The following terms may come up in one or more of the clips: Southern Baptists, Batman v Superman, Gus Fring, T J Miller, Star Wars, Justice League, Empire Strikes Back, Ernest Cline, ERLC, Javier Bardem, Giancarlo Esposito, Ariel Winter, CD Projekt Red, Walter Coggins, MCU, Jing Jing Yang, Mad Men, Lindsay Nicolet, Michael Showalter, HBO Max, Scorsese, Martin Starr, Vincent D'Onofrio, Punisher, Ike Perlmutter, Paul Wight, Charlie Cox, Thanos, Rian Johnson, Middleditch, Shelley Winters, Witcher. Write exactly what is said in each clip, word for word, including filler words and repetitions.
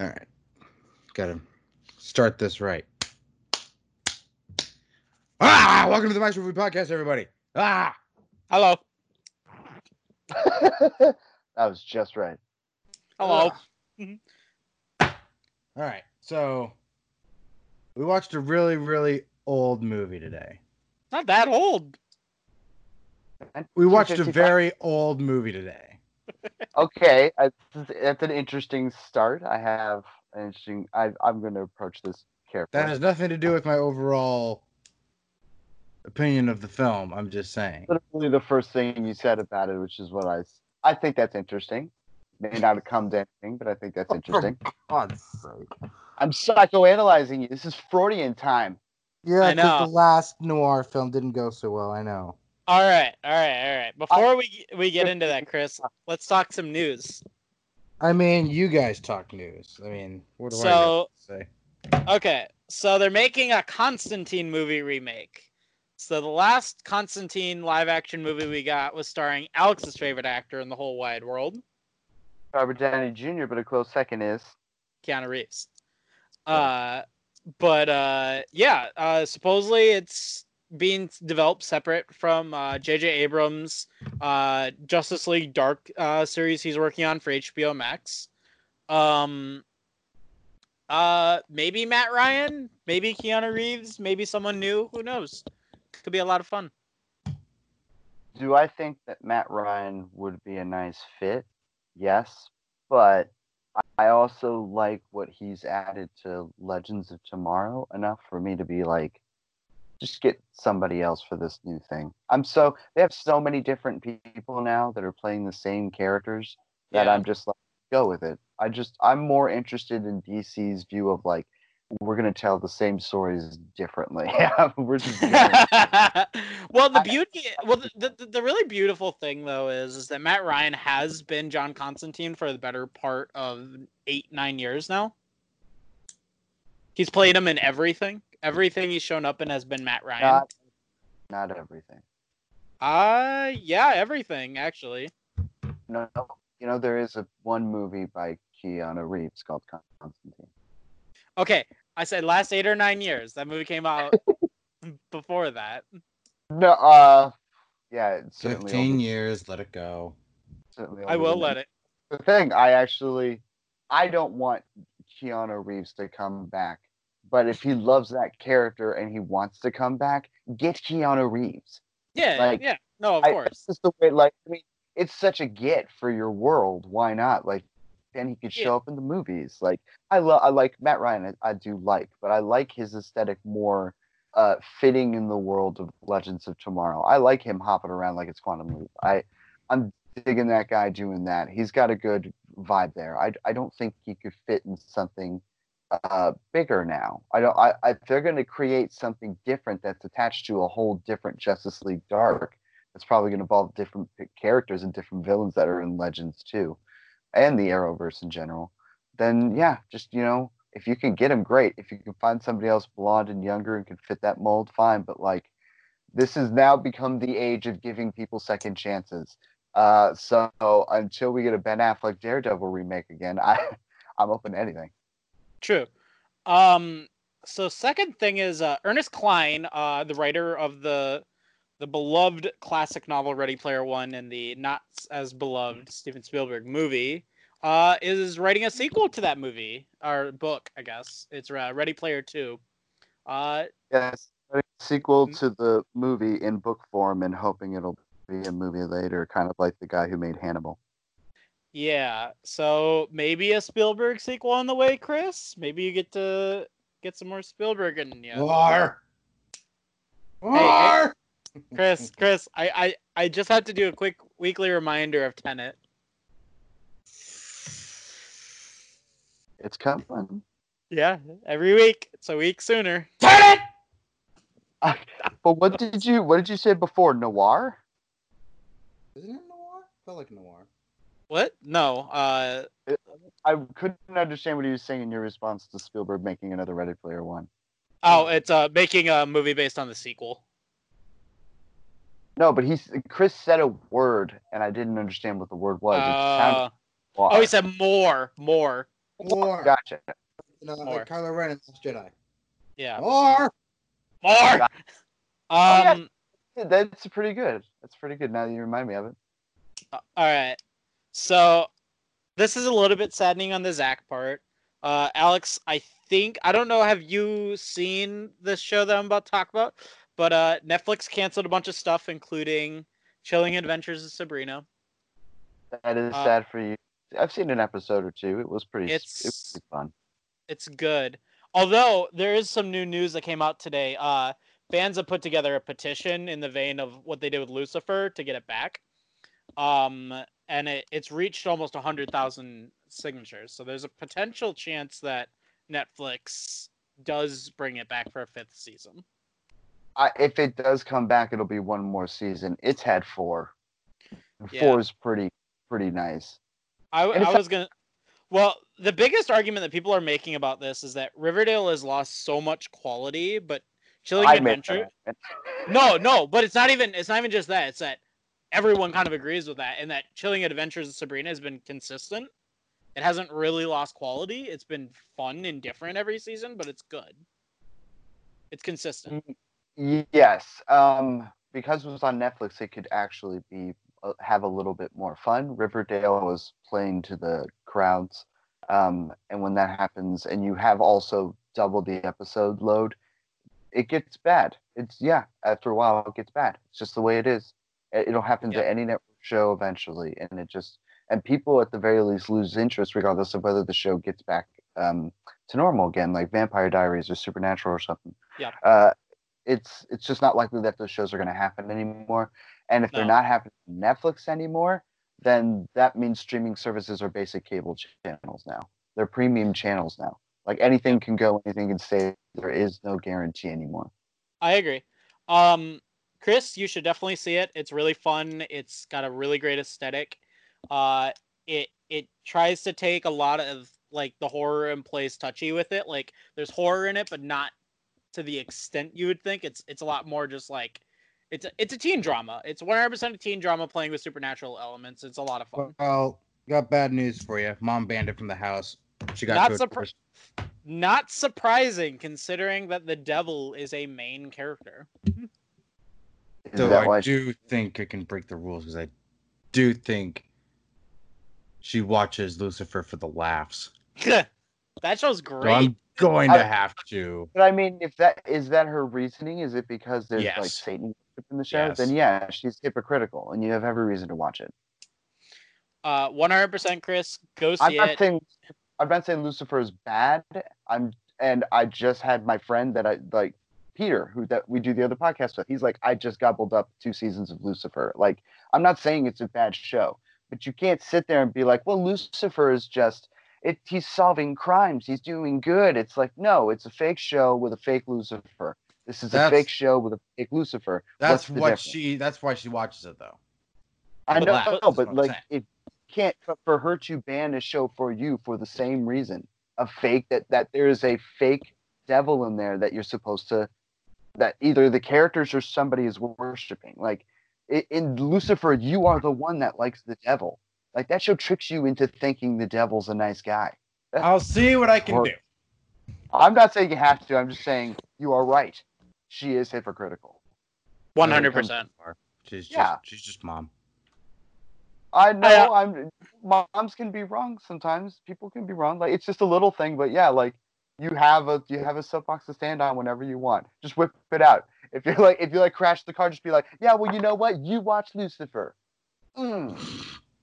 All right. Got to start this right. Ah! Welcome to the Mike's Review Podcast, everybody. Ah! Hello. That was just right. Hello. Ah. All right. So, we watched a really, really old movie today. Not that old. We watched a very old movie today. Okay, I, that's an interesting start. I have an interesting. I, I'm going to approach this carefully. That has nothing to do with my overall opinion of the film. I'm just saying. Literally, the first thing you said about it, which is what I. I think that's interesting. May not have come to anything, but I think that's interesting. Oh, for God's sake. I'm psychoanalyzing you. This is Freudian time. Yeah, I, I know. Think the last noir film didn't go so well. I know. All right, all right, all right. Before I, we we get into that, Chris, let's talk some news. I mean, you guys talk news. I mean, what do so, I have to say? Okay, so they're making a Constantine movie remake. So the last Constantine live-action movie we got was starring Alex's favorite actor in the whole wide world. Robert Downey Junior, but a close second is Keanu Reeves. Uh, but, uh, yeah, uh, supposedly it's being developed separate from uh, J J Abrams' uh, Justice League Dark uh, series he's working on for H B O Max. Um, uh, maybe Matt Ryan, maybe Keanu Reeves, maybe someone new. Who knows? Could be a lot of fun. Do I think that Matt Ryan would be a nice fit? Yes, but I also like what he's added to Legends of Tomorrow enough for me to be like, just get somebody else for this new thing. I'm so they have so many different people now that are playing the same characters that yeah. I'm just like, go with it. I just I'm more interested in D C's view of like we're gonna tell the same stories differently. we're just well, the beauty, well, the, the the really beautiful thing though is is that Matt Ryan has been John Constantine for the better part of eight nine years now. He's played him in everything. Everything he's shown up in has been Matt Ryan. Not, not everything. Uh, yeah, everything, actually. No, no, you know, there is a one movie by Keanu Reeves called Constantine. Okay, I said last eight or nine years. That movie came out before that. No, uh, yeah. It's certainly Fifteen older. years, let it go. Certainly I will let it. The thing, I actually, I don't want Keanu Reeves to come back. But if he loves that character and he wants to come back, get Keanu Reeves. Yeah, like, yeah. No, of I, course. It's just the way, like, I mean, it's such a get for your world. Why not? Like, then he could yeah. show up in the movies. Like, I love, I like Matt Ryan. I, I do like, but I like his aesthetic more uh, fitting in the world of Legends of Tomorrow. I like him hopping around like it's Quantum Leap. I, I'm digging that guy doing that. He's got a good vibe there. I, I don't think he could fit in something Uh, bigger now. I don't. I, I they're going to create something different that's attached to a whole different Justice League Dark. That's probably going to involve different characters and different villains that are in Legends too, and the Arrowverse in general. Then yeah, just you know, if you can get them, great. If you can find somebody else blonde and younger and can fit that mold, fine. But like, this has now become the age of giving people second chances. Uh, so until we get a Ben Affleck Daredevil remake again, I I'm open to anything. True. Um, so second thing is uh, Ernest Cline, uh, the writer of the the beloved classic novel Ready Player One and the not as beloved Steven Spielberg movie, uh, is writing a sequel to that movie or book, I guess. It's uh, Ready Player Two. Uh, yes, a sequel to the movie in book form and hoping it'll be a movie later, kind of like the guy who made Hannibal. Yeah, so maybe a Spielberg sequel on the way, Chris. Maybe you get to get some more Spielberg in you. War. War. Hey, hey, Chris, Chris, I, I, I just have to do a quick weekly reminder of Tenet. It's coming. Yeah, every week. It's a week sooner. Tenet! Uh, but what did you what did you say before? Noir? Isn't it noir? I felt like noir. What? No. Uh, I couldn't understand what he was saying in your response to Spielberg making another Ready Player One. Oh, it's uh, making a movie based on the sequel. No, but he's Chris said a word, and I didn't understand what the word was. Uh, it sounded like, oh, he said more, more. More. Gotcha. You know, More. Like Kylo Ren and The Last Jedi. Yeah. More. More. Um. Oh, yeah. That's pretty good. That's pretty good. Now that you remind me of it. Uh, all right. So, this is a little bit saddening on the Zach part. Uh, Alex, I think I don't know. Have you seen this show that I'm about to talk about? But uh, Netflix canceled a bunch of stuff, including Chilling Adventures of Sabrina. That is uh, sad for you. I've seen an episode or two. It was pretty, it's, it was pretty fun. It's good. Although, there is some new news that came out today. Uh, fans have put together a petition in the vein of what they did with Lucifer to get it back. Um, and it, it's reached almost one hundred thousand signatures. So there's a potential chance that Netflix does bring it back for a fifth season. I, if it does come back, it'll be one more season. It's had four. Yeah. Four is pretty pretty nice. I, I was going to... Well, the biggest argument that people are making about this is that Riverdale has lost so much quality, but Chilling Adventure... no, no, but it's not even it's not even just that. It's that everyone kind of agrees with that, and that Chilling Adventures of Sabrina has been consistent. It hasn't really lost quality. It's been fun and different every season, but it's good. It's consistent. Yes. Um, because it was on Netflix, it could actually be... have a little bit more fun. Riverdale was playing to the crowds, um, and when that happens, and you have also double the episode load, it gets bad. It's yeah. After a while, it gets bad. It's just the way it is. It'll happen yep. to any network show eventually, and it just and people at the very least lose interest, regardless of whether the show gets back um, to normal again, like Vampire Diaries or Supernatural or something. Yeah. Uh, it's it's just not likely that those shows are going to happen anymore. And if no. they're not happening on Netflix anymore, then that means streaming services are basic cable channels now. They're premium channels now. Like, anything can go, anything can stay. There is no guarantee anymore. I agree. Um, Chris, you should definitely see it. It's really fun. It's got a really great aesthetic. Uh, it it tries to take a lot of, like, the horror and plays touchy with it. Like, there's horror in it, but not to the extent you would think. It's, it's a lot more just, like... It's a, it's a teen drama. It's one hundred percent a teen drama playing with supernatural elements. It's a lot of fun. Well, got bad news for you. Mom banned it from the house. She got not, surpri- not surprising, considering that the devil is a main character. So I like- do think it can break the rules, because I do think she watches Lucifer for the laughs. That show's great. So I'm going to I, have to. But I mean, if that is that her reasoning, is it because there's yes. like Satan in the show, yes. then yeah, she's hypocritical, and you have every reason to watch it. Uh, one hundred percent, Chris, go see I'm not it. Saying, I'm not saying Lucifer is bad. I'm, and I just had my friend that I like, Peter, who that we do the other podcast with. He's like, I just gobbled up two seasons of Lucifer. Like, I'm not saying it's a bad show, but you can't sit there and be like, well, Lucifer is just it. He's solving crimes. He's doing good. It's like, no, it's a fake show with a fake Lucifer. This is that's, a fake show with a fake Lucifer. That's what difference? she. That's why she watches it, though. I know, laugh, no, but like, it can't for her to ban a show for you for the same reason. A fake that that there is a fake devil in there that you're supposed to that either the characters or somebody is worshiping. Like in, in Lucifer, you are the one that likes the devil. Like, that show tricks you into thinking the devil's a nice guy. That's I'll see what I can horrible. do. I'm not saying you have to. I'm just saying you are right. She is hypocritical. one hundred percent. She's just, yeah. she's just mom. I know. I, uh, I'm. Moms can be wrong sometimes. People can be wrong. Like, it's just a little thing, but yeah, like you have a you have a soapbox to stand on whenever you want. Just whip it out. If you're like if you like crash the car, just be like, yeah, well, you know what? You watch Lucifer. Mm.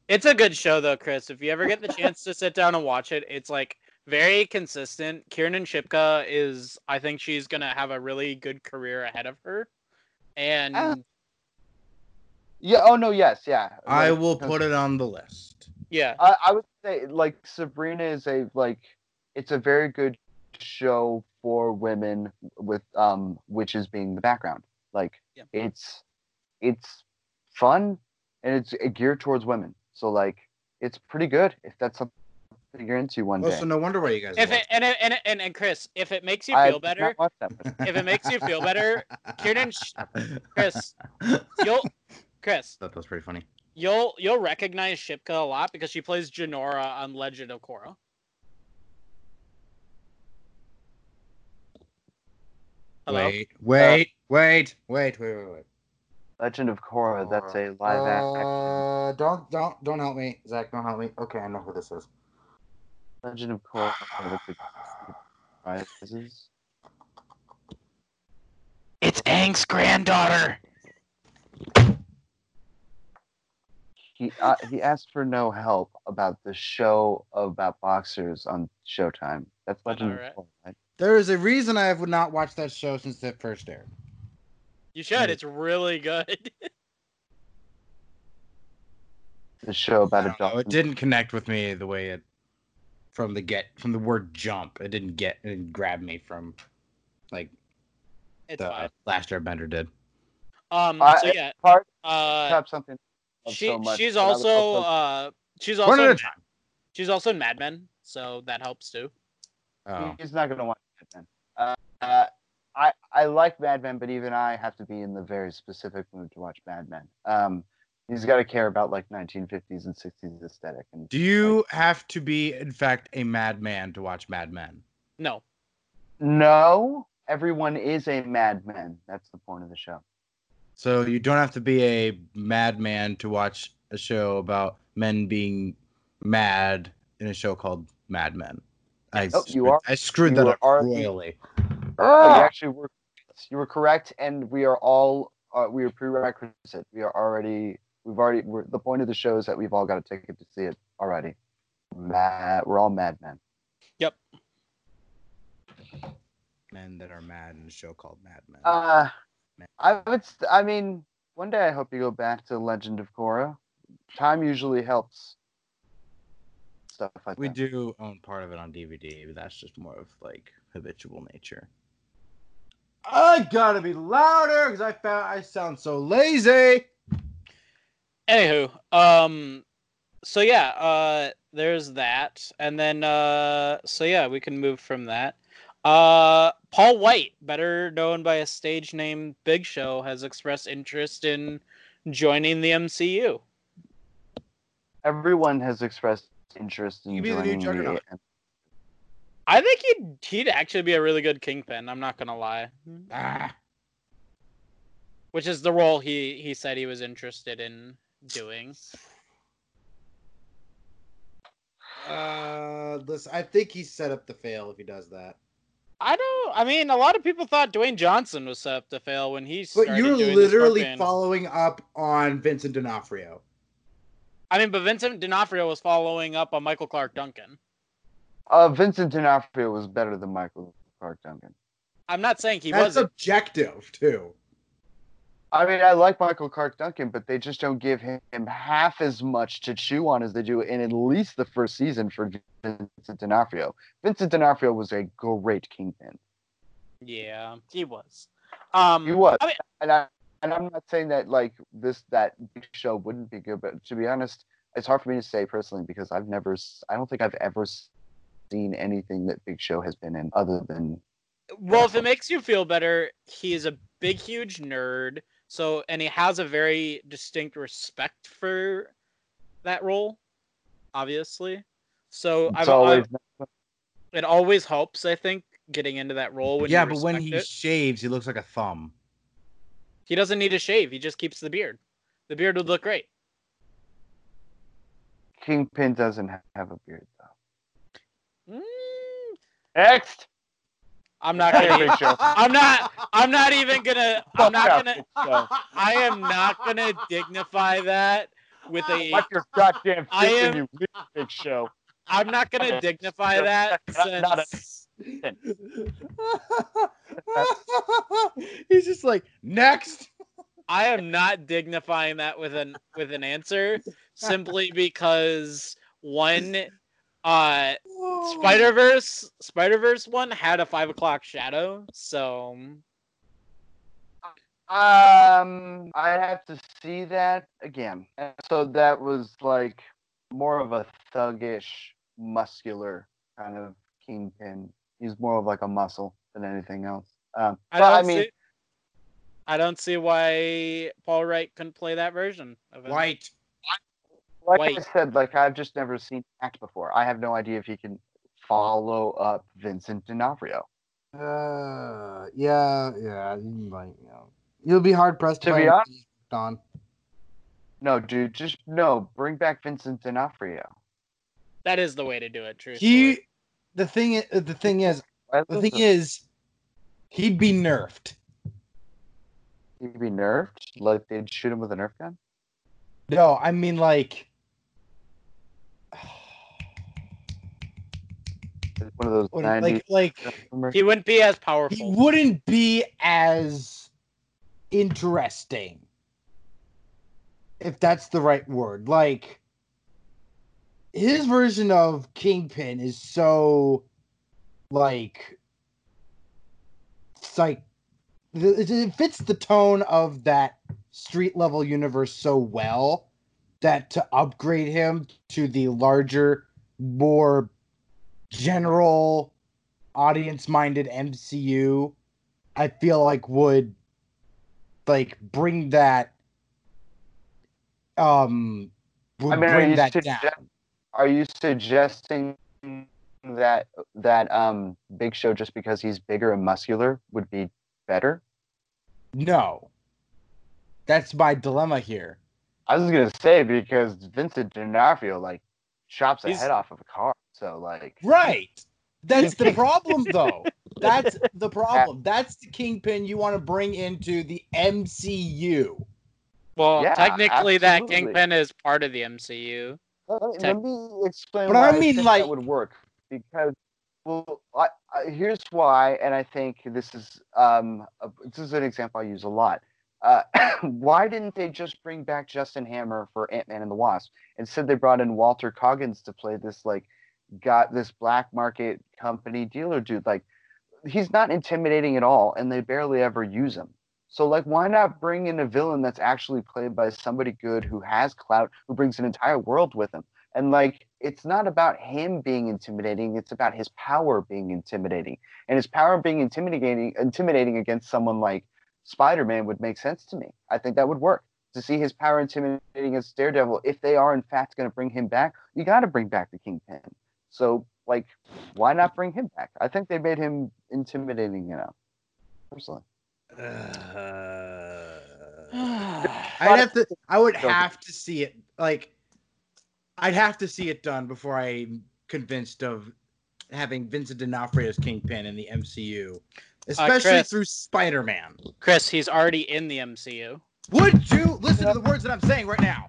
It's a good show though, Chris. If you ever get the chance to sit down and watch it, it's like very consistent. Kiernan Shipka is, I think she's going to have a really good career ahead of her. And uh, yeah, oh no, yes, yeah. I like, will put it on the list. Yeah. I, I would say like Sabrina is a like it's a very good show for women with um witches being the background. Like yeah. it's it's fun and it's geared towards women. So like it's pretty good if that's something you're into one well, day. So no wonder why you guys. If it, and, and and and Chris, if it makes you feel I better, that, if it makes you feel better, Kiernan, Chris, you'll Chris. That was pretty funny. You'll you'll recognize Shipka a lot because she plays Jinora on Legend of Korra. Hello? Wait, wait, uh, wait, wait, wait, wait, wait. Legend of Korra, that's a live uh, action. Don't, don't, don't help me, Zach, don't help me. Okay, I know who this is. Legend of Korra. It's Aang's granddaughter. He uh, he asked for no help about the show about boxers on Showtime. That's Legend right. of Korra, right? There is a reason I would not watch that show since it first aired. You should. It's really good. The show about a dog. It didn't connect with me the way it from the get from the word jump. It didn't get it didn't grab me from like it's the fine. Last Airbender did. Um. Uh, so yeah. Part, uh. Something she, so much, she's also. also uh, she's also. One at a time. She's also in Mad Men, so that helps too. Oh. He's not gonna watch Mad Men. Uh. uh I, I like Mad Men, but even I have to be in the very specific mood to watch Mad Men. Um, he's got to care about like nineteen fifties and sixties aesthetic. And do you like, have to be, in fact, a madman to watch Mad Men? No. No. Everyone is a madman. That's the point of the show. So you don't have to be a madman to watch a show about men being mad in a show called Mad Men. I, oh, you are, I screwed you that up royally. Oh, you actually were, you were correct, and we are all uh, we are prerequisite. We are already we've already we're, the point of the show is that we've all got a ticket to see it already. Mad, we're all madmen. Yep. Men that are mad in a show called Mad Men. Uh, Mad. I would. St- I mean, one day I hope you go back to Legend of Korra. Time usually helps. Stuff like we that. We do own part of it on D V D, but that's just more of like habitual nature. I gotta be louder because I found I sound so lazy. Anywho, um, so yeah, uh, there's that, and then uh, so yeah, we can move from that. Uh, Paul Wight, better known by a stage name Big Show, has expressed interest in joining the M C U. Everyone has expressed interest in joining the M C U. I think he'd, he'd actually be a really good Kingpin. I'm not going to lie. Ah. Which is the role he, he said he was interested in doing. Uh, listen, I think he's set up to fail if he does that. I don't... I mean, a lot of people thought Dwayne Johnson was set up to fail when he started doing this. But you're literally following up on Vincent D'Onofrio. I mean, but Vincent D'Onofrio was following up on Michael Clark Duncan. Uh, Vincent D'Onofrio was better than Michael Clark Duncan. I'm not saying he wasn't. That's objective, too. I mean, I like Michael Clark Duncan, but they just don't give him half as much to chew on as they do in at least the first season for Vincent D'Onofrio. Vincent D'Onofrio was a great Kingpin. Yeah, he was. Um, he was. I mean, and, I, and I'm not saying that, like, this that Big Show wouldn't be good, but to be honest, it's hard for me to say personally because I've never, I don't think I've ever seen anything that Big Show has been in other than well if it makes you feel better, he is a big huge nerd, so and he has a very distinct respect for that role, obviously, so I've, always... I've, it always helps, I think, getting into that role when yeah you but when he it. shaves, he looks like a thumb. He doesn't need to shave, he just keeps the beard. The beard would look great. Kingpin doesn't have a beard though. Mm. Next, I'm not gonna. I'm not. I'm not even gonna. I'm not gonna. I am not gonna dignify that with a. Like your goddamn I am, you Big Show. I'm not gonna dignify that since. He's just like next. I am not dignifying that with an with an answer simply because one. Uh, Spider-Verse, Spider-Verse one had a five o'clock shadow, so... Um, I have to see that again. And so that was, like, more of a thuggish, muscular kind of Kingpin. He's more of, like, a muscle than anything else. Um, I don't I mean... see... I don't see why Paul Wight couldn't play that version of it. Wight. Like Wight. I said, like I've just never seen him act before. I have no idea if he can follow up Vincent D'Onofrio. Uh, yeah, yeah. Like, you know, you'll be hard pressed to be honest. Don. No, dude, just no. Bring back Vincent D'Onofrio. That is the way to do it. Truthfully, he. The thing. The thing is. The thing is. He'd be nerfed. He'd be nerfed? Like they'd shoot him with a Nerf gun? No, I mean like one of those nineties. Like, like he wouldn't be as powerful. He wouldn't be as interesting. If that's the right word. Like his version of Kingpin is so like psych it fits the tone of that street level universe so well that to upgrade him to the larger, more general audience minded M C U, I feel like would like bring that um would I mean, bring that suge- down. Are you suggesting that that um Big Show, just because he's bigger and muscular, would be better? No. That's my dilemma here. I was gonna say because Vincent D'Onofrio like chops he's... a head off of a car, so like right. That's the problem, though. That's the problem. That's the Kingpin you want to bring into the M C U. Well, yeah, technically, absolutely. That Kingpin is part of the M C U. Well, let, Te- let me explain. But why I mean, I think like, that would work because. Well, I, I, here's why, and I think this is um a, this is an example I use a lot. Uh, why didn't they just bring back Justin Hammer for Ant-Man and the Wasp? Instead, they brought in Walter Coggins to play this like got this black market company dealer dude. Like, he's not intimidating at all, and they barely ever use him. So, like, why not bring in a villain that's actually played by somebody good who has clout, who brings an entire world with him? And like, it's not about him being intimidating. It's about his power being intimidating. And his power being intimidating intimidating against someone like Spider-Man would make sense to me. I think that would work. To see his power intimidating against Daredevil, if they are in fact going to bring him back, you got to bring back the Kingpin. So, like, why not bring him back? I think they made him intimidating enough, personally. Uh, I'd have to, I would have to see it, like... I'd have to see it done before I'm convinced of having Vincent D'Onofrio's Kingpin in the M C U, especially uh, Chris, through Spider-Man. Chris, he's already in the M C U. Would you listen to the words that I'm saying right now?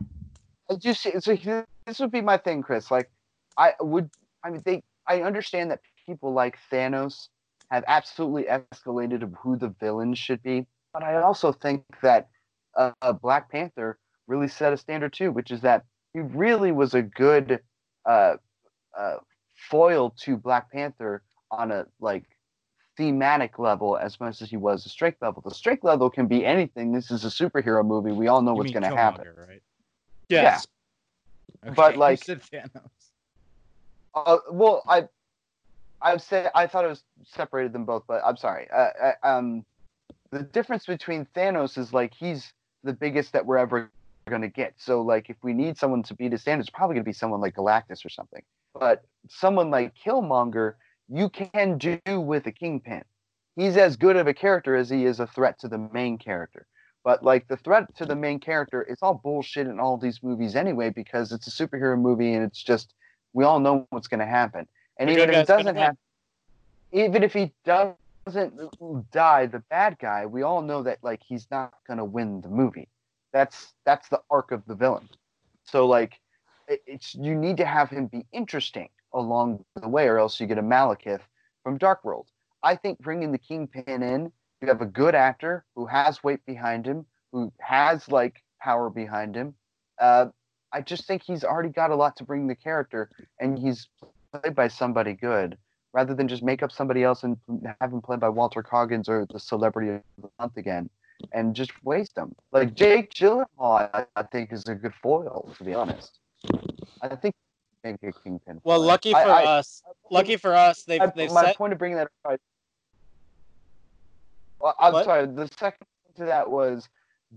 I just so here, this would be my thing, Chris. Like, I would. I mean, they. I understand that people like Thanos have absolutely escalated of who the villain should be, but I also think that uh, Black Panther really set a standard too, which is that. He really was a good uh, uh, foil to Black Panther on a like thematic level as much as he was a strength level. The strength level can be anything. This is a superhero movie. We all know you what's going to happen. Right? Yes. Yeah. Okay, but like, you said Thanos. Uh, well, I, I said I thought it was separated them both, but I'm sorry. Uh, I, um, the difference between Thanos is like he's the biggest that we're ever. Going to get. So like if we need someone to beat his standards, it's probably going to be someone like Galactus or something. But someone like Killmonger, you can do with a Kingpin. He's as good of a character as he is a threat to the main character. But like the threat to the main character, it's all bullshit in all these movies anyway because it's a superhero movie and it's just we all know what's going to happen. And even if it doesn't happen, even if he doesn't die, the bad guy, we all know that like he's not going to win the movie. That's that's the arc of the villain. So like, it, it's you need to have him be interesting along the way, or else you get a Malekith from Dark World. I think bringing the Kingpin in, you have a good actor who has weight behind him, who has like power behind him. Uh, I just think he's already got a lot to bring the character, and he's played by somebody good, rather than just make up somebody else and have him played by Walter Coggins or the celebrity of the month again. And just waste them. Like Jake Gyllenhaal, I, I think is a good foil. To be honest, I think make a Kingpin. Well, foil. lucky for I, us, I, lucky for us, they've. I, they've my set... point of bringing that up. Well, I'm what? sorry. The second to that was,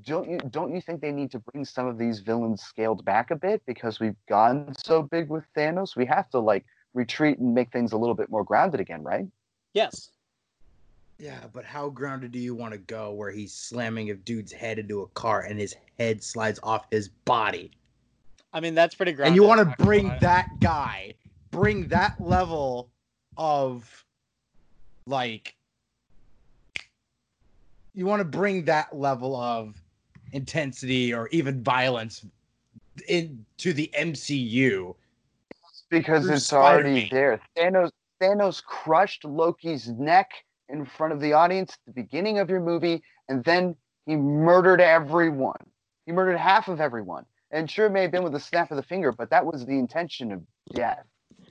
don't you don't you think they need to bring some of these villains scaled back a bit because we've gone so big with Thanos? We have to like retreat and make things a little bit more grounded again, right? Yes. Yeah, but how grounded do you want to go where he's slamming a dude's head into a car and his head slides off his body? I mean, that's pretty grounded. And you want to bring that guy, bring that level of, like, you want to bring that level of intensity or even violence into the M C U. Because it's already there. Thanos, Thanos crushed Loki's neck in front of the audience at the beginning of your movie, and then he murdered everyone. He murdered half of everyone. And sure, it may have been with a snap of the finger, but that was the intention of death.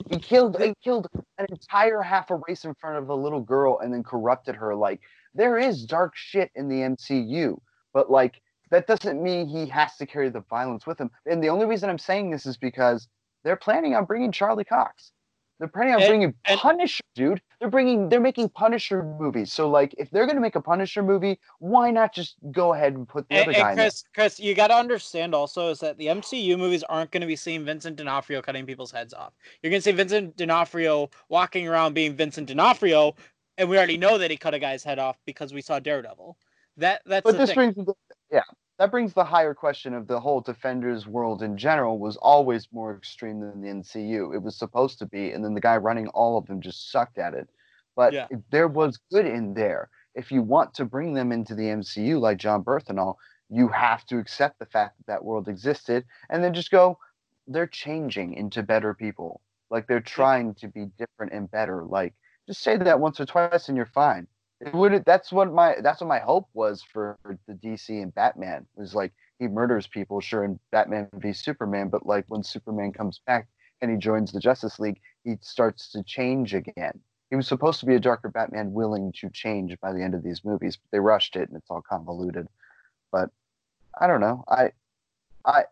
He killed, he killed an entire half a race in front of a little girl and then corrupted her. Like, there is dark shit in the M C U, but, like, that doesn't mean he has to carry the violence with him. And the only reason I'm saying this is because they're planning on bringing Charlie Cox. They're planning on and, bringing and, Punisher, dude. They're bringing, they're making Punisher movies. So, like, if they're going to make a Punisher movie, why not just go ahead and put the and, other and guy Chris, in Chris, you got to understand also is that the M C U movies aren't going to be seeing Vincent D'Onofrio cutting people's heads off. You're going to see Vincent D'Onofrio walking around being Vincent D'Onofrio, and we already know that he cut a guy's head off because we saw Daredevil. That that's but the this thing. Brings, yeah, that brings the higher question of the whole Defenders world in general was always more extreme than the M C U. It was supposed to be, and then the guy running all of them just sucked at it. But yeah. There was good in there. If you want to bring them into the M C U, like John Berthenol, you have to accept the fact that that world existed, and then just go, they're changing into better people. Like, they're trying to be different and better. Like, just say that once or twice, and you're fine. It would. That's what my. That's what my hope was for the D C and Batman. It was like he murders people, sure, in Batman v Superman. But like when Superman comes back and he joins the Justice League, he starts to change again. He was supposed to be a darker Batman, willing to change by the end of these movies, but they rushed it and it's all convoluted. But I don't know. I, I,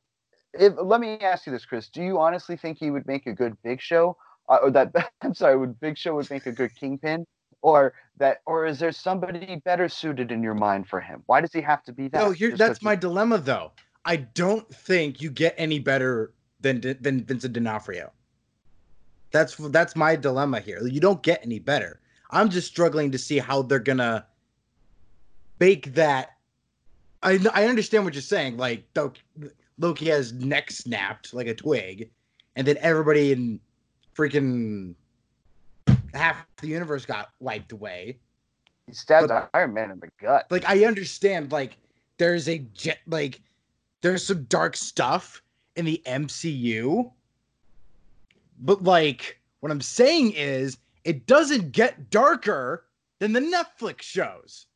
if, let me ask you this, Chris. Do you honestly think he would make a good Big Show? Uh, or that I'm sorry, would Big Show would make a good Kingpin? Or that, or is there somebody better suited in your mind for him? Why does he have to be that? No, here, that's my a... dilemma, though. I don't think you get any better than than Vincent D'Onofrio. That's that's my dilemma here. You don't get any better. I'm just struggling to see how they're gonna bake that. I I understand what you're saying. Like Loki has neck snapped like a twig, and then everybody in freaking. Half the universe got wiped away. He stabbed but, Iron Man in the gut. Like, I understand, like, there's a jet, like, there's some dark stuff in the M C U. But, like, what I'm saying is, it doesn't get darker than the Netflix shows.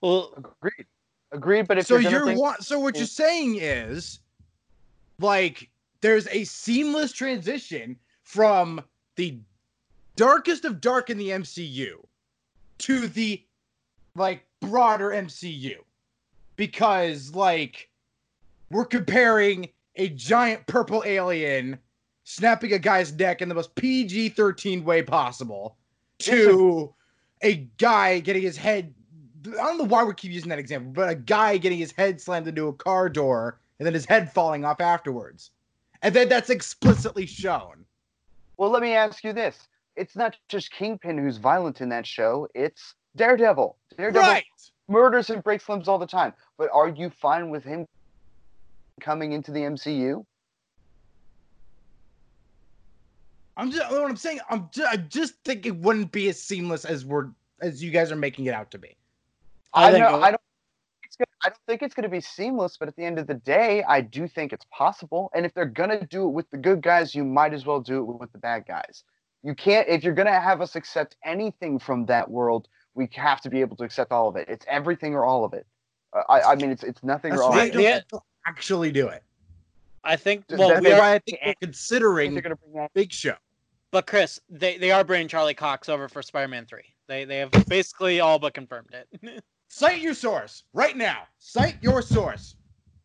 Well, agreed. Agreed, but if so you're, you're think- wa- So what you're saying is, like, there's a seamless transition from the darkest of dark in the M C U to the, like, broader M C U. Because, like, we're comparing a giant purple alien snapping a guy's neck in the most P G thirteen way possible to a guy getting his head... I don't know why we keep using that example, but a guy getting his head slammed into a car door and then his head falling off afterwards. And then that's explicitly shown. Well, let me ask you this. It's not just Kingpin who's violent in that show. It's Daredevil. Daredevil right. Murders and breaks limbs all the time. But are you fine with him coming into the M C U? I'm just what I'm saying. I'm just, I just think it wouldn't be as seamless as we're as you guys are making it out to be. I, I think know. I don't. It's gonna, I don't think it's going to be seamless. But at the end of the day, I do think it's possible. And if they're going to do it with the good guys, you might as well do it with the bad guys. You can't, if you're going to have us accept anything from that world, we have to be able to accept all of it. It's everything or all of it. Uh, I, I mean, it's it's nothing That's or all of it. Actually do it. I think, well, That's we are, why I think we're considering think that. Big Show. But Chris, they, they are bringing Charlie Cox over for Spider-Man three. They, they have basically all but confirmed it. Cite your source right now. Cite your source.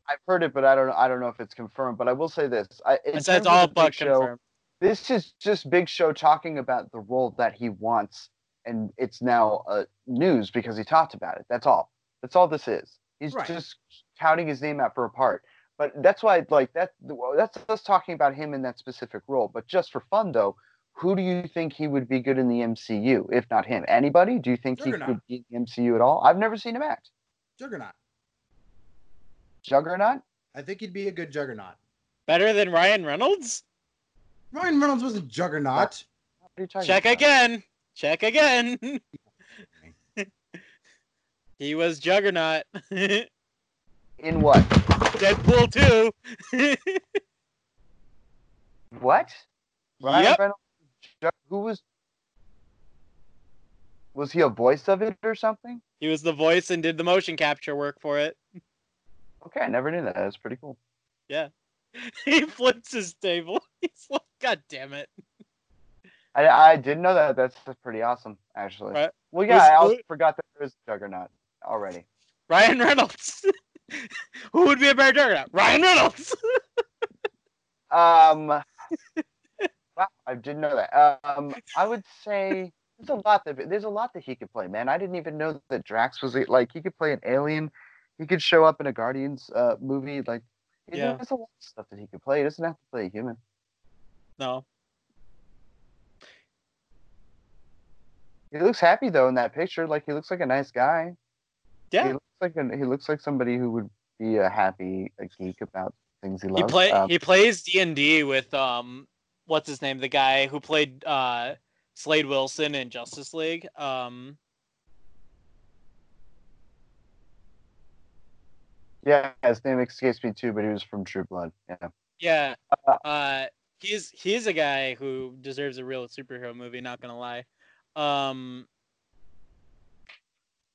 I've heard it, but I don't, I don't know if it's confirmed, but I will say this. I, it says all but confirmed. Show, this is just Big Show talking about the role that he wants, and it's now uh, news because he talked about it. That's all. That's all this is. He's right. just touting his name out for a part. But that's why, like, that, that's us talking about him in that specific role. But just for fun, though, who do you think he would be good in the M C U, if not him? Anybody? Do you think Juggernaut. He could be in the M C U at all? I've never seen him act. Juggernaut. Juggernaut? I think he'd be a good Juggernaut. Better than Ryan Reynolds? Ryan Reynolds was a Juggernaut. What are you talking Check about? again. Check again. He was Juggernaut. In what? Deadpool two. What? Ryan yep. Reynolds? Who was? Was he a voice of it or something? He was the voice and did the motion capture work for it. Okay, I never knew that. That's pretty cool. Yeah. He flips his table. He's like, God damn it. I, I didn't know that. That's pretty awesome, actually. Right. Well, yeah, was, I also who, forgot that there was a Juggernaut already. Ryan Reynolds. Who would be a better Juggernaut? Ryan Reynolds. um... Wow, I didn't know that. Um, I would say there's a lot that there's a lot that he could play, man. I didn't even know that Drax was like he could play an alien. He could show up in a Guardians uh, movie. Like, yeah. There's a lot of stuff that he could play. He doesn't have to play a human. No. He looks happy though in that picture. Like he looks like a nice guy. Yeah. He looks like a, he looks like somebody who would be a happy a geek about things he loves. He play um, he plays D and D with um. What's his name? The guy who played uh, Slade Wilson in Justice League. Um... Yeah, his name escapes me too, but he was from True Blood. Yeah. Yeah. Uh, he's he's a guy who deserves a real superhero movie. Not gonna lie. Um...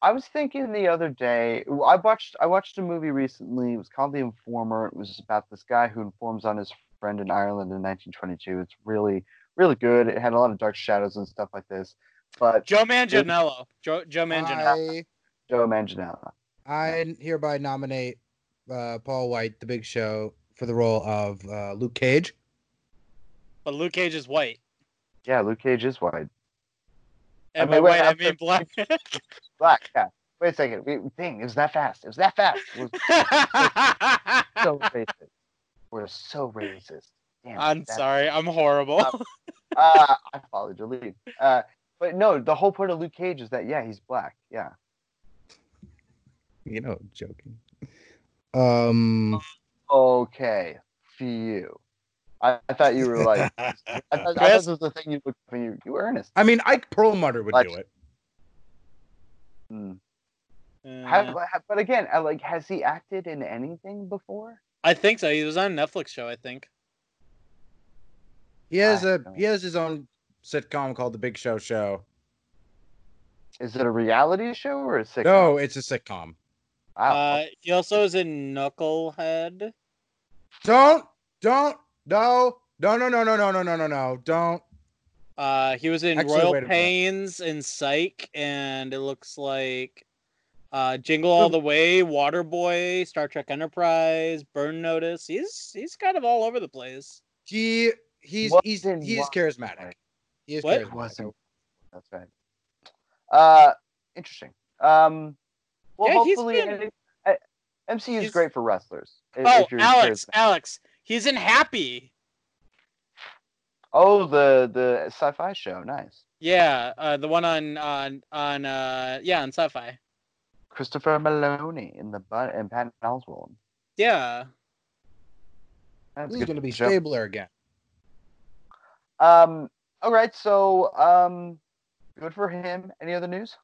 I was thinking the other day. I watched I watched a movie recently. It was called The Informer. It was about this guy who informs on his friend in Ireland in nineteen twenty-two. It's really, really good. It had a lot of dark shadows and stuff like this. But Joe Manganiello. It, Joe, Joe Manganiello. I, Joe Manganiello. I hereby nominate uh, Paul Wight, The Big Show, for the role of uh, Luke Cage. But Luke Cage is white. Yeah, Luke Cage is white. And I mean, by white, I mean black. Black, yeah. Wait a second. We, dang, it was that fast. It was that fast. It was, so racist. We're so racist. Damn, I'm sorry. Racist. I'm horrible. um, uh, I followed your lead. Uh, but no, the whole point of Luke Cage is that, yeah, he's black. Yeah. You know, joking. Um. Okay. For you. I, I thought you were like, I thought, I thought this was the thing you looked for. You, you were earnest. I mean, Ike Perlmutter would like, do it. Hmm. Uh, have, have, but again, I, like, has he acted in anything before? I think so. He was on a Netflix show, I think. He has a he has his own sitcom called The Big Show Show. Is it a reality show or a sitcom? No, it's a sitcom. Wow. Uh, he also is in Knucklehead. Don't, don't, no, no, no, no, no, no, no, no, no, no, don't. Uh, he was in Actually, Royal Pains and Psych, and it looks like. Uh, Jingle All the Way, Waterboy, Star Trek Enterprise, Burn Notice. He's he's kind of all over the place. He he's what he's in he's charismatic. He is what? Charismatic. That's right. Uh, interesting. Um, well, yeah, hopefully he's been, uh, M C U is great for wrestlers. If, oh, if you're Alex, Alex, he's in Happy. Oh, the the sci-fi show. Nice. Yeah, uh, the one on on on uh, yeah on sci-fi. Christopher Maloney in the butt and Patton Oswalt. Yeah, that's he's going to be show. Stabler again. Um. All right. So, um, good for him. Any other news?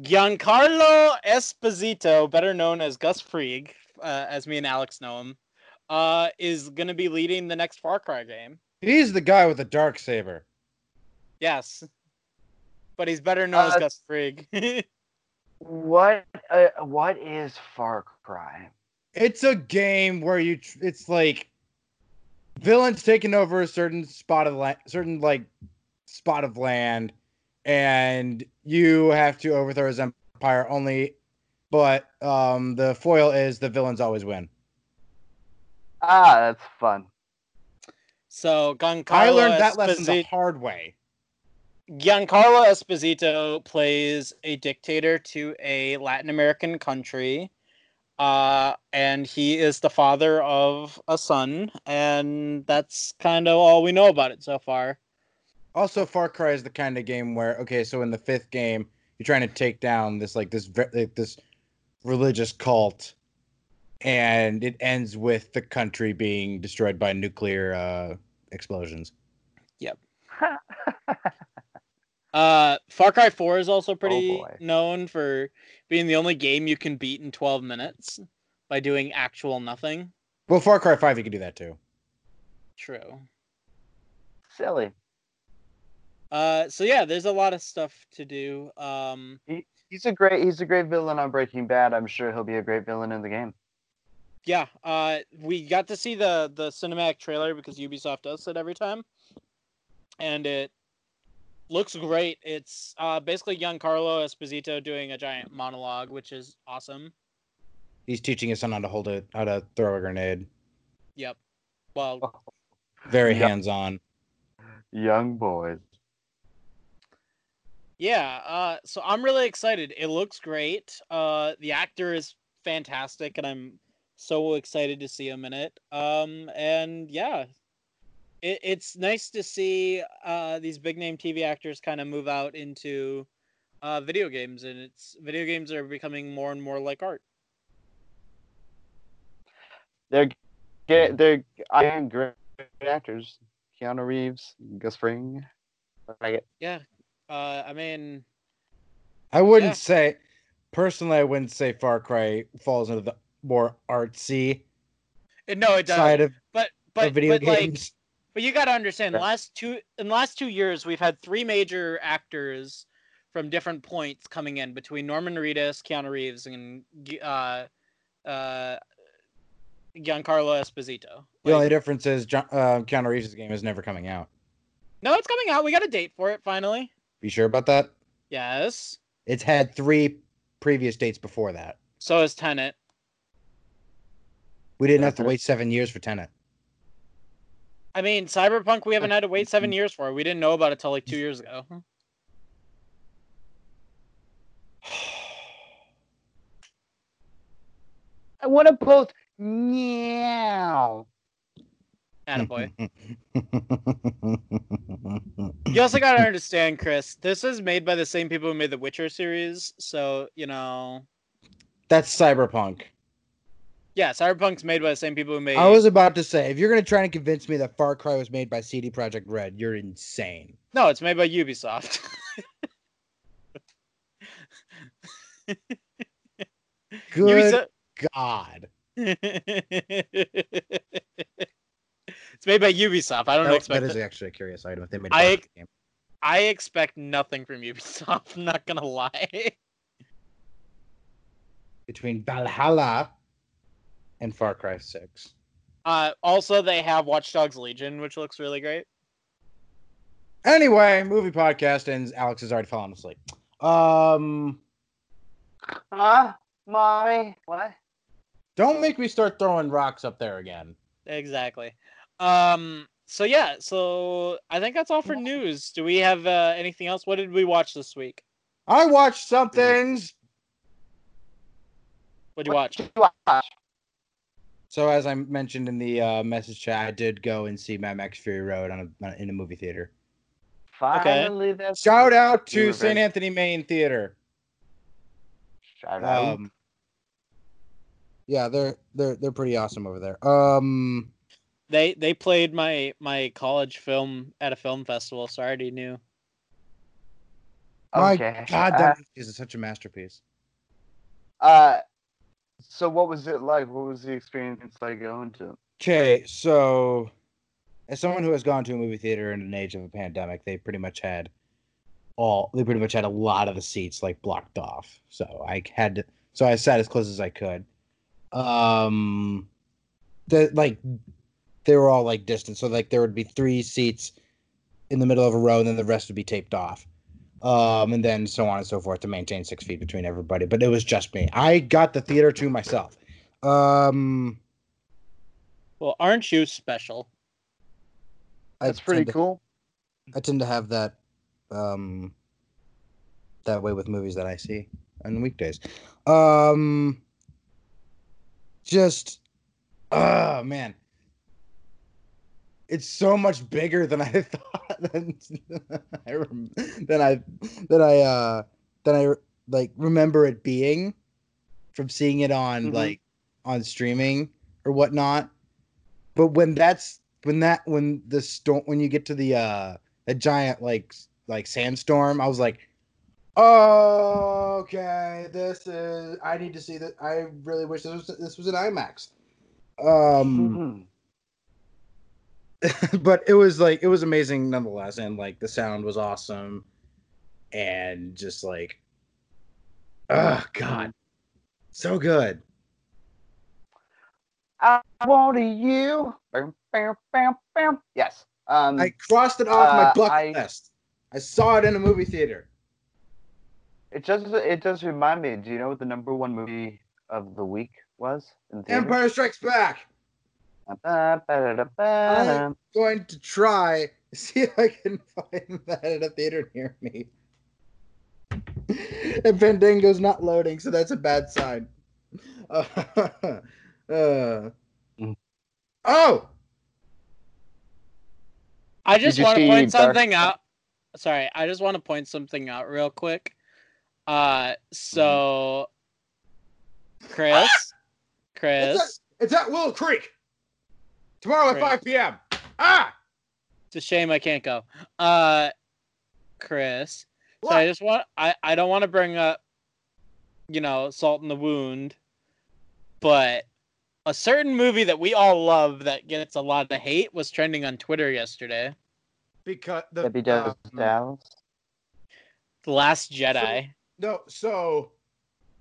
Giancarlo Esposito, better known as Gus Fring, uh, as me and Alex know him, uh, is going to be leading the next Far Cry game. He's the guy with the dark saber. Yes, but he's better known uh, as Gus Fring. What uh, what is Far Cry? It's a game where you tr- it's like villains taking over a certain spot of land, certain like spot of land, and you have to overthrow his empire. Only, but um, the foil is the villains always win. Ah, that's fun. So Giancarlo I learned that Esposito- lesson the hard way. Giancarlo Esposito plays a dictator to a Latin American country, uh, and he is the father of a son, and that's kind of all we know about it so far. Also, Far Cry is the kind of game where, okay, so in the fifth game, you're trying to take down this like this like, this religious cult, and it ends with the country being destroyed by nuclear uh, explosions. Yep. uh, Far Cry four is also pretty oh known for being the only game you can beat in twelve minutes by doing actual nothing. Well, Far Cry five, you can do that too. True. Silly. Uh, so yeah, there's a lot of stuff to do. Um, he, he's a great, he's a great villain on Breaking Bad. I'm sure he'll be a great villain in the game. Yeah, uh, we got to see the the cinematic trailer because Ubisoft does it every time, and it looks great. It's uh, basically Giancarlo Esposito doing a giant monologue, which is awesome. He's teaching his son how to hold it, how to throw a grenade. Yep. Well, very hands-on. Young boys. Yeah, uh, so I'm really excited. It looks great. Uh, the actor is fantastic, and I'm so excited to see him in it. Um, and yeah, it, it's nice to see uh, these big-name T V actors kind of move out into uh, video games, and it's video games are becoming more and more like art. They're get they're I am great actors. Keanu Reeves, Gus Fring. I like it. Yeah. Uh, I mean, I wouldn't yeah. say personally. I wouldn't say Far Cry falls into the more artsy. No, it doesn't. Side of but but video but games. Like, but you got to understand. Yeah. The last two in the last two years, we've had three major actors from different points coming in between Norman Reedus, Keanu Reeves, and uh, uh, Giancarlo Esposito. Like, the only difference is John, uh, Keanu Reeves' game is never coming out. No, it's coming out. We got a date for it finally. You sure about that? Yes. It's had three previous dates before that. So is Tenet. We didn't have to wait seven years for Tenet. I mean, Cyberpunk, we haven't had to wait seven years for. We didn't know about it till like two years ago. I want to both. Meow. Attaboy. You also got to understand, Chris, this is made by the same people who made the Witcher series, so, you know... That's Cyberpunk. Yeah, Cyberpunk's made by the same people who made... I was about to say, if you're going to try and convince me that Far Cry was made by C D Projekt Red, you're insane. No, it's made by Ubisoft. Good Ubisoft... God. It's made by Ubisoft. I don't that, expect that is actually a curious item. If they made I, game. I expect nothing from Ubisoft. I'm not gonna lie. Between Valhalla and Far Cry six. Uh, also, they have Watch Dogs Legion, which looks really great. Anyway, movie podcast ends. Alex has already fallen asleep. Um. Huh? Mommy? What? Don't make me start throwing rocks up there again. Exactly. Um, so yeah, so I think that's all for news. Do we have uh, anything else? What did we watch this week? I watched some things. What'd you watch? What did you watch? So as I mentioned in the uh, message chat, I did go and see Mad Max Fury Road on a, in a movie theater. Finally, okay. That's shout out to Saint Anthony Maine Theater. Shout out. Um, yeah, they're they're they're pretty awesome over there. Um. They they played my, my college film at a film festival, so I already knew. Okay. My God, that uh, is such a masterpiece. Uh, so what was it like? What was the experience like going to? Okay, so as someone who has gone to a movie theater in an age of a pandemic, they pretty much had all they pretty much had a lot of the seats like blocked off. So I had to, so I sat as close as I could. Um, the like. They were all, like, distant. So, like, there would be three seats in the middle of a row, and then the rest would be taped off. Um, and then so on and so forth to maintain six feet between everybody. But it was just me. I got the theater to myself. Um, well, aren't you special? That's pretty cool. I tend to have that um, that way with movies that I see on weekdays. Um, just, oh, man. it's so much bigger than I thought than, than I than I than I uh, than I like remember it being from seeing it on mm-hmm. like on streaming or whatnot. But when that's when that when the storm when you get to the uh, a giant like like sandstorm, I was like, oh, okay, this is I need to see that. I really wish this was this was an IMAX. Um, mm-hmm. But it was like it was amazing nonetheless, and like the sound was awesome, and just like, oh god, so good. I want you. Yes. Um, I crossed it off uh, my bucket list. I saw it in a movie theater. It just it does remind me. Do you know what the number one movie of the week was? In the Empire Strikes Back. I'm going to try to see if I can find that at a theater near me. And Fandango's not loading, so that's a bad sign. Uh, uh, oh. I just want to point something dark? out. Sorry, I just want to point something out real quick. Uh, so, Chris, ah! Chris, it's at, it's at Willow Creek tomorrow Chris. at five p.m. Ah, it's a shame I can't go. Uh, Chris, what? So I just want I I don't want to bring up, you know, salt in the wound, but a certain movie that we all love that gets a lot of hate was trending on Twitter yesterday. Because the W W F Dallas, The Last Jedi. So, no, so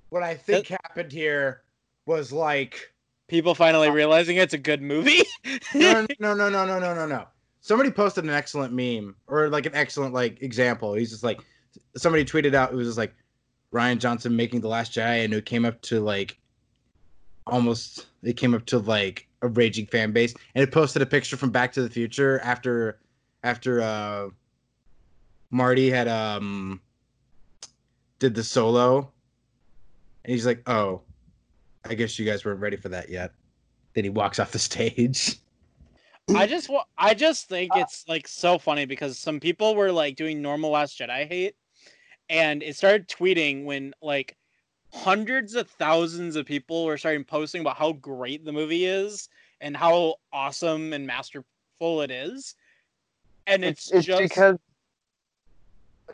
what I think it, happened here was like people finally uh, realizing it's a good movie. no, no, no, no, no, no, no, no. Somebody posted an excellent meme or like an excellent like example. He's just like somebody tweeted out. It was just like Rian Johnson making The Last Jedi, and it came up to like almost. It came up to like a raging fan base, and it posted a picture from Back to the Future after after uh, Marty had um. did the solo, and he's like, oh, I guess you guys weren't ready for that yet. Then he walks off the stage. I just wa- I just think it's like so funny because some people were like doing normal Last Jedi hate, and it started tweeting when like hundreds of thousands of people were starting posting about how great the movie is and how awesome and masterful it is. And it's, it's, it's just because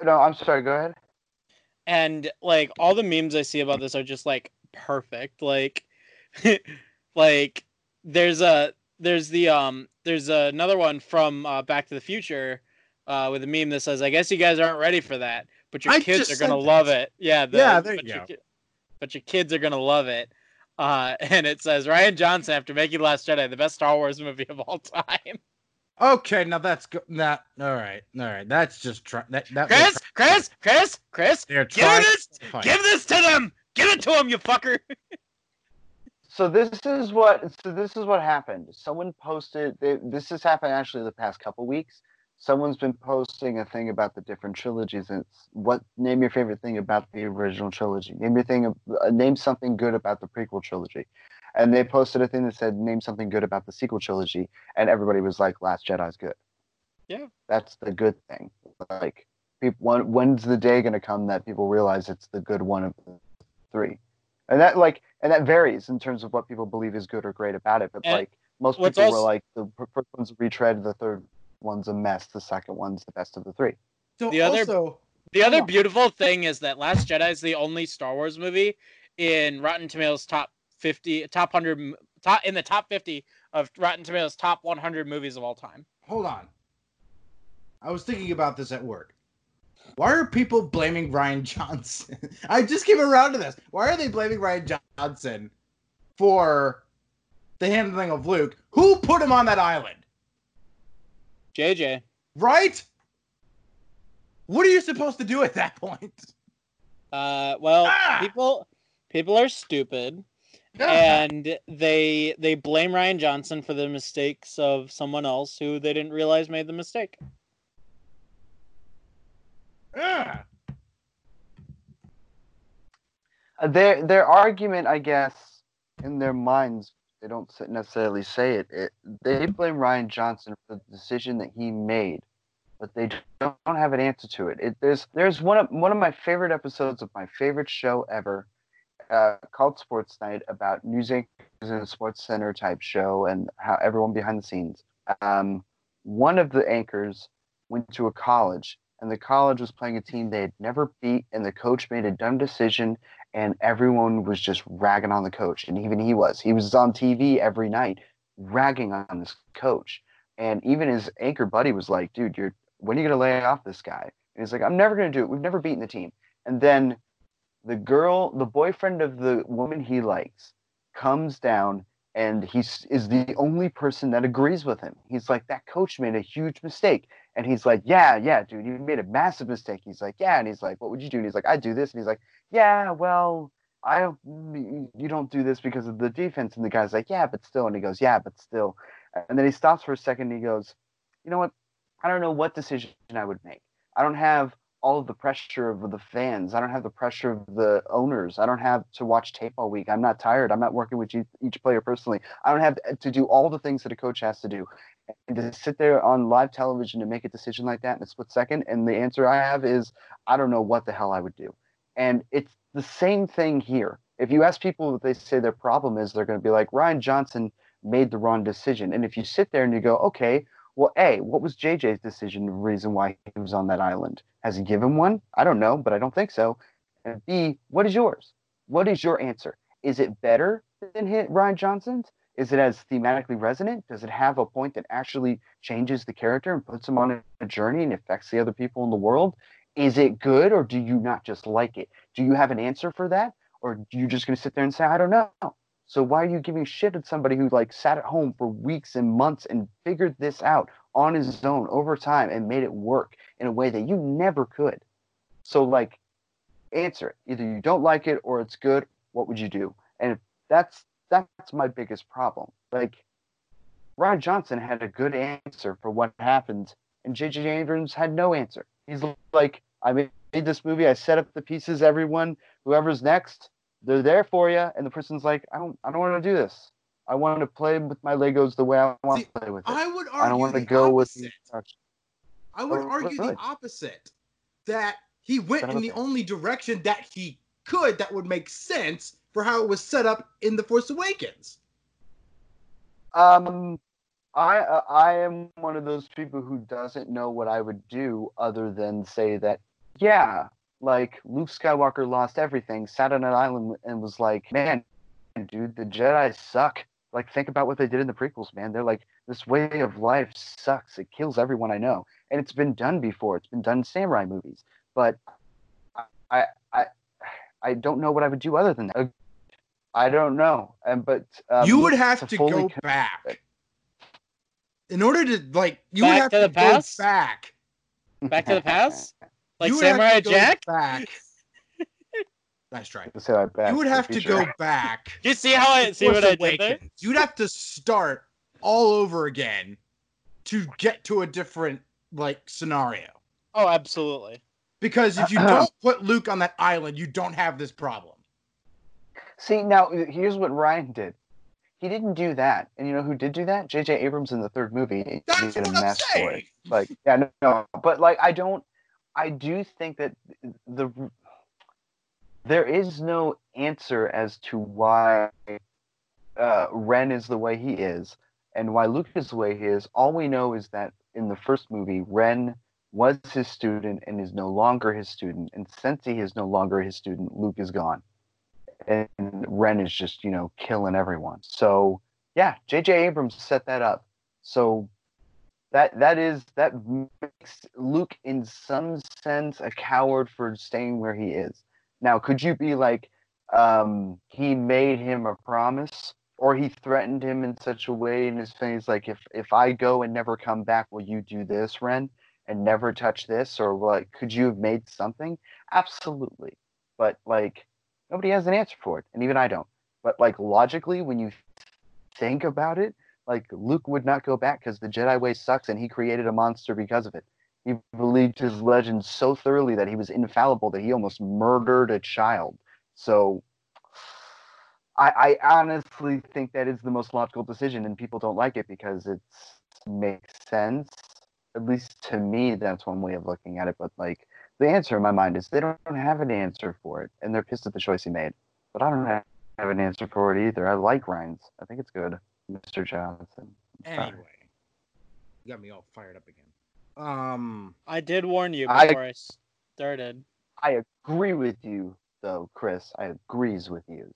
no I'm sorry go ahead And, like, all the memes I see about this are just, like, perfect. Like, like there's a, there's the, um, there's another one from uh, Back to the Future uh, with a meme that says, I guess you guys aren't ready for that, but your I kids are going to love it. Yeah, the, yeah there you but go. Your, but your kids are going to love it. Uh, and it says, Rian Johnson, after making Last Jedi, the best Star Wars movie of all time. Okay, now that's good. Nah, all right, all right. That's just try- that, that Chris, try- Chris, Chris, Chris, Chris. Give this, give this to them. Give it to them, you fucker. So this is what. So this is what happened. Someone posted. They, this has happened actually the past couple weeks. Someone's been posting a thing about the different trilogies. And it's what name your favorite thing about the original trilogy. Name your thing. Uh, name something good about the prequel trilogy. And they posted a thing that said, name something good about the sequel trilogy. And everybody was like, Last Jedi's good. Yeah. That's the good thing. Like, people, when, when's the day going to come that people realize it's the good one of the three? And that, like, and that varies in terms of what people believe is good or great about it. But, and like, most people also- were like, the first one's a retread, the third one's a mess, the second one's the best of the three. So the other, also- the other beautiful thing is that Last Jedi is the only Star Wars movie in Rotten Tomatoes top fifty top one hundred top in the top fifty of Rotten Tomatoes top one hundred movies of all time. Hold on. I was thinking about this at work. Why are people blaming Rian Johnson? I just came around to this. Why are they blaming Rian Johnson for the handling of Luke? Who put him on that island? J J. Right? What are you supposed to do at that point? Uh well, ah! people people are stupid. And they they blame Rian Johnson for the mistakes of someone else who they didn't realize made the mistake. Yeah. Their their argument, I guess, in their minds they don't necessarily say it. it. They blame Rian Johnson for the decision that he made, but they don't have an answer to it. it there's there's one of one of my favorite episodes of my favorite show ever, uh, called Sports Night, about news anchors in a sports center type show and how everyone behind the scenes. Um, one of the anchors went to a college, and the college was playing a team they had never beat, and the coach made a dumb decision, and everyone was just ragging on the coach. And even he was. He was on T V every night ragging on this coach. And even his anchor buddy was like, dude, you're when are you going to lay off this guy? And he's like, I'm never going to do it. We've never beaten the team. And then the girl, the boyfriend of the woman he likes, comes down, and he is the only person that agrees with him. He's like, that coach made a huge mistake. And he's like, yeah, yeah, dude, you made a massive mistake. He's like, yeah. And he's like, what would you do? And he's like, I do this. And he's like, yeah, well, I don't, you don't do this because of the defense. And the guy's like, yeah, but still. And he goes, yeah, but still. And then he stops for a second and he goes, you know what? I don't know what decision I would make. I don't have all of the pressure of the fans. I don't have the pressure of the owners. I don't have to watch tape all week. I'm not tired. I'm not working with each player personally. I don't have to do all the things that a coach has to do. And to sit there on live television and make a decision like that in a split second, and the answer I have is, I don't know what the hell I would do. And it's the same thing here. If you ask people what they say their problem is, they're going to be like, Rian Johnson made the wrong decision. And if you sit there and you go, okay, well, A, what was J J's decision, the reason why he was on that island? Has he given one? I don't know, but I don't think so. And B, what is yours? What is your answer? Is it better than Rian Johnson's? Is it as thematically resonant? Does it have a point that actually changes the character and puts him on a journey and affects the other people in the world? Is it good, or do you not just like it? Do you have an answer for that? Or are you just going to sit there and say, I don't know? So why are you giving shit at somebody who like sat at home for weeks and months and figured this out on his own over time and made it work in a way that you never could? So like, answer it. Either you don't like it or it's good. What would you do? And that's that's my biggest problem. Like, Rian Johnson had a good answer for what happened, and J J Abrams had no answer. He's like, I made this movie. I set up the pieces. Everyone, whoever's next, they're there for you. And the person's like, I don't I don't want to do this. I want to play with my Legos the way I want See, to play with it. I would argue I don't want to go opposite. with the I would or, argue really? the opposite. That he went in the only direction that he could that would make sense for how it was set up in The Force Awakens. Um I uh, I am one of those people who doesn't know what I would do other than say that, yeah, like, Luke Skywalker lost everything, sat on an island and was like, man, dude, the Jedi suck. Like, think about what they did in the prequels, man. They're like, this way of life sucks. It kills everyone I know. And it's been done before. It's been done in samurai movies. But I I, I don't know what I would do other than that. I don't know. And but um, You would have to go back. In order to, like, you would have to go back. Back to the past? Like Samurai Jack? Back. Nice try. Back you would have to go back. You see how I see what I did there? You'd have to start all over again to get to a different, like, scenario. Oh, absolutely. Because if you don't put Luke on that island, you don't have this problem. See, now, here's what Ryan did. He didn't do that. And you know who did do that? J J Abrams in the third movie. That's what I'm saying. Like, yeah, no, no. But, like, I don't I do think that the there is no answer as to why uh, Ren is the way he is and why Luke is the way he is. All we know is that in the first movie, Ren was his student and is no longer his student. And since he is no longer his student, Luke is gone. And Ren is just, you know, killing everyone. So, yeah, J J Abrams set that up. So That that is that makes Luke in some sense a coward for staying where he is. Now, could you be like, um, he made him a promise, or he threatened him in such a way in his face, like, if if I go and never come back, will you do this, Ren, and never touch this, or like, could you have made something? Absolutely, but like, nobody has an answer for it, and even I don't. But like, logically, when you think about it, like, Luke would not go back because the Jedi way sucks and he created a monster because of it. He believed his legend so thoroughly that he was infallible that he almost murdered a child. So I, I honestly think that is the most logical decision, and people don't like it because it makes sense. At least to me, that's one way of looking at it. But like, the answer in my mind is they don't have an answer for it, and they're pissed at the choice he made. But I don't have an answer for it either. I like Ryan's. I think it's good, Mister Johnson. Anyway, you got me all fired up again. Um, I did warn you before I, I started. I agree with you, though, Chris. I agrees with you.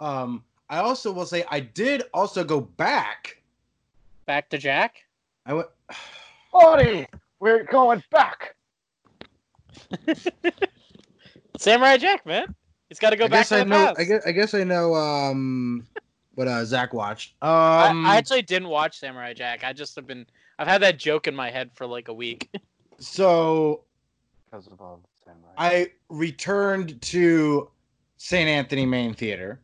um, I also will say I did also go back. Back to Jack? I went... Buddy, we're going back. Samurai Jack, man. He's got to go I back to I the know, past. I guess, I guess I know um, what uh, Zach watched. Um, I, I actually didn't watch Samurai Jack. I just have been... I've had that joke in my head for like a week. So... Because of all the Samurai. I returned to... Saint Anthony Main Theater.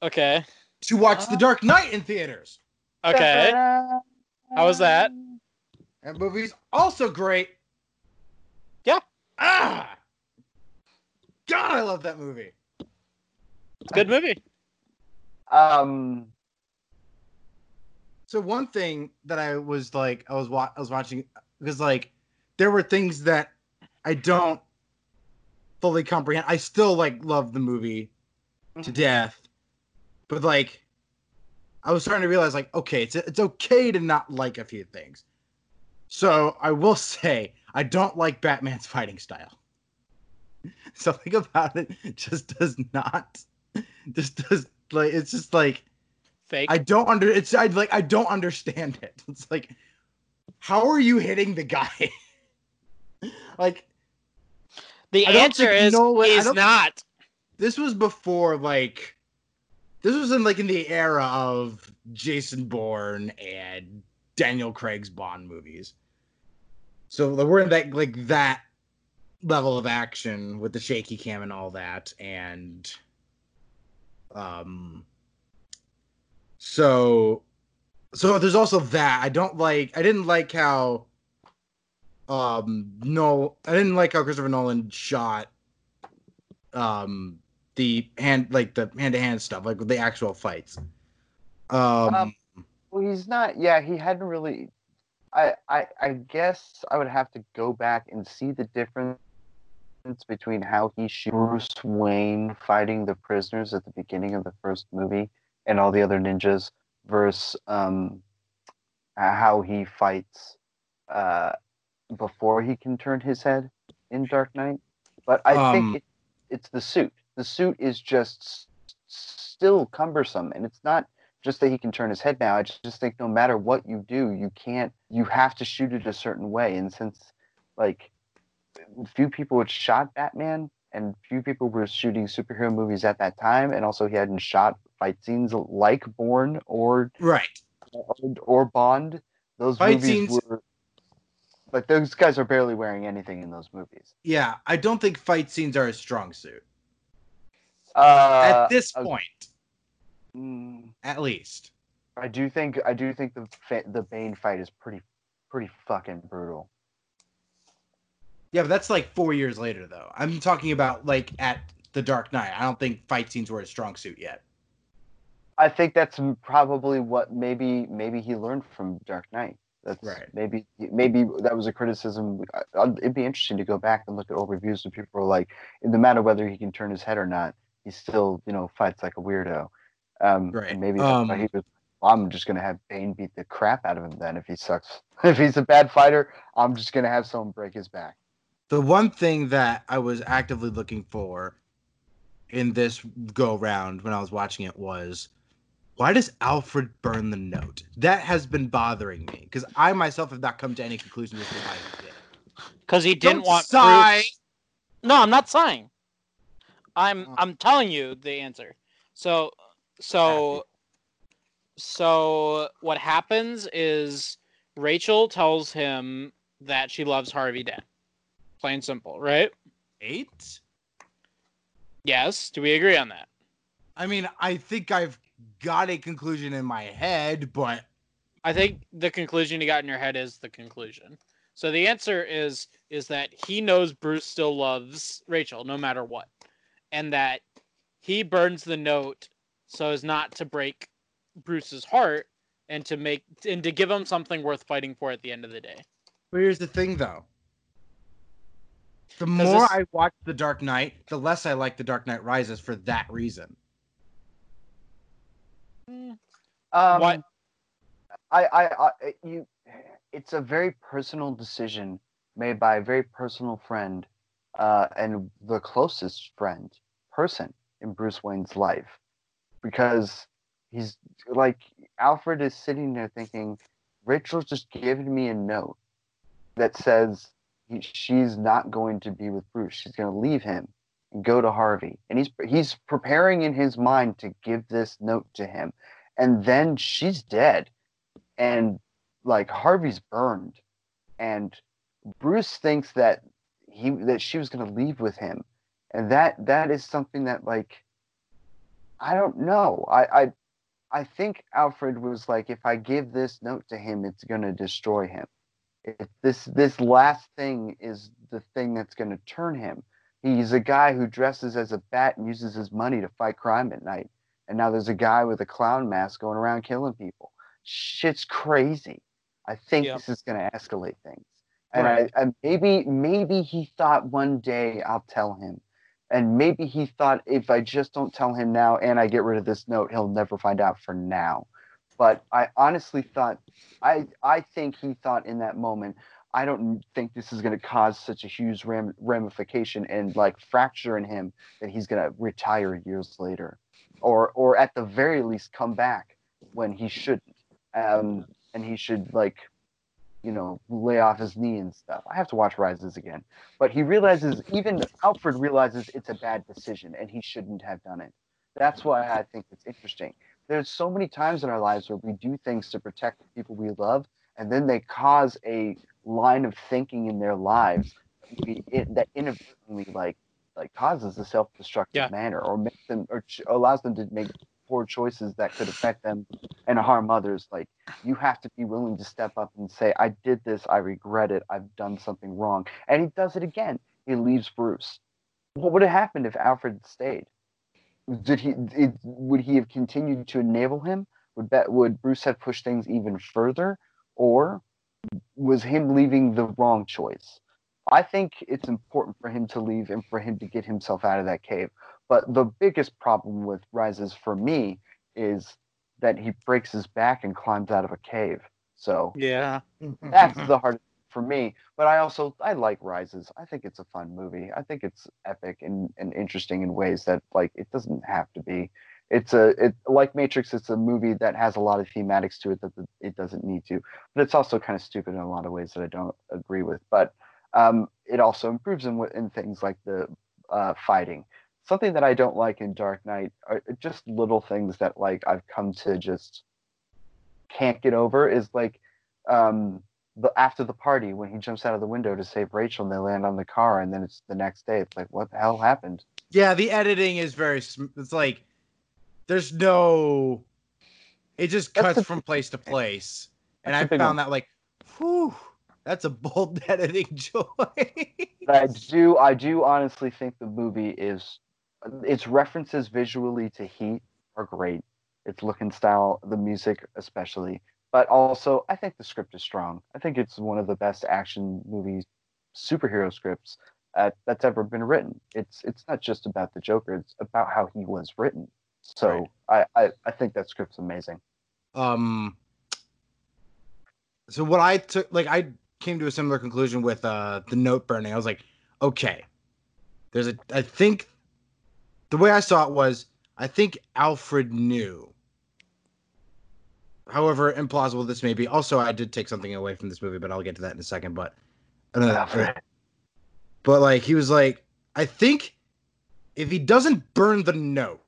Okay. To watch uh, The Dark Knight in theaters. Okay. How was that? That movie's also great. Yeah. Ah. God, I love that movie. It's a good movie. Um. So one thing that I was like, I was wa- I was watching because like there were things that I don't fully comprehend. I still like love the movie mm-hmm. to death, but like I was starting to realize, like, okay, it's it's okay to not like a few things. So I will say I don't like Batman's fighting style. Something about it just does not. This does like it's just like fake. I don't under it's I like I don't understand it. It's like, how are you hitting the guy? Like. The answer is he's not. This was before, like, this was in like in the era of Jason Bourne and Daniel Craig's Bond movies. So we're in that like that level of action with the shaky cam and all that, and um, so so there's also that I don't like. I didn't like how. Um, no, I didn't like how Christopher Nolan shot, um, the hand, like the hand to hand stuff, like the actual fights. Um, um, well, he's not, yeah, he hadn't really, I, I, I guess I would have to go back and see the difference between how he shoots Bruce Wayne fighting the prisoners at the beginning of the first movie and all the other ninjas versus, um, how he fights, uh, before he can turn his head in Dark Knight. But I um, think it, it's the suit. The suit is just s- still cumbersome. And it's not just that he can turn his head now. I just, just think no matter what you do, you can't, you have to shoot it a certain way. And since, like, few people had shot Batman and few people were shooting superhero movies at that time. And also he hadn't shot fight scenes like Bourne or, right. or, or Bond. Those fight movies scenes- were... Like, those guys are barely wearing anything in those movies. Yeah, I don't think fight scenes are a strong suit. Uh, At this point. Uh, at least. I do think I do think the the Bane fight is pretty pretty fucking brutal. Yeah, but that's like four years later, though. I'm talking about, like, at The Dark Knight. I don't think fight scenes were a strong suit yet. I think that's probably what maybe maybe he learned from Dark Knight. That's right. Maybe maybe that was a criticism. It'd be interesting to go back and look at old reviews where people are like, no matter whether he can turn his head or not, he still, you know, fights like a weirdo. Um, right. And maybe um, he was, well, I'm just going to have Bane beat the crap out of him then if he sucks. If he's a bad fighter, I'm just going to have someone break his back. The one thing that I was actively looking for in this go-round when I was watching it was, why does Alfred burn the note? That has been bothering me because I myself have not come to any conclusion as to why he did. Because he didn't Don't want sigh. Bruce. No, I'm not sighing. I'm oh. I'm telling you the answer. So so so what happens is Rachel tells him that she loves Harvey Dent. Plain and simple, right? Eight? Yes. Do we agree on that? I mean, I think I've got a conclusion in my head, but I think the conclusion you got in your head is the conclusion. So the answer is is that he knows Bruce still loves Rachel no matter what, and that he burns the note so as not to break Bruce's heart and to make and to give him something worth fighting for at the end of the day. But here's the thing, though. The more this... I watch The Dark Knight, the less I like The Dark Knight Rises for that reason. Mm. Um, what? I, I, I, you. It's a very personal decision made by a very personal friend, uh, and the closest friend person in Bruce Wayne's life, because he's like Alfred is sitting there thinking, Rachel's just giving me a note that says he, she's not going to be with Bruce. She's going to leave him and go to Harvey. And he's he's preparing in his mind to give this note to him. And then she's dead. And, like, Harvey's burned. And Bruce thinks that he that she was going to leave with him. And that that is something that, like, I don't know. I, I, I think Alfred was like, if I give this note to him, it's going to destroy him. If this this last thing is the thing that's going to turn him. He's a guy who dresses as a bat and uses his money to fight crime at night. And now there's a guy with a clown mask going around killing people. Shit's crazy. I think yeah. this is going to escalate things. And right. I, I, maybe maybe he thought one day I'll tell him. And maybe he thought if I just don't tell him now and I get rid of this note, he'll never find out for now. But I honestly thought, I I think he thought in that moment, I don't think this is going to cause such a huge ram, ramification and like fracture in him that he's going to retire years later. Or or at the very least come back when he shouldn't. Um, and he should, like, you know, lay off his knee and stuff. I have to watch Rises again. But he realizes, even Alfred realizes it's a bad decision and he shouldn't have done it. That's why I think it's interesting. There's so many times in our lives where we do things to protect the people we love, and then they cause a line of thinking in their lives that inadvertently, like, like causes a self-destructive yeah. manner, or makes them, or ch- allows them to make poor choices that could affect them and harm others. Like, you have to be willing to step up and say, I did this, I regret it, I've done something wrong. And he does it again. He leaves Bruce. What would have happened if Alfred stayed? Did he? It, would he have continued to enable him? Would that, would Bruce have pushed things even further? Or was him leaving the wrong choice? I think it's important for him to leave and for him to get himself out of that cave. But the biggest problem with Rises for me is that he breaks his back and climbs out of a cave. So yeah, that's the hardest for me. But I also, I like Rises. I think it's a fun movie. I think it's epic and, and interesting in ways that, like, it doesn't have to be. It's a, it, like Matrix, it's a movie that has a lot of thematics to it that it doesn't need to. But it's also kind of stupid in a lot of ways that I don't agree with. But um, it also improves in, in things like the uh, fighting. Something that I don't like in Dark Knight are just little things that, like, I've come to just can't get over is, like, um, the after the party when he jumps out of the window to save Rachel and they land on the car, and then it's the next day. It's like, what the hell happened? Yeah, the editing is very... It's like... There's no, it just cuts from place to place. And I found that, like, whew, that's a bold editing choice. I do, I do honestly think the movie is, its references visually to Heat are great. Its look and style, the music especially. But also, I think the script is strong. I think it's one of the best action movie superhero scripts uh, that's ever been written. It's, it's not just about the Joker, it's about how he was written. So right. I, I, I think that script's amazing. Um. So what I took, like, I came to a similar conclusion with uh, the note burning. I was like, okay, there's a, I think the way I saw it was, I think Alfred knew. However implausible this may be. Also, I did take something away from this movie, but I'll get to that in a second. But I don't know that. But, like, he was like, I think if he doesn't burn the note,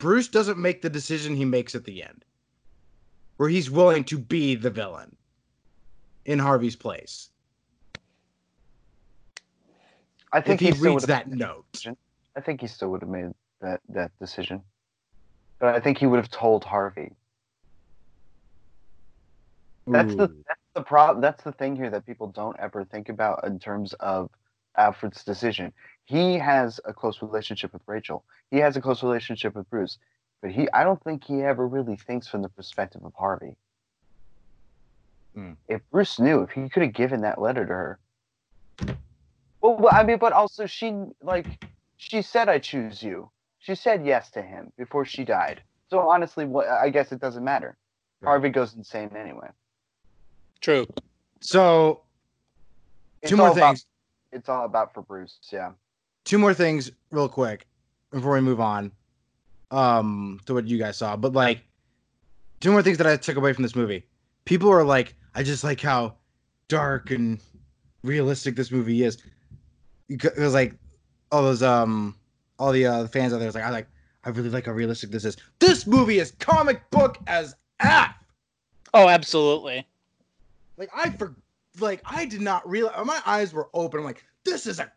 Bruce doesn't make the decision he makes at the end, where he's willing to be the villain in Harvey's place. I think if he, he reads that note. I think he still would have made that, that decision. But I think he would have told Harvey. That's the, that's the problem. That's the thing here that people don't ever think about in terms of Alfred's decision. He has a close relationship with Rachel. He has a close relationship with Bruce. But he, I don't think he ever really thinks from the perspective of Harvey. Mm. If Bruce knew, if he could have given that letter to her. Well, I mean, but also she, like, she said, I choose you. She said yes to him before she died. So honestly, what, I guess it doesn't matter. Right. Harvey goes insane anyway. True. So, it's two more things. About, it's all about for Bruce, yeah. Two more things real quick before we move on. Um, to what you guys saw, but like two more things that I took away from this movie. People are like, I just like how dark and realistic this movie is. It was like all those um all the uh, fans out there was like, I like I really like how realistic this is. This movie is comic book as F. Oh, absolutely. Like I for like I did not realize my eyes were open. I'm like, this is a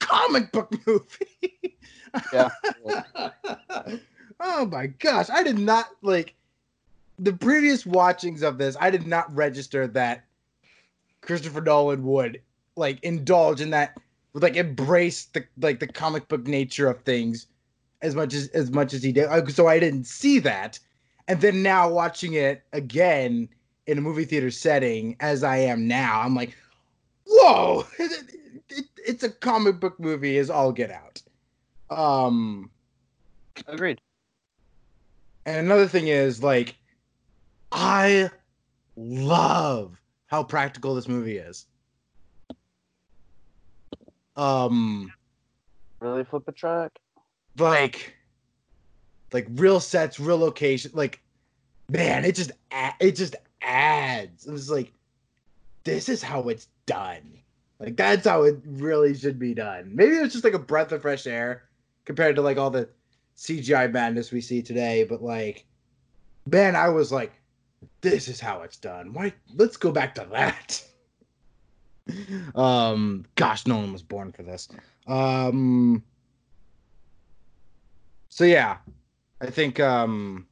comic book movie. Yeah. Oh my gosh, I did not, like, the previous watchings of this, I did not register that Christopher Nolan would, like, indulge in that, would, like, embrace the, like, the comic book nature of things as much as, as much as he did. So I didn't see that. And then now watching it again in a movie theater setting as I am now, I'm like, whoa, it, it, it's a comic book movie is all get out. Um, Agreed. And another thing is, like, I love how practical this movie is. Um, really flip a truck. Like, like real sets, real location. Like, man, it just ad- it just adds. It was like, this is how it's done. Like, that's how it really should be done. Maybe it was just like a breath of fresh air compared to like all the C G I madness we see today, but like, man, I was like, this is how it's done. Why? Let's go back to that. um, gosh, no one was born for this. Um, so yeah, I think um,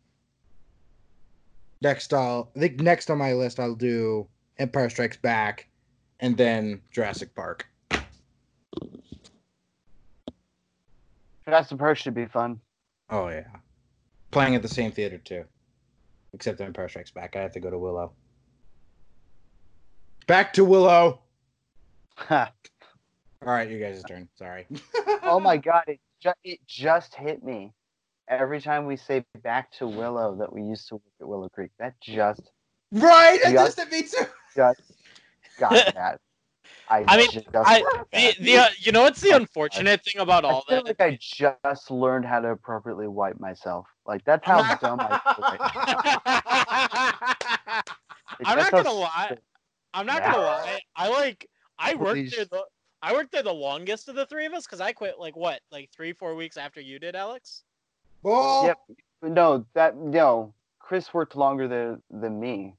next I'll I think next on my list I'll do Empire Strikes Back, and then Jurassic Park. Jurassic Park should be fun. Oh, yeah. Playing at the same theater, too. Except Empire Strikes Back. I have to go to Willow. Back to Willow! All right, you guys' turn. Sorry. Oh, my God. It, ju- it just hit me. Every time we say back to Willow that we used to work at Willow Creek, that just... Right! That just hit me, too! Just got that. I, I mean, I, the, the, uh, you know what's the unfortunate I, thing about all that? I feel that? like I just learned how to appropriately wipe myself. Like, that's how dumb I feel right now. Like, I'm not gonna lie. Stupid. I'm not yeah. gonna lie. I, like, I worked Please. there the, I worked there the longest of the three of us, because I quit, like, what? Like, three, four weeks after you did, Alex? Oh! Yep. No, that, no. Chris worked longer there than me.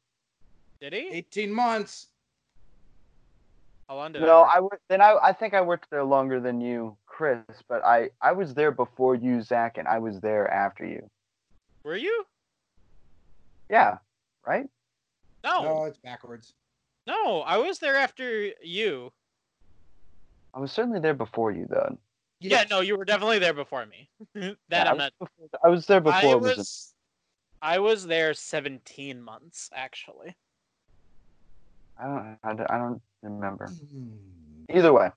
Did he? eighteen months No, I worked, then I I think I worked there longer than you, Chris. But I, I was there before you, Zach, and I was there after you. Were you? Yeah. Right? No. No, it's backwards. No, I was there after you. I was certainly there before you, though. Yeah, yes. No, you were definitely there before me. that yeah, I'm I not. Before, I was there before. I was. was in... I was there seventeen months actually. I don't. I don't. I don't remember. Either way.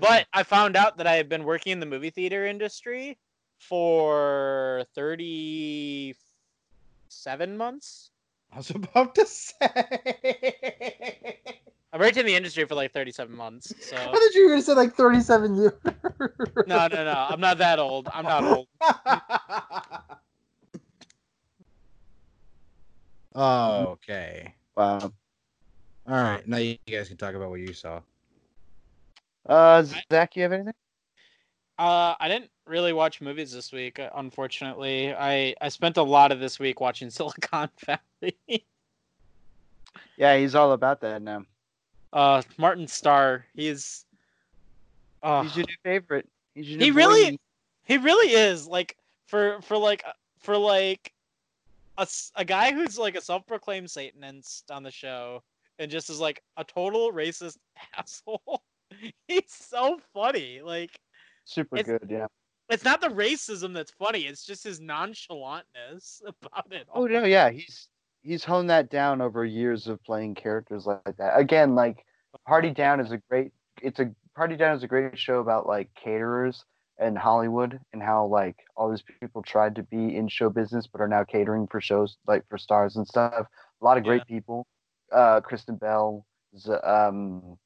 But I found out that I have been working in the movie theater industry for thirty-seven months I was about to say. I've worked in the industry for like thirty-seven months So. I thought you were going to say like thirty-seven years No, no, no. I'm not that old. I'm not old. Oh, okay. Wow. All right, now you guys can talk about what you saw. Uh, Zach, you have anything? Uh, I didn't really watch movies this week, unfortunately. I, I spent a lot of this week watching Silicon Valley. Yeah, he's all about that now. Uh, Martin Starr, he's... Uh, he's your new favorite. He's your new he really, boy. he really is. Like for for like for like a a guy who's like a self-proclaimed Satanist on the show. And just is like a total racist asshole. He's so funny. Like, super good, yeah. It's not the racism that's funny. It's just his nonchalantness about it. Oh, no, yeah. He's he's honed that down over years of playing characters like that. Again, like, Party Down is a great... It's a Party Down is a great show about, like, caterers and Hollywood and how, like, all these people tried to be in show business but are now catering for shows, like, for stars and stuff. A lot of great yeah. people. Uh, Kristen Bell, um,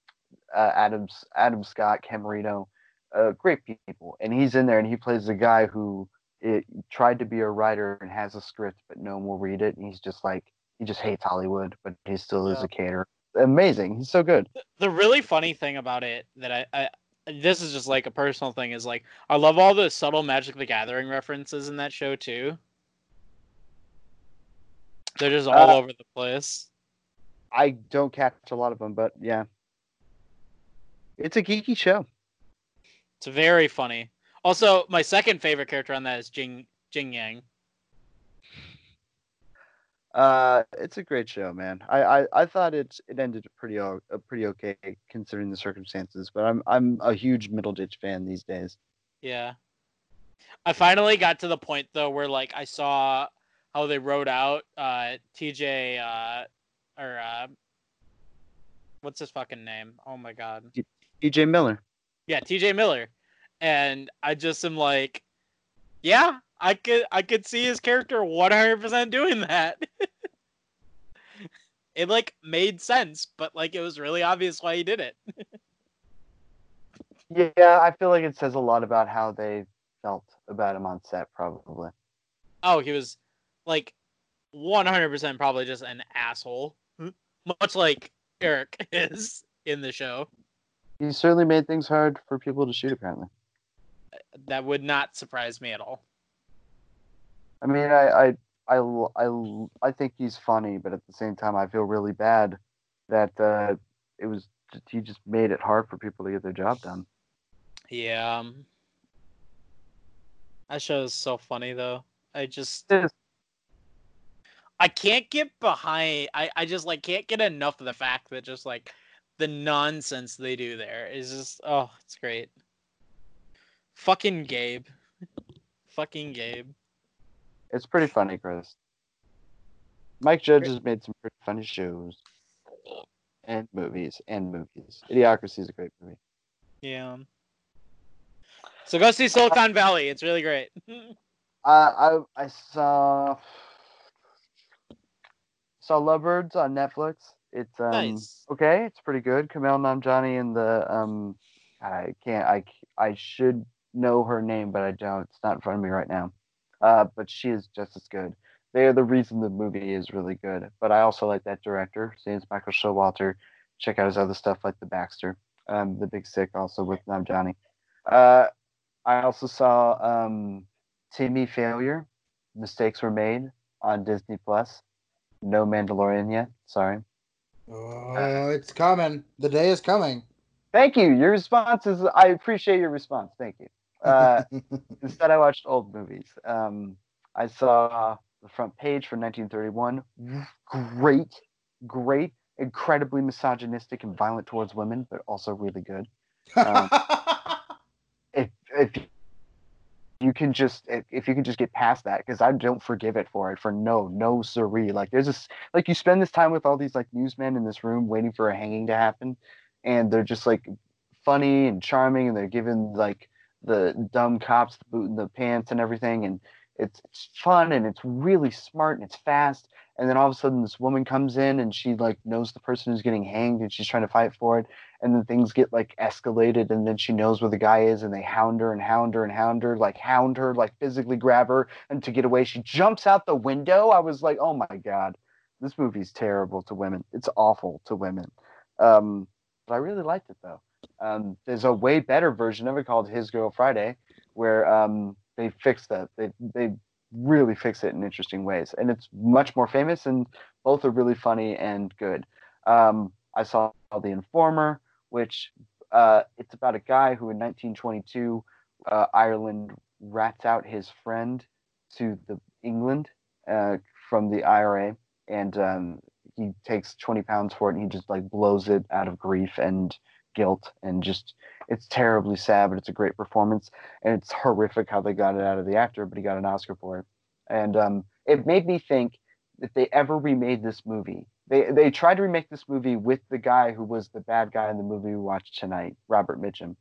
uh, Adams, Adam Scott, Cam Marino. Uh, great people, and he's in there, and he plays the guy who it, tried to be a writer and has a script, but no one will read it. And he's just like, he just hates Hollywood, but he still yeah. is a caterer. Amazing, he's so good. The, the really funny thing about it that I, I, this is just like a personal thing, is like I love all the subtle Magic the Gathering references in that show too. They're just all uh, over the place. I don't catch a lot of them, but yeah, it's a geeky show. It's very funny. Also, my second favorite character on that is Jing Jing Yang. Uh, it's a great show, man. I, I, I thought it it ended pretty o- pretty okay considering the circumstances, but I'm I'm a huge Middleditch fan these days. Yeah, I finally got to the point though where like I saw how they wrote out uh, T J uh, or uh, what's his fucking name? Oh my god, T J Miller. Yeah, T J Miller. And I just am like, yeah, I could I could see his character one hundred percent doing that. It, like, made sense, but, like, it was really obvious why he did it. Yeah, I feel like it says a lot about how they felt about him on set, probably. Oh, he was, like, one hundred percent probably just an asshole. Much like Eric is in the show. He certainly made things hard for people to shoot, apparently. That would not surprise me at all. I mean, I, I, I, I, I think he's funny, but at the same time, I feel really bad that uh, it was he just made it hard for people to get their job done. Yeah. Um, that show is so funny, though. I just... I can't get behind... I, I just, like, can't get enough of the fact that just, like... The nonsense they do there is just, oh, it's great. Fucking Gabe. Fucking Gabe. It's pretty funny, Chris. Mike Judge has made some pretty funny shows. And movies. And movies. Idiocracy is a great movie. Yeah. So go see Silicon uh, Valley. It's really great. uh, I I saw... Saw Lovebirds on Netflix. It's um, nice. Okay. It's pretty good. Kumail Nanjiani and the um, I can't. I I should know her name, but I don't. It's not in front of me right now. Uh, but she is just as good. They are the reason the movie is really good. But I also like that director. His name's Michael Showalter. Check out his other stuff like The Baxter, um, The Big Sick, also with Nanjiani. Uh, I also saw um, Timmy Failure. Mistakes Were Made on Disney Plus. No Mandalorian yet. Sorry. Oh, it's coming. The day is coming. Thank you. Your response is... I appreciate your response. Thank you. Uh, instead, I watched old movies. Um, I saw The Front Page from nineteen thirty-one. Great, great, incredibly misogynistic and violent towards women, but also really good. Um, if, if you can just if, if you can just get past that, because I don't forgive it for it for no no siree. Like there's this like you spend this time with all these like newsmen in this room waiting for a hanging to happen, and they're just like funny and charming, and they're giving like the dumb cops the boot in the pants and everything, and it's, it's fun and it's really smart and it's fast. And then all of a sudden this woman comes in and she like knows the person who's getting hanged and she's trying to fight for it. And then things get like escalated, and then she knows where the guy is, and they hound her and hound her and hound her, like hound her, like physically grab her. And to get away, she jumps out the window. I was like, oh my God, this movie's terrible to women. It's awful to women. Um, but I really liked it though. Um, there's a way better version of it called His Girl Friday, where um, they fixed that. They, they, really fix it in interesting ways, and it's much more famous, and both are really funny and good. um I saw The Informer, which uh it's about a guy who in nineteen twenty-two uh Ireland rats out his friend to the England uh from the I R A, and um he takes twenty pounds for it, and he just like blows it out of grief and guilt, and just it's terribly sad, but it's a great performance, and it's horrific how they got it out of the actor, but he got an Oscar for it. And um, it made me think, if they ever remade this movie, they they tried to remake this movie with the guy who was the bad guy in the movie we watched tonight, Robert Mitchum.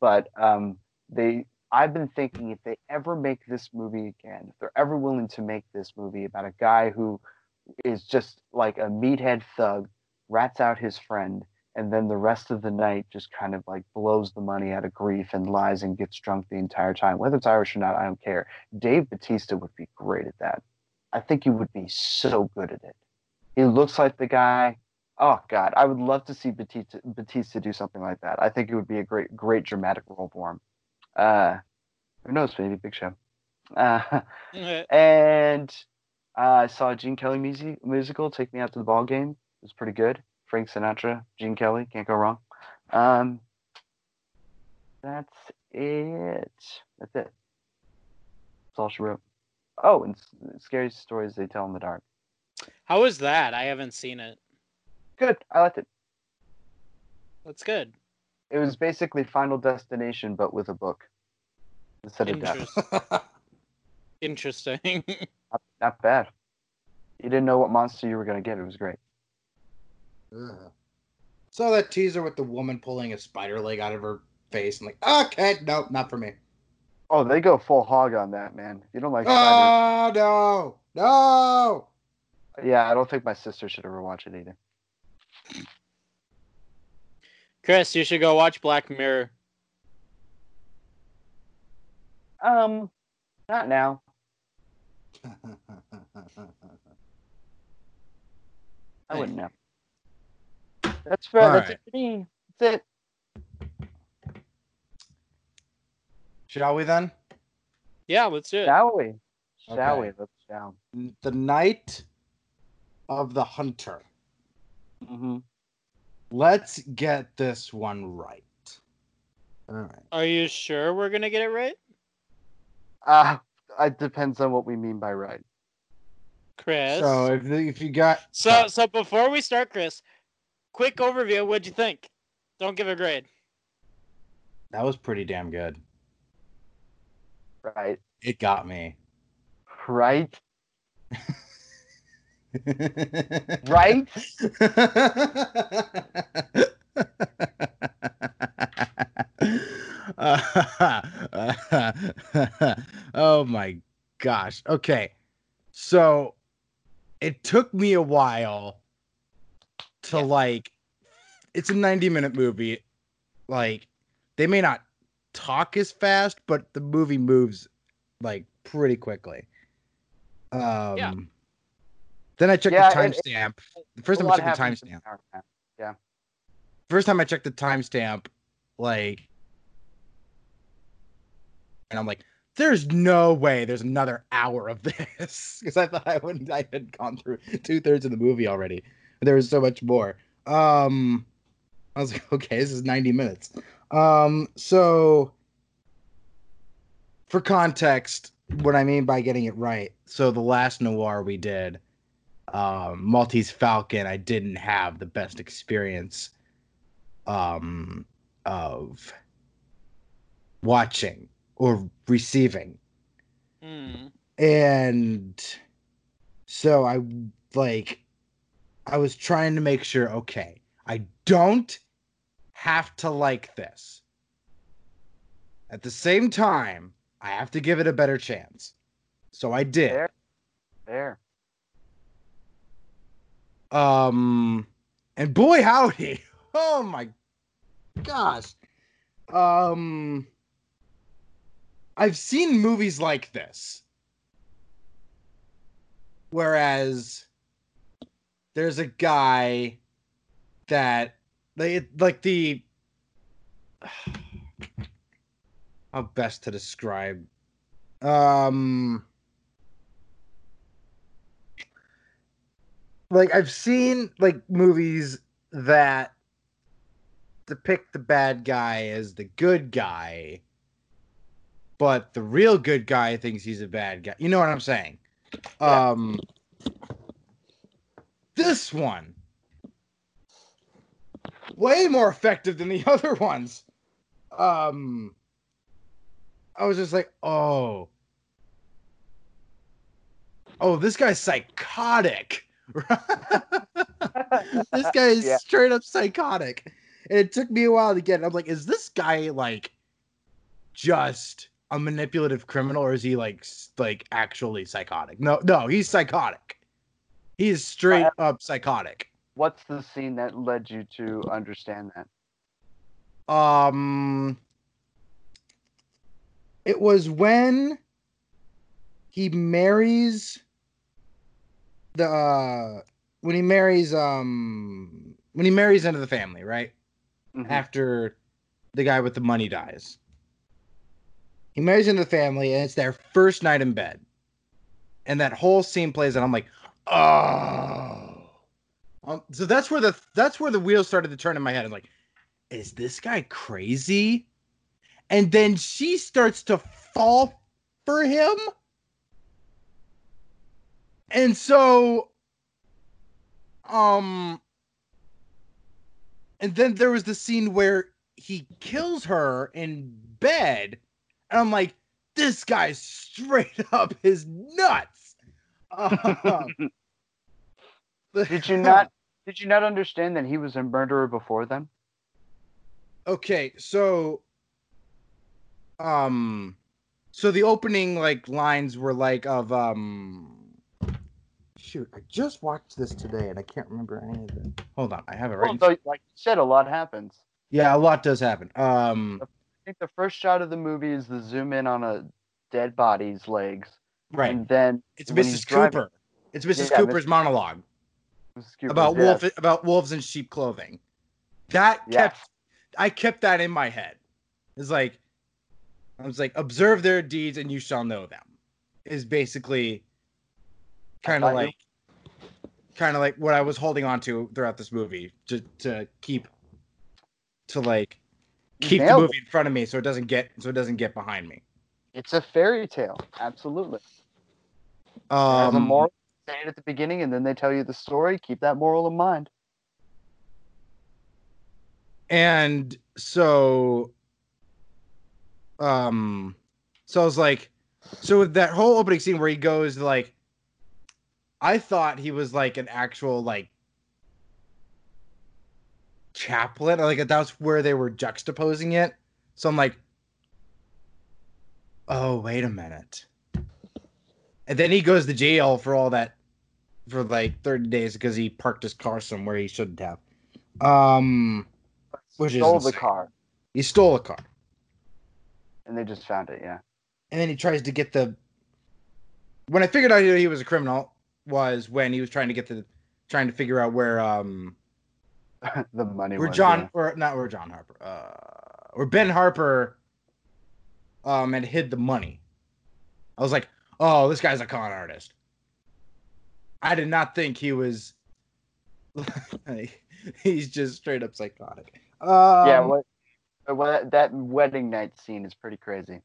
But um, they, I've been thinking, if they ever make this movie again, if they're ever willing to make this movie about a guy who is just like a meathead thug, rats out his friend, and then the rest of the night just kind of like blows the money out of grief and lies and gets drunk the entire time. Whether it's Irish or not, I don't care. Dave Bautista would be great at that. I think he would be so good at it. He looks like the guy. Oh, God, I would love to see Batista, Batista do something like that. I think it would be a great, great dramatic role for him. Uh, who knows, maybe Big Show. Uh, and uh, I saw a Gene Kelly music, musical, Take Me Out to the Ball Game. It was pretty good. Frank Sinatra, Gene Kelly, can't go wrong. Um, that's it. That's it. That's all she wrote. Oh, and Scary Stories They Tell in the Dark. How was that? I haven't seen it. Good. I liked it. That's good. It was basically Final Destination, but with a book instead of death. Interesting. Not, not bad. You didn't know what monster you were going to get. It was great. Ugh. Saw that teaser with the woman pulling a spider leg out of her face. I'm like, okay, nope, not for me. Oh, they go full hog on that, man. You don't like spiders. Oh, no. No. Yeah, I don't think my sister should ever watch it either. Chris, you should go watch Black Mirror. Um, not now. I wouldn't know. That's for, that's right. It for me. That's it. Shall we then? Yeah, let's do it. Shall we? Shall okay. we? Let's down. The Night of the Hunter. Mm-hmm. Let's get this one right. All right. Are you sure we're gonna get it right? Uh it depends on what we mean by right, Chris. So if if you got so uh, so before we start, Chris, quick overview. What'd you think? Don't give a grade. That was pretty damn good. Right. It got me. Right. Right? Oh my gosh. Okay. So it took me a while to yeah. like, it's a ninety minute movie. Like, they may not talk as fast, but the movie moves like pretty quickly. Um, yeah. Then I checked yeah, the timestamp. The first time I checked the timestamp. Yeah. First time I checked the timestamp, like, and I'm like, there's no way there's another hour of this. Because I thought I wouldn't I had gone through two thirds of the movie already. There was so much more. Um I was like, okay, this is ninety minutes. Um, so for context, what I mean by getting it right, so the last noir we did, Um, Maltese Falcon, I didn't have the best experience um, of watching or receiving. Mm. And so I like, I was trying to make sure, okay, I don't have to like this. At the same time, I have to give it a better chance. So I did. There. There. Um, and boy, howdy. Oh my gosh. Um, I've seen movies like this. Whereas there's a guy that they like the, how best to describe, um, like, I've seen, like, movies that depict the bad guy as the good guy, but the real good guy thinks he's a bad guy. You know what I'm saying? Yeah. Um, this one way more effective than the other ones. Um, I was just like, oh. Oh, this guy's psychotic. This guy is yeah. straight up psychotic. And it took me a while to get it. I'm like, is this guy like just a manipulative criminal, or is he like like actually psychotic? No, no, he's psychotic. He is straight uh, up psychotic. What's the scene that led you to understand that? Um, it was when he marries the uh, when he marries um when he marries into the family, right? Mm-hmm. After the guy with the money dies. He marries into the family, and it's their first night in bed. And that whole scene plays, and I'm like, oh. Um, so that's where the that's where the wheels started to turn in my head. I'm like, is this guy crazy? And then she starts to fall for him. And so, um, and then there was the scene where he kills her in bed. And I'm like, this guy straight up is nuts. Um, did you not? Did you not understand that he was a murderer before then? Okay, so, um, so the opening like lines were like of um, shoot, I just watched this today and I can't remember any of it. Hold on, I have it right. Well, like you said, a lot happens. Yeah, a lot does happen. Um. I think the first shot of the movie is the zoom in on a dead body's legs. Right. And then it's Missus Cooper. Driving, it's Missus Yeah, Cooper's Missus monologue. Missus Cooper's, about wolf yes. about wolves in sheep clothing. That yes. kept I kept that in my head. It's like I was like, observe their deeds and you shall know them. Is basically kind of like kind of like what I was holding on to throughout this movie to to keep to like Keep Nailed the movie it. in front of me, so it doesn't get so it doesn't get behind me. It's a fairy tale, absolutely. Um, There's a moral at the beginning, and then they tell you the story. Keep that moral in mind. And so, um, so I was like, so with that whole opening scene where he goes like, I thought he was like an actual like. Chaplain, like that's where they were juxtaposing it. So I'm like, oh, wait a minute. And then he goes to jail for all that for like thirty days because he parked his car somewhere he shouldn't have. Um, which is stole the car. He stole a car. And they just found it, yeah. And then he tries to get the. When I figured out he was a criminal was when he was trying to get the trying to figure out where um. the money. We're John, yeah. or not? We're John Harper. Uh, or Ben Harper. Um, and hid the money. I was like, oh, this guy's a con artist. I did not think he was. Like, he's just straight up psychotic. Um, yeah, what? What that wedding night scene is pretty crazy.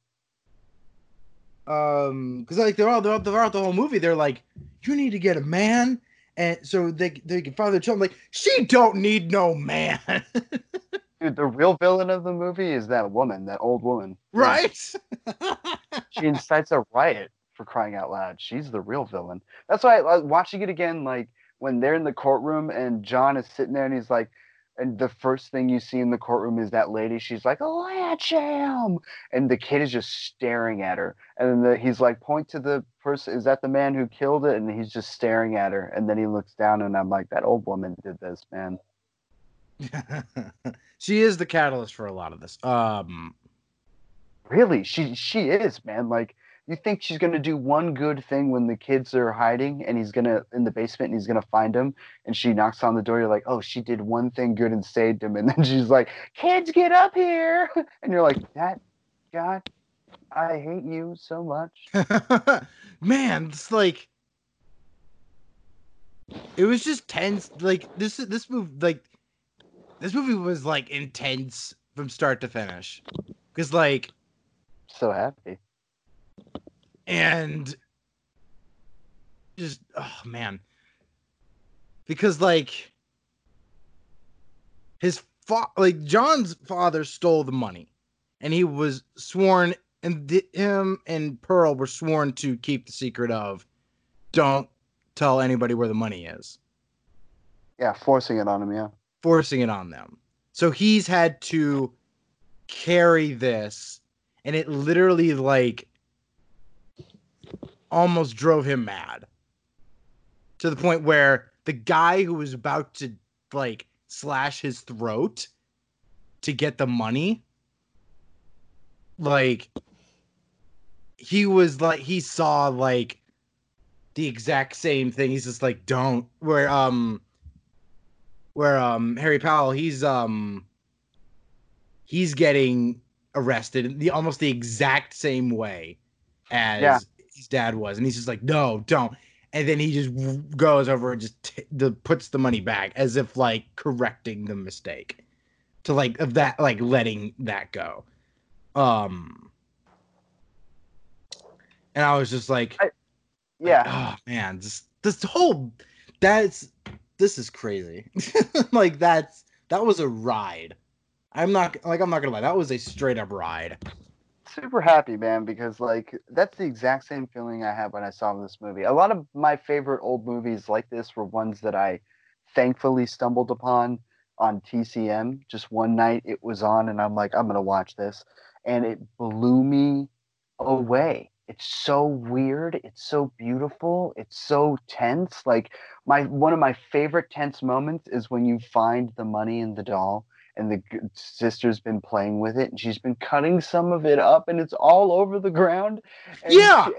Um, because like they're all they're all, they're all the whole movie. They're like, you need to get a man. And so they they can find their children. Like, she don't need no man. Dude, the real villain of the movie is that woman, that old woman. Right? She incites a riot, for crying out loud. She's the real villain. That's why, I, watching it again, like, when they're in the courtroom and John is sitting there and he's like, and the first thing you see in the courtroom is that lady. She's like, oh, I jam. And the kid is just staring at her. And then the, he's like, point to the person. Is that the man who killed it? And he's just staring at her. And then he looks down and I'm like, that old woman did this, man. She is the catalyst for a lot of this. Um, really? She, she is, man. Like, you think she's going to do one good thing when the kids are hiding and he's going to in the basement and he's going to find him and she knocks on the door. You're like, oh, she did one thing good and saved him. And then she's like, kids, get up here. And you're like, that God, I hate you so much. Man, it's like. It was just tense. Like this, this movie, like this movie was like intense from start to finish. Cause like. So happy. And just, oh, man. Because, like, his fa- like John's father stole the money, and he was sworn, and th- him and Pearl were sworn to keep the secret of, don't tell anybody where the money is. Yeah, forcing it on him, yeah. Forcing it on them. So he's had to carry this, and it literally, like, almost drove him mad. To the point where the guy who was about to, like, slash his throat to get the money, like, he was, like, he saw, like, the exact same thing. He's just like, don't. Where, um... Where um Harry Powell, he's um he's getting arrested in the almost the exact same way as yeah. his dad was, and he's just like, no, don't. And then he just goes over and just t- the, puts the money back as if like correcting the mistake, to like of that like letting that go. Um, and I was just like, I, yeah, like, oh man, this this whole that's. This is crazy. Like that's that was a ride. I'm not like I'm not gonna lie. That was a straight up ride. Super happy, man, because like that's the exact same feeling I had when I saw this movie. A lot of my favorite old movies like this were ones that I thankfully stumbled upon on T C M. Just one night it was on, and I'm like, I'm gonna watch this, and it blew me away. It's so weird. It's so beautiful. It's so tense. Like my one of my favorite tense moments is when you find the money in the doll, and the g- sister's been playing with it, and she's been cutting some of it up, and it's all over the ground. And yeah. She,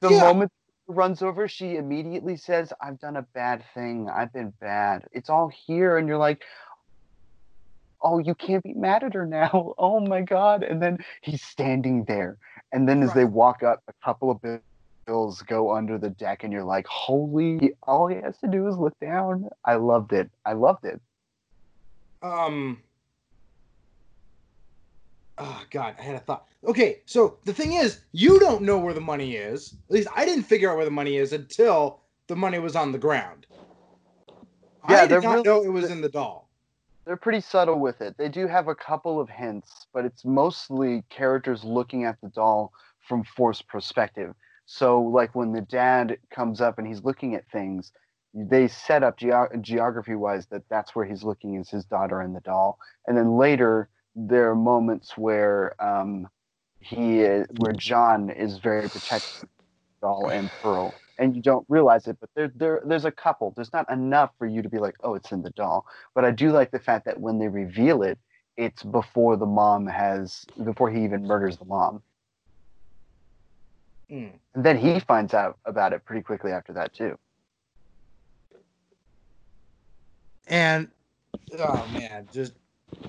the yeah. moment it runs over, she immediately says, "I've done a bad thing. I've been bad. It's all here," and you're like, oh, you can't be mad at her now. Oh, my God. And then he's standing there. And then right. as they walk up, a couple of bills go under the deck, and you're like, holy, all he has to do is look down. I loved it. I loved it. Um. Oh, God, I had a thought. Okay, so the thing is, you don't know where the money is. At least I didn't figure out where the money is until the money was on the ground. Yeah, I did not really- know it was in the doll. They're pretty subtle with it. They do have a couple of hints, but it's mostly characters looking at the doll from forced perspective. So, like, when the dad comes up and he's looking at things, they set up ge- geography-wise that that's where he's looking is his daughter and the doll. And then later, there are moments where um, he is, where John is very protective of the doll and Pearl. And you don't realize it, but there, there, there's a couple. There's not enough for you to be like, oh, it's in the doll. But I do like the fact that when they reveal it, it's before the mom has, before he even murders the mom. Mm. And then he finds out about it pretty quickly after that, too. And, oh, man, just,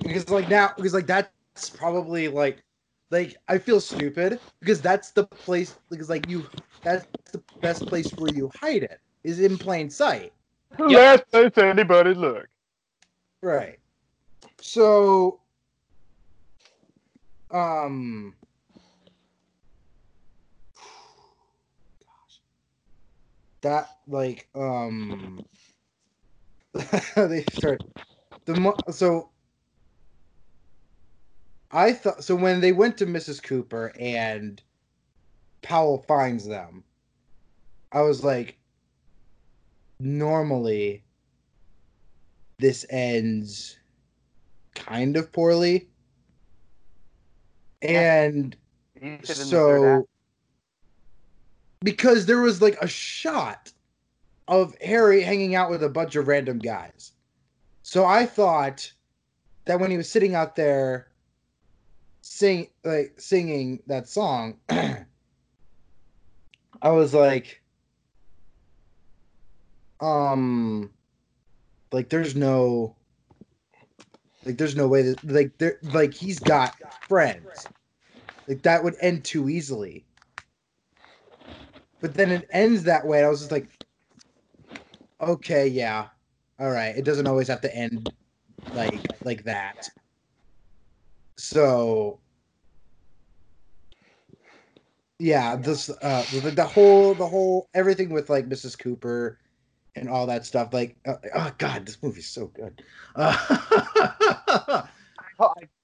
because, like, now, because, like, that's probably, like, like, I feel stupid, because that's the place, because, like, you, that's the best place where you hide it, is in plain sight. The yep. last place anybody look. Right. So, um, gosh, that, like, um, they start, the, mo- so, I thought so when they went to Missus Cooper and Powell finds them, I was like, normally this ends kind of poorly. And so because there was like a shot of Harry hanging out with a bunch of random guys. So I thought that when he was sitting out there Sing like singing that song, I was like, um, like there's no, like there's no way that like there like he's got friends, like that would end too easily. But then it ends that way, and I was just like, okay, yeah, all right, it doesn't always have to end like like that. So, yeah, this uh, the, the whole the whole everything with like Missus Cooper and all that stuff. Like, uh, oh God, this movie's so good. Uh, I,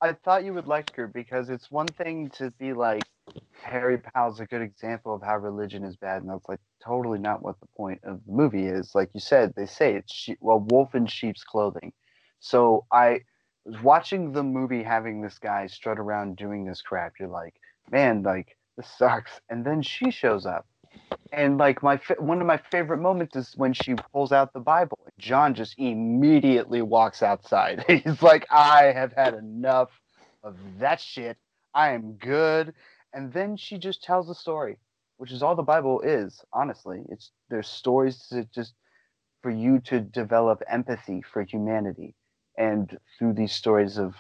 I thought you would like her because it's one thing to be like, Harry Powell's a good example of how religion is bad, and that's like totally not what the point of the movie is. Like you said, they say it's she- well, wolf in sheep's clothing. So I was watching the movie, having this guy strut around doing this crap. You're like, man, like this sucks. And then she shows up, and like my fa- one of my favorite moments is when she pulls out the Bible. John just immediately walks outside. He's like, I have had enough of that shit. I am good. And then she just tells the story, which is all the Bible is, honestly. It's there's stories to just for you to develop empathy for humanity, and through these stories of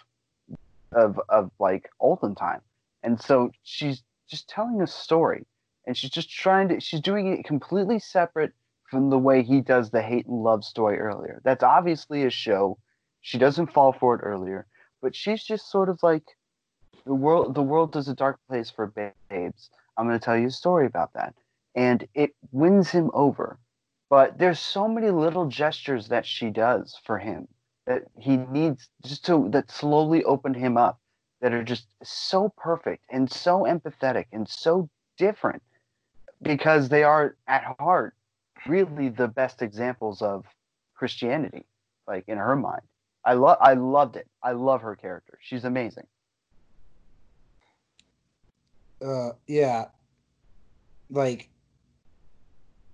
of of like olden time. And so she's just telling a story, and she's just trying to she's doing it completely separate from the way he does the hate and love story earlier. That's obviously a show. She doesn't fall for it earlier, but she's just sort of like, The world the world is a dark place for babes. I'm going to tell you a story about that. And it wins him over. But there's so many little gestures that she does for him that he needs just to, that slowly open him up, that are just so perfect and so empathetic and so different, because they are at heart really the best examples of Christianity, like in her mind. I love I loved it. I love her character. She's amazing. Uh, yeah, like,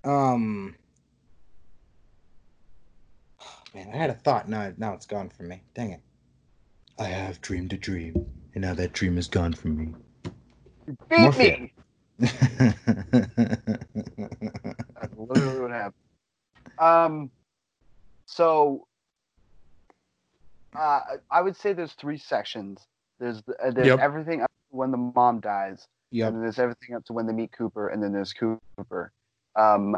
um, oh, man, I had a thought, now, now it's gone from me, dang it. I have dreamed a dream, and now that dream is gone from me. Beat Morphia. Me! That's literally what happened. Um, so, uh, I would say there's three sections. There's, uh, there's yep. everything up to when the mom dies. Yep. And then there's everything up to when they meet Cooper, and then there's Cooper. Um,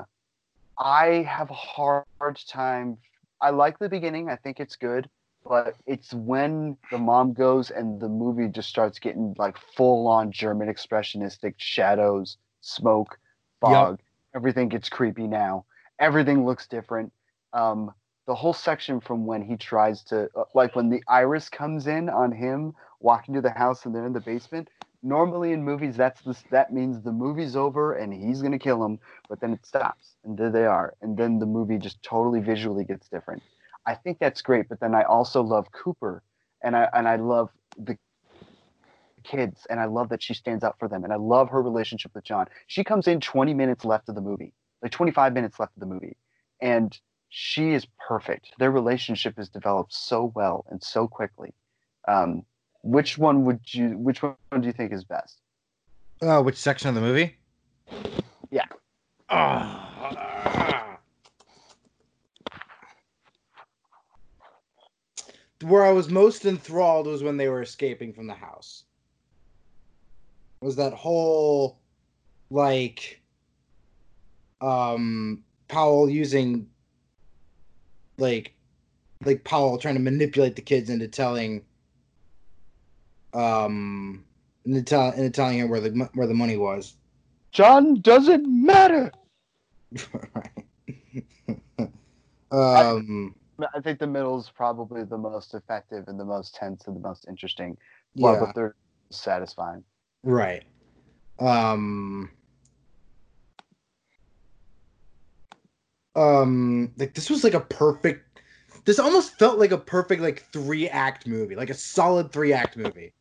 I have a hard time. I like the beginning. I think it's good. But it's when the mom goes and the movie just starts getting like full-on German expressionistic shadows, smoke, fog. Yep. Everything gets creepy now. Everything looks different. Um, the whole section from when he tries to... Like when the iris comes in on him, walking to the house and then in the basement... Normally in movies, that's the, that means the movie's over and he's going to kill him, but then it stops, and there they are. And then the movie just totally visually gets different. I think that's great, but then I also love Cooper, and I and I love the kids, and I love that she stands up for them, and I love her relationship with John. She comes in twenty minutes left of the movie, like twenty-five minutes left of the movie, and she is perfect. Their relationship is developed so well and so quickly. Um, Which one would you? Which one do you think is best? Uh, which section of the movie? Yeah. Uh, where I was most enthralled was when they were escaping from the house. It was that whole, like, um, Powell using, like, like Powell trying to manipulate the kids into telling. Um, and tell and telling him where the where the money was. John doesn't matter. Right. um, I, I think the middle is probably the most effective and the most tense and the most interesting. While yeah. the third is satisfying. Right. Um. Um. Like this was like a perfect. This almost felt like a perfect like three act movie, like a solid three act movie.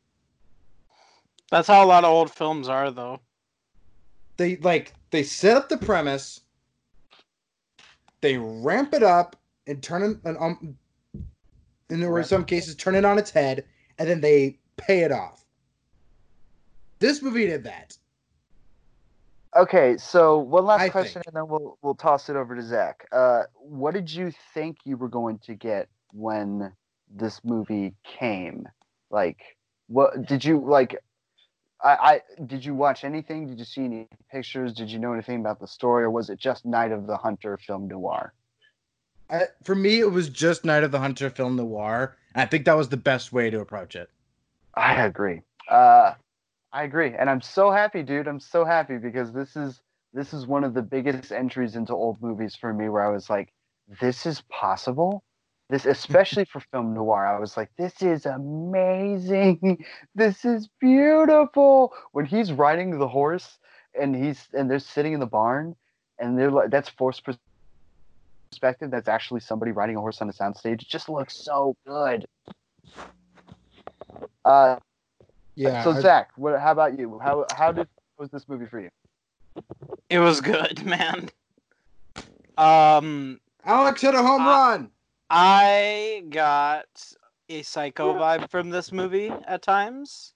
That's how a lot of old films are, though. They like they set up the premise, they ramp it up and turn it, and um, and there were some cases turn it on its head, and then they pay it off. This movie did that. Okay, so one last I question, think. and then we'll we'll toss it over to Zach. Uh, what did you think you were going to get when this movie came? Like, what did you like? I, I did you watch anything? Did you see any pictures? Did you know anything about the story, or was it just Night of the Hunter film noir? I, for me, it was just Night of the Hunter film noir. I think that was the best way to approach it. I agree. Uh, I agree, and I'm so happy, dude. I'm so happy because this is this is one of the biggest entries into old movies for me, where I was like, "This is possible," This, especially for film noir, I was like, this is amazing. This is beautiful. When he's riding the horse and he's and they're sitting in the barn and they're like, that's forced perspective. That's actually somebody riding a horse on a soundstage. It just looks so good. Uh, yeah. So I, Zach, what? How about you? How how did was this movie for you? It was good, man. Um, Alex hit a home uh, run. I got a psycho vibe from this movie at times.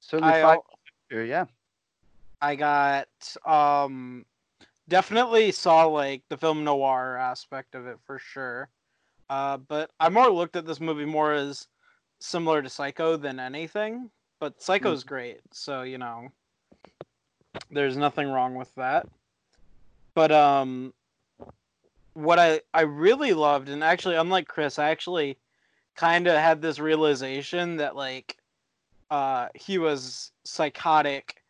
So I, yeah, I got um, definitely saw like the film noir aspect of it for sure. Uh, but I more looked at this movie more as similar to Psycho than anything. But Psycho's mm-hmm. great, so you know, there's nothing wrong with that. But um. What I, I really loved, and actually, unlike Chris, I actually kind of had this realization that, like, uh, he was psychotic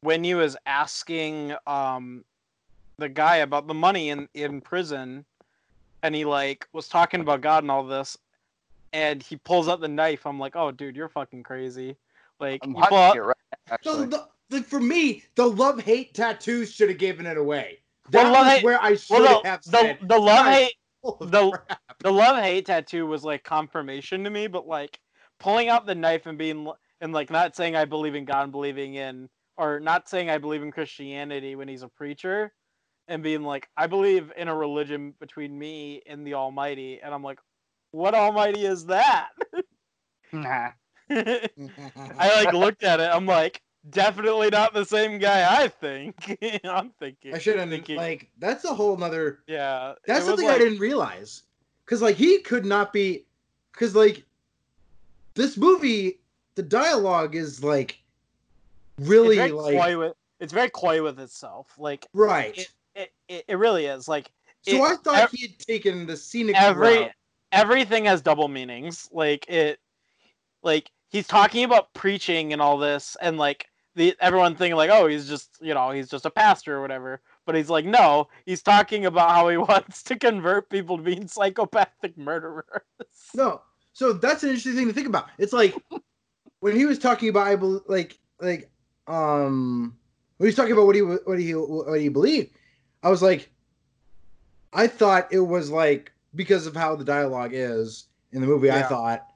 when he was asking um, the guy about the money in, in prison, and he, like, was talking about God and all this, and he pulls out the knife. I'm like, oh, dude, you're fucking crazy. Like, I'm you pull out... right, actually. The, the, the, for me, the love-hate tattoos should have given it away. That the was love, where I should well, the, have said. The, the love hate, the, the love hate tattoo was like confirmation to me, but like pulling out the knife and being and like not saying I believe in God, and believing in or not saying I believe in Christianity when he's a preacher, and being like I believe in a religion between me and the Almighty, and I'm like, what Almighty is that? Nah. I like looked at it. I'm like. Definitely not the same guy, I think. I'm thinking. I should have thinking like that's a whole nother. Yeah, that's something like... I didn't realize because like he could not be because like this movie, the dialogue is like really it's like coy with, it's very coy with itself. Like right, it it, it, it really is. Like so, it, I thought ev- he had taken the scenic every route. Everything has double meanings. Like it, like he's talking about preaching and all this, and like. The, everyone thinking like, oh, he's just, you know, he's just a pastor or whatever. But he's like, no, he's talking about how he wants to convert people to being psychopathic murderers. No, so that's an interesting thing to think about. It's like when he was talking about, I believe, like, like, um, when he was talking about what he what he what he believed, I was like, I thought it was like because of how the dialogue is in the movie. Yeah. I thought,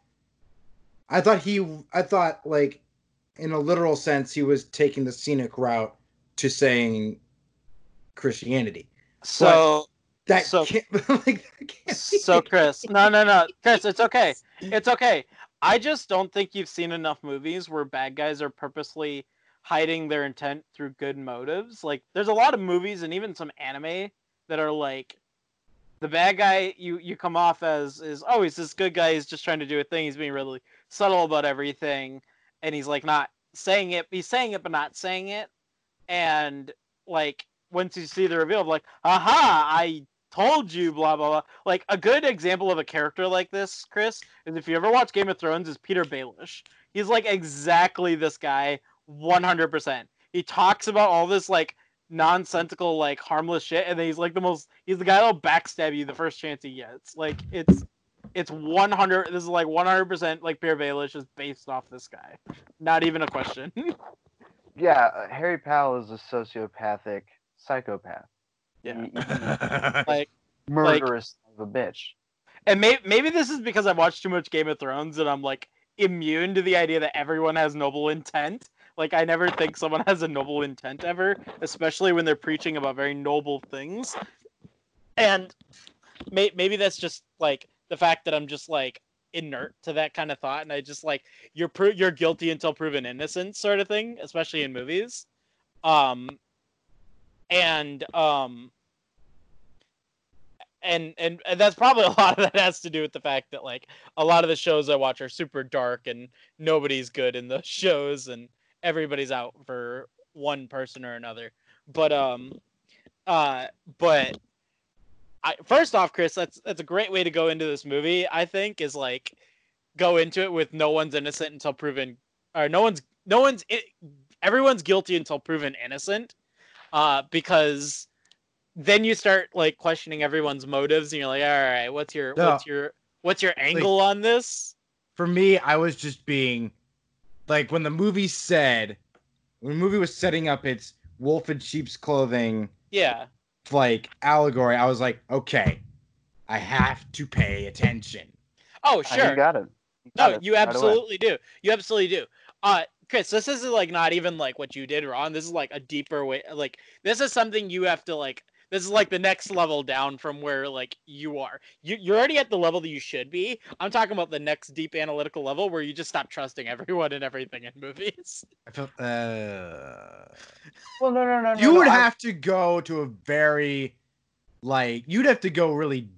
I thought he, I thought like. In a literal sense, he was taking the scenic route to saying Christianity. So but that so, can't, like, that can't so be. Chris, no, no, no, Chris, it's okay, it's okay. I just don't think you've seen enough movies where bad guys are purposely hiding their intent through good motives. Like, there's a lot of movies and even some anime that are like the bad guy you you come off as is oh he's this good guy, he's just trying to do a thing, he's being really subtle about everything. And he's like not saying it. He's saying it, but not saying it. And like once you see the reveal, of like, aha, I told you, blah blah blah. Like a good example of a character like this, Chris, is if you ever watch Game of Thrones, is Peter Baelish. He's like exactly this guy, one hundred percent. He talks about all this like nonsensical, like harmless shit, and then he's like the most. He's the guy that'll backstab you the first chance he gets. Like it's. It's one hundred. This is like one hundred percent like Peter Baelish is based off this guy. Not even a question. Yeah, uh, Harry Powell is a sociopathic psychopath. Yeah, he, like murderous like, of a bitch. And may, maybe this is because I've watched too much Game of Thrones and I'm like immune to the idea that everyone has noble intent. Like I never think someone has a noble intent ever, especially when they're preaching about very noble things. And may, maybe that's just like. The fact that I'm just like inert to that kind of thought, and I just like you're pro- you're guilty until proven innocent sort of thing, especially in movies. Um, and um, and and that's probably a lot of that has to do with the fact that like a lot of the shows I watch are super dark, and nobody's good in those shows, and everybody's out for one person or another. But um, uh, but. I, first off, Chris, that's that's a great way to go into this movie. I think is like go into it with no one's innocent until proven, or no one's no one's everyone's guilty until proven innocent, uh, because then you start like questioning everyone's motives, and you're like, all right, what's your no. what's your what's your angle like, on this? For me, I was just being like, when the movie said, when the movie was setting up its wolf in sheep's clothing, yeah, like allegory, I was like, okay, I have to pay attention. Oh, sure, you got it. You got no, it. you absolutely do. You absolutely do. Uh, Chris, this is like not even like what you did wrong. This is like a deeper way. Like, this is something you have to like. This is like the next level down from where like you are. You you're already at the level that you should be. I'm talking about the next deep analytical level where you just stop trusting everyone and everything in movies. I feel. Uh... Well, no, no, no. You no, would no, have I... to go to a very, like, you'd have to go really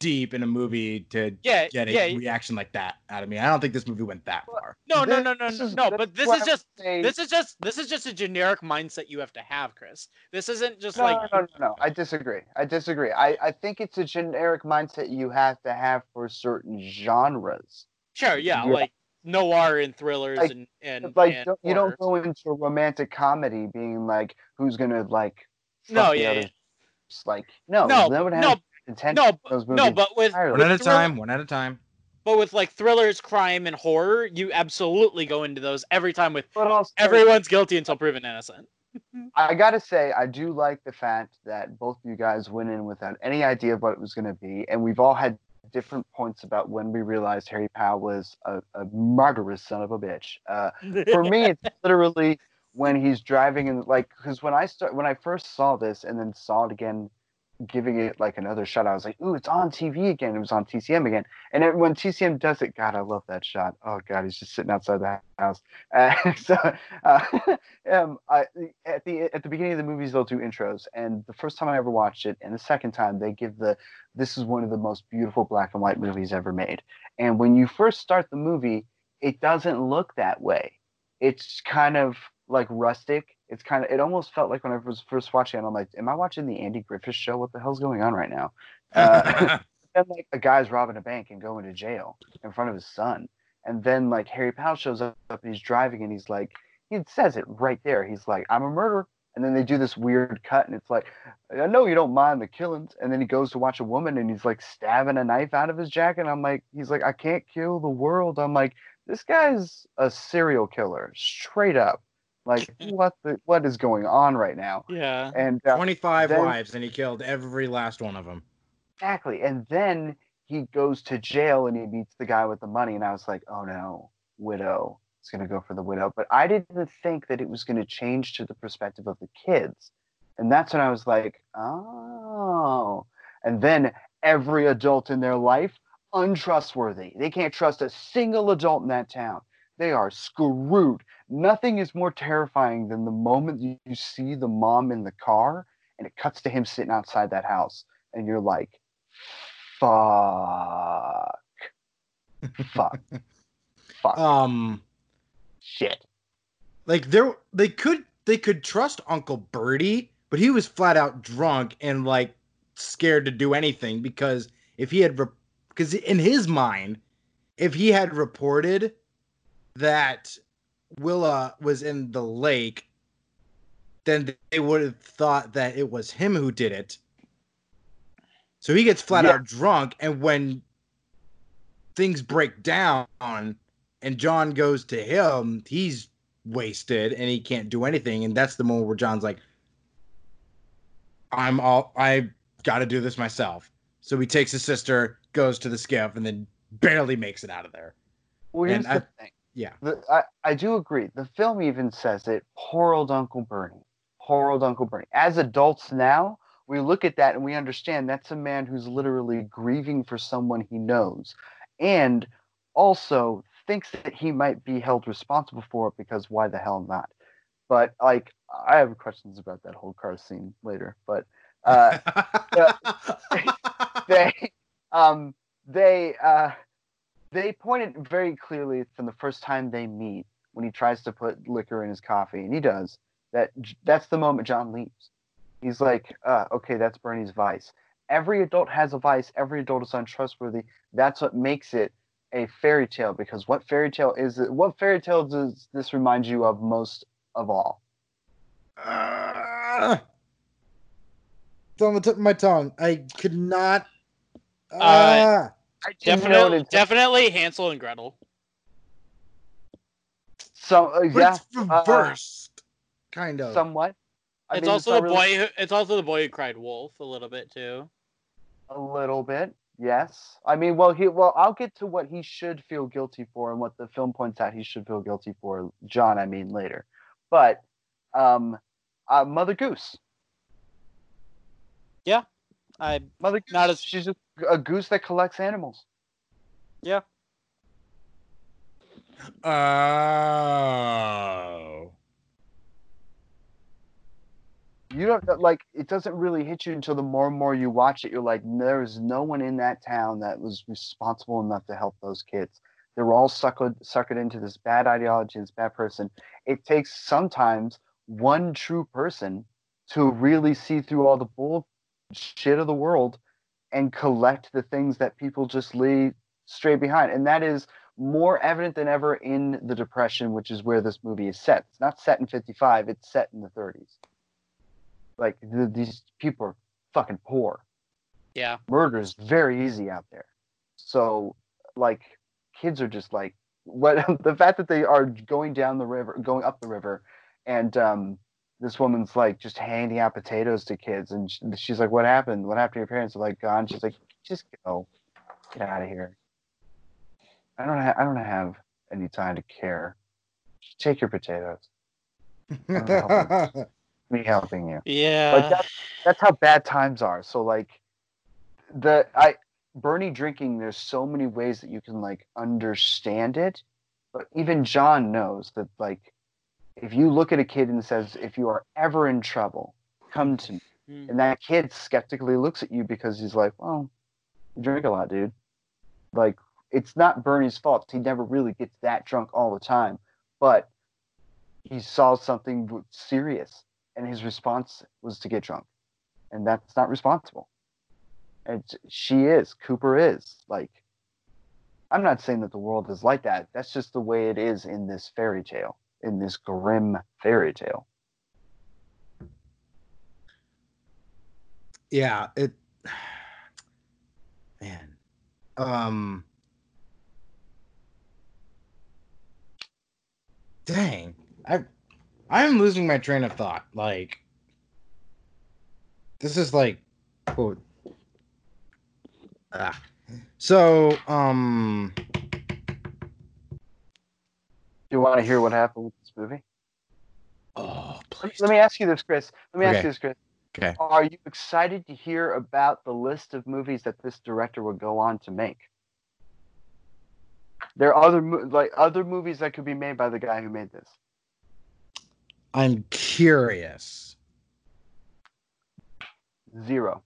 deep in a movie to yeah, get a yeah. reaction like that out of me. I don't think this movie went that far. No, no, no, no, no. no but this is just this is just this is just a generic mindset you have to have, Chris. This isn't just no, like no, no, no, no. I disagree. I disagree. I, I think it's a generic mindset you have to have for certain genres. Sure, yeah, yeah. like noir and thrillers like, and and, like, and don't, you don't go into romantic comedy being like, who's gonna like no, yeah, yeah. like no, no, that would have no. No, no, but with entirely. one with at a time, one at a time. But with like thrillers, crime, and horror, you absolutely go into those every time. With but also, everyone's guilty until proven innocent. I gotta say, I do like the fact that both of you guys went in without any idea of what it was going to be, and we've all had different points about when we realized Harry Powell was a, a murderous son of a bitch. Uh, for me, it's literally when he's driving and like, because when I start, when I first saw this and then saw it again, giving it like another shot, I was like, ooh, it's on T V again. It was on T C M again. And it, when T C M does it, God, I love that shot. Oh, God, he's just sitting outside the house. Uh, so uh, um, I, at the at the beginning of the movies, they'll do intros. And the first time I ever watched it, and the second time, they give the, this is one of the most beautiful black and white movies ever made. And when you first start the movie, it doesn't look that way. It's kind of like rustic. It's kind of, it almost felt like when I was first watching it, I'm like, am I watching the Andy Griffith Show? What the hell's going on right now? Uh, and like a guy's robbing a bank and going to jail in front of his son. And then like Harry Powell shows up and he's driving and he's like, he says it right there. He's like, I'm a murderer. And then they do this weird cut and it's like, I know you don't mind the killings. And then he goes to watch a woman and he's like stabbing a knife out of his jacket. And I'm like, he's like, I can't kill the world. I'm like, this guy's a serial killer straight up. Like, what the, what is going on right now? Yeah. And uh, twenty-five then, wives, and he killed every last one of them. Exactly. And then he goes to jail, and he meets the guy with the money. And I was like, oh, no, widow. It's going to go for the widow. But I didn't think that it was going to change to the perspective of the kids. And that's when I was like, oh. And then every adult in their life, untrustworthy. They can't trust a single adult in that town. They are screwed. Nothing is more terrifying than the moment you, you see the mom in the car and it cuts to him sitting outside that house. And you're like, fuck, fuck, fuck, um, shit. Like there, they could, they could trust Uncle Bertie, but he was flat out drunk and like scared to do anything because if he had, because re- in his mind, if he had reported that Willa was in the lake, then they would have thought that it was him who did it. So he gets flat yeah. out drunk, and when things break down and John goes to him, he's wasted and he can't do anything. And that's the moment where John's like, I'm all, I gotta do this myself. So he takes his sister, goes to the skiff, and then barely makes it out of there. Well, here's the thing. Yeah, the, I, I do agree. The film even says it. Poor old Uncle Bernie. Poor old Uncle Bernie. As adults now, we look at that and we understand that's a man who's literally grieving for someone he knows and also thinks that he might be held responsible for it because why the hell not? But, like, I have questions about that whole car scene later. But uh, uh, they... Um, they uh, They pointed very clearly from the first time they meet when he tries to put liquor in his coffee, and he does, that that's the moment John leaves. He's like, uh, okay, that's Bernie's vice. Every adult has a vice. Every adult is untrustworthy. That's what makes it a fairy tale, because what fairy tale is it? What fairy tale does this remind you of most of all? Uh, on the tip of my tongue. I could not. Uh, uh, I definitely, definitely Hansel and Gretel. So uh, yeah, it's reversed, uh, kind of, somewhat. I it's mean, also it's the really... boy. Who, it's also the boy who cried wolf a little bit too. A little bit, yes. I mean, well, he. Well, I'll get to what he should feel guilty for and what the film points out he should feel guilty for. John, I mean later, but um, uh, Mother Goose. Yeah, I Mother Goose. Not as... She's a, a goose that collects animals. Yeah. Oh. You don't like it doesn't really hit you until the more and more you watch it. You're like, there's no one in that town that was responsible enough to help those kids. They were all suckered suckered into this bad ideology, this bad person. It takes sometimes one true person to really see through all the bullshit of the world and collect the things that people just leave stray behind. And that is more evident than ever in the Depression, which is where this movie is set. It's not set in fifty-five, it's set in the thirties. Like, the, these people are fucking poor. Yeah. Murder is very easy out there. So, like, kids are just like, what? The fact that they are going down the river, going up the river, and um, this woman's, like, just handing out potatoes to kids, and she, she's like, what happened? What happened to your parents? They're like, gone. She's like, just go. Get out of here. I don't, ha- I don't have any time to care. Just take your potatoes. Me helping you. Yeah. Like that's, that's how bad times are. So like the I Bernie drinking, there's so many ways that you can like understand it. But even John knows that like if you look at a kid and says, if you are ever in trouble, come to me. Mm. And that kid skeptically looks at you because he's like, well, you drink a lot, dude. Like it's not Bernie's fault. He never really gets that drunk all the time. But he saw something serious. And his response was to get drunk. And that's not responsible. And she is. Cooper is. Like, I'm not saying that the world is like that. That's just the way it is in this fairy tale, in this grim fairy tale. Yeah, it... Man. Um... Dang. I... I'm losing my train of thought. Like, this is like, oh, ah. So, um, you want to hear what happened with this movie? Oh, please. Let me ask you this, Chris. Let me okay. ask you this, Chris. Okay. Are you excited to hear about the list of movies that this director would go on to make? There are other like other movies that could be made by the guy who made this. I'm curious. Zero.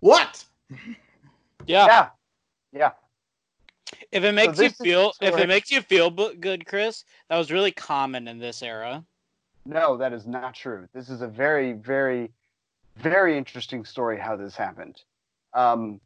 What? Yeah. Yeah. Yeah. If it makes so you feel, if it makes you feel good, Chris, that was really common in this era. No, that is not true. This is a very, very, very interesting story how this happened. Um,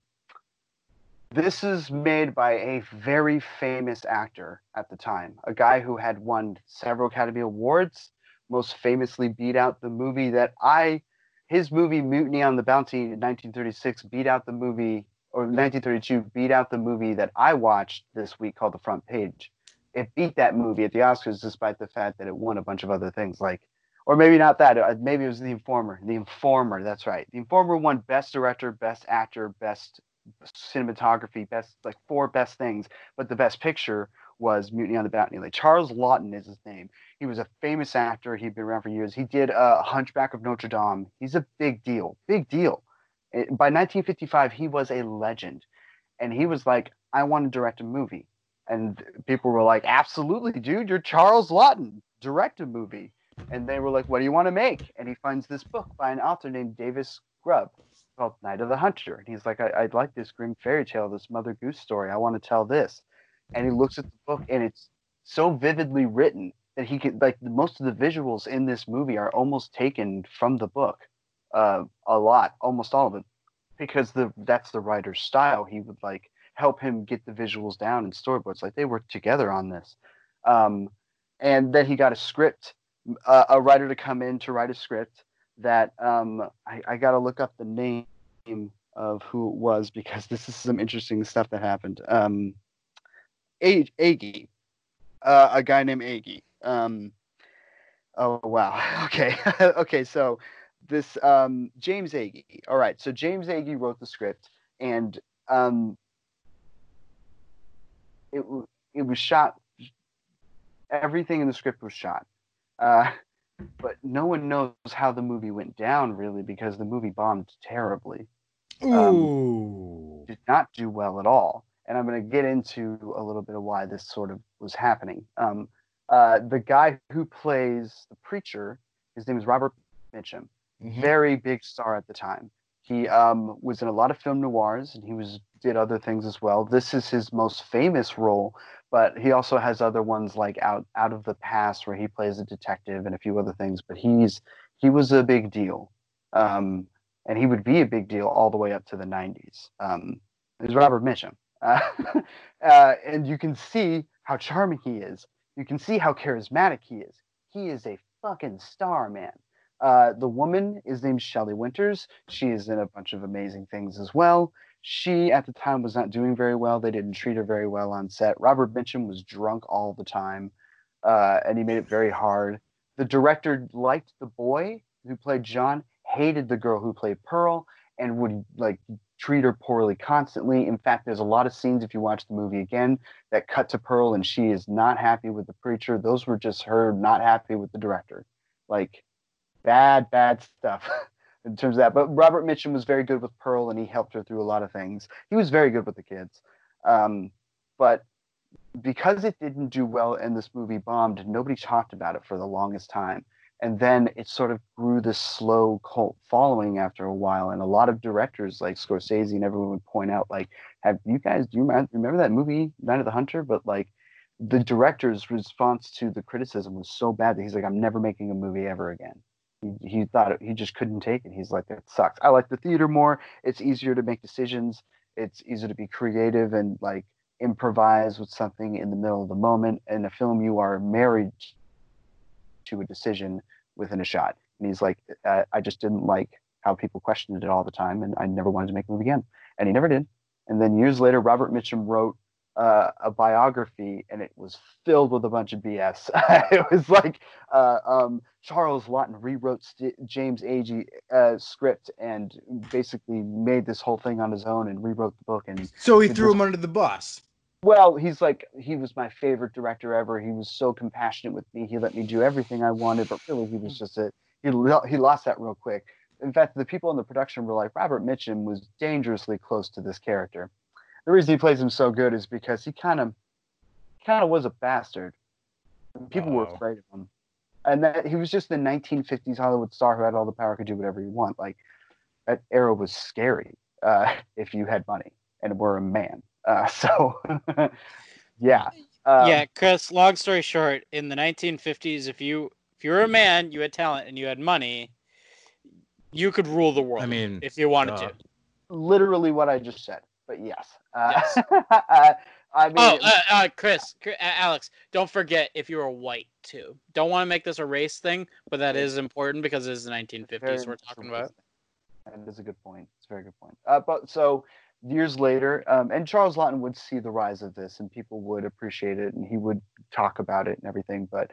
This is made by a very famous actor at the time, a guy who had won several Academy Awards, most famously beat out the movie that I, his movie Mutiny on the Bounty in nineteen thirty-six beat out the movie, or nineteen thirty-two beat out the movie that I watched this week called The Front Page. It beat that movie at the Oscars despite the fact that it won a bunch of other things like, or maybe not that, maybe it was The Informer. The Informer, that's right. The Informer won Best Director, Best Actor, Best Cinematography, best like four best things, but the best picture was Mutiny on the Bounty. Like Charles Laughton is his name. He was a famous actor. He'd been around for years. He did uh, Hunchback of Notre Dame. He's a big deal, big deal. It, by nineteen fifty-five, he was a legend, and he was like, "I want to direct a movie," and people were like, "Absolutely, dude! You're Charles Laughton. Direct a movie." And they were like, "What do you want to make?" And he finds this book by an author named Davis Grubb called Night of the Hunter. And he's like, I, I'd like this grim fairy tale, this Mother Goose story. I want to tell this. And he looks at the book, and it's so vividly written that he could, like, most of the visuals in this movie are almost taken from the book, uh, a lot, almost all of it, because the that's the writer's style. He would, like, help him get the visuals down in storyboards. Like, they worked together on this. Um, and then he got a script a, a writer to come in to write a script that um, I, I got to look up the name of who it was, because this is some interesting stuff that happened. Um, a- Agee, uh, a guy named Agee. Um, oh, wow. Okay. okay. So this um, James Agee. All right. So James Agee wrote the script, and um, it w- it was shot. Everything in the script was shot. Uh, but no one knows how the movie went down, really, because the movie bombed terribly. Ooh. Um, did not do well at all. And I'm going to get into a little bit of why this sort of was happening. Um, uh, the guy who plays the preacher, his name is Robert Mitchum. Mm-hmm. Very big star at the time. He um, was in a lot of film noirs, and he was did other things as well. This is his most famous role, but he also has other ones like Out Out of the Past, where he plays a detective, and a few other things. But he's he was a big deal, um, and he would be a big deal all the way up to the nineties. Um, it was Robert Mitchum, uh, uh, and you can see how charming he is. You can see how charismatic he is. He is a fucking star, man. Uh, the woman is named Shelley Winters. She is in a bunch of amazing things as well. She, at the time, was not doing very well. They didn't treat her very well on set. Robert Mitchum was drunk all the time, uh, and he made it very hard. The director liked the boy who played John, hated the girl who played Pearl, and would like treat her poorly constantly. In fact, there's a lot of scenes, if you watch the movie again, that cut to Pearl, and she is not happy with the preacher. Those were just her not happy with the director. Like... Bad, bad stuff in terms of that. But Robert Mitchum was very good with Pearl, and he helped her through a lot of things. He was very good with the kids. Um, but because it didn't do well and this movie bombed, nobody talked about it for the longest time. And then it sort of grew this slow cult following after a while. And a lot of directors like Scorsese and everyone would point out, like, have you guys, do you remember that movie, Night of the Hunter? But like, the director's response to the criticism was so bad that he's like, I'm never making a movie ever again. He thought it, he just couldn't take it. He's like, that sucks. I like the theater more. It's easier to make decisions. It's easier to be creative and like improvise with something in the middle of the moment. In a film, you are married to a decision within a shot. And he's like, I, I just didn't like how people questioned it all the time, and I never wanted to make a movie again. And he never did. And then years later, Robert Mitchum wrote Uh, a biography, and it was filled with a bunch of B S. It was like uh, um, Charles Lawton rewrote St- James Agee's uh, script and basically made this whole thing on his own and rewrote the book. And so he threw was, him under the bus. Well, he's like, he was my favorite director ever. He was so compassionate with me. He let me do everything I wanted, but really he was just a, he, lo- he lost that real quick. In fact, the people in the production were like, Robert Mitchum was dangerously close to this character. The reason he plays him so good is because he kind of, kind of was a bastard. People oh. were afraid of him, and that he was just the nineteen fifties Hollywood star who had all the power, could do whatever you want. Like, that era was scary uh, if you had money and were a man. Uh, so, yeah, um, yeah. Chris, long story short, in the nineteen fifties, if you if you were a man, you had talent and you had money, you could rule the world. I mean, if you wanted uh, to. Literally, what I just said. But yes. Uh, yes. uh, I mean, oh, uh, uh, Chris, Chris, Alex, don't forget if you were white, too. Don't want to make this a race thing, but that is important because it is the nineteen fifties very, we're talking about. That is a good point. It's a very good point. Uh, but so years later, um, and Charles Lawton would see the rise of this, and people would appreciate it, and he would talk about it and everything. But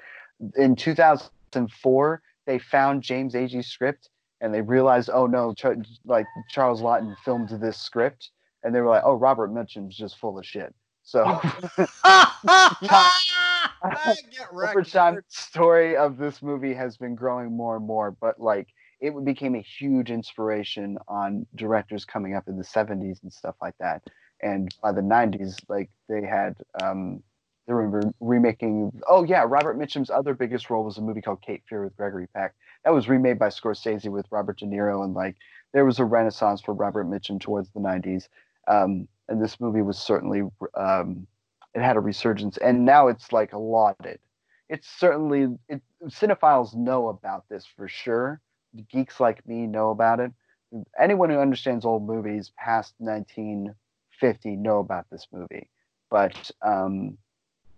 in two thousand four, they found James Agee's script, and they realized, oh, no, Ch- like Charles Lawton filmed this script. And they were like, oh, Robert Mitchum's just full of shit. So, over time, the story of this movie has been growing more and more. But, like, it became a huge inspiration on directors coming up in the seventies and stuff like that. And by the nineties, like, they had, um, they were re- remaking, oh, yeah, Robert Mitchum's other biggest role was a movie called Cape Fear with Gregory Peck. That was remade by Scorsese with Robert De Niro. And, like, there was a renaissance for Robert Mitchum towards the nineties. Um, and this movie was certainly, um, it had a resurgence, and now it's like lauded. It's certainly, it, cinephiles know about this for sure. Geeks like me know about it. Anyone who understands old movies past nineteen fifty know about this movie. But um,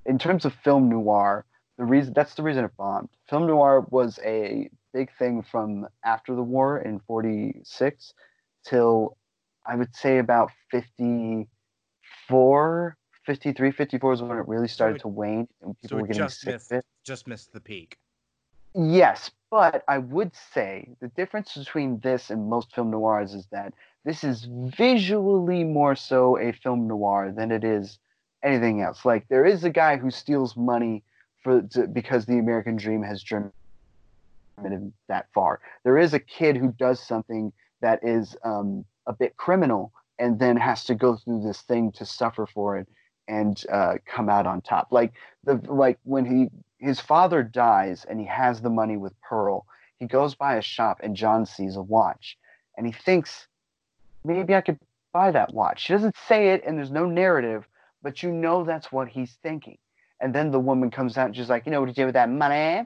in terms of film noir, the the reason that's the reason it bombed. Film noir was a big thing from after the war in forty-six till I would say about fifty-four, fifty-three, fifty-four is when it really started so it, to wane and people so were getting just sick missed, of it. Just missed the peak. Yes, but I would say the difference between this and most film noirs is that this is visually more so a film noir than it is anything else. Like, there is a guy who steals money for to, because the American dream has driven him that far. There is a kid who does something that is um, a bit criminal and then has to go through this thing to suffer for it and uh, come out on top. Like the like when he his father dies and he has the money with Pearl, he goes by a shop and John sees a watch and he thinks, maybe I could buy that watch. She doesn't say it and there's no narrative, but you know that's what he's thinking. And then the woman comes out and she's like, you know what you did with that money?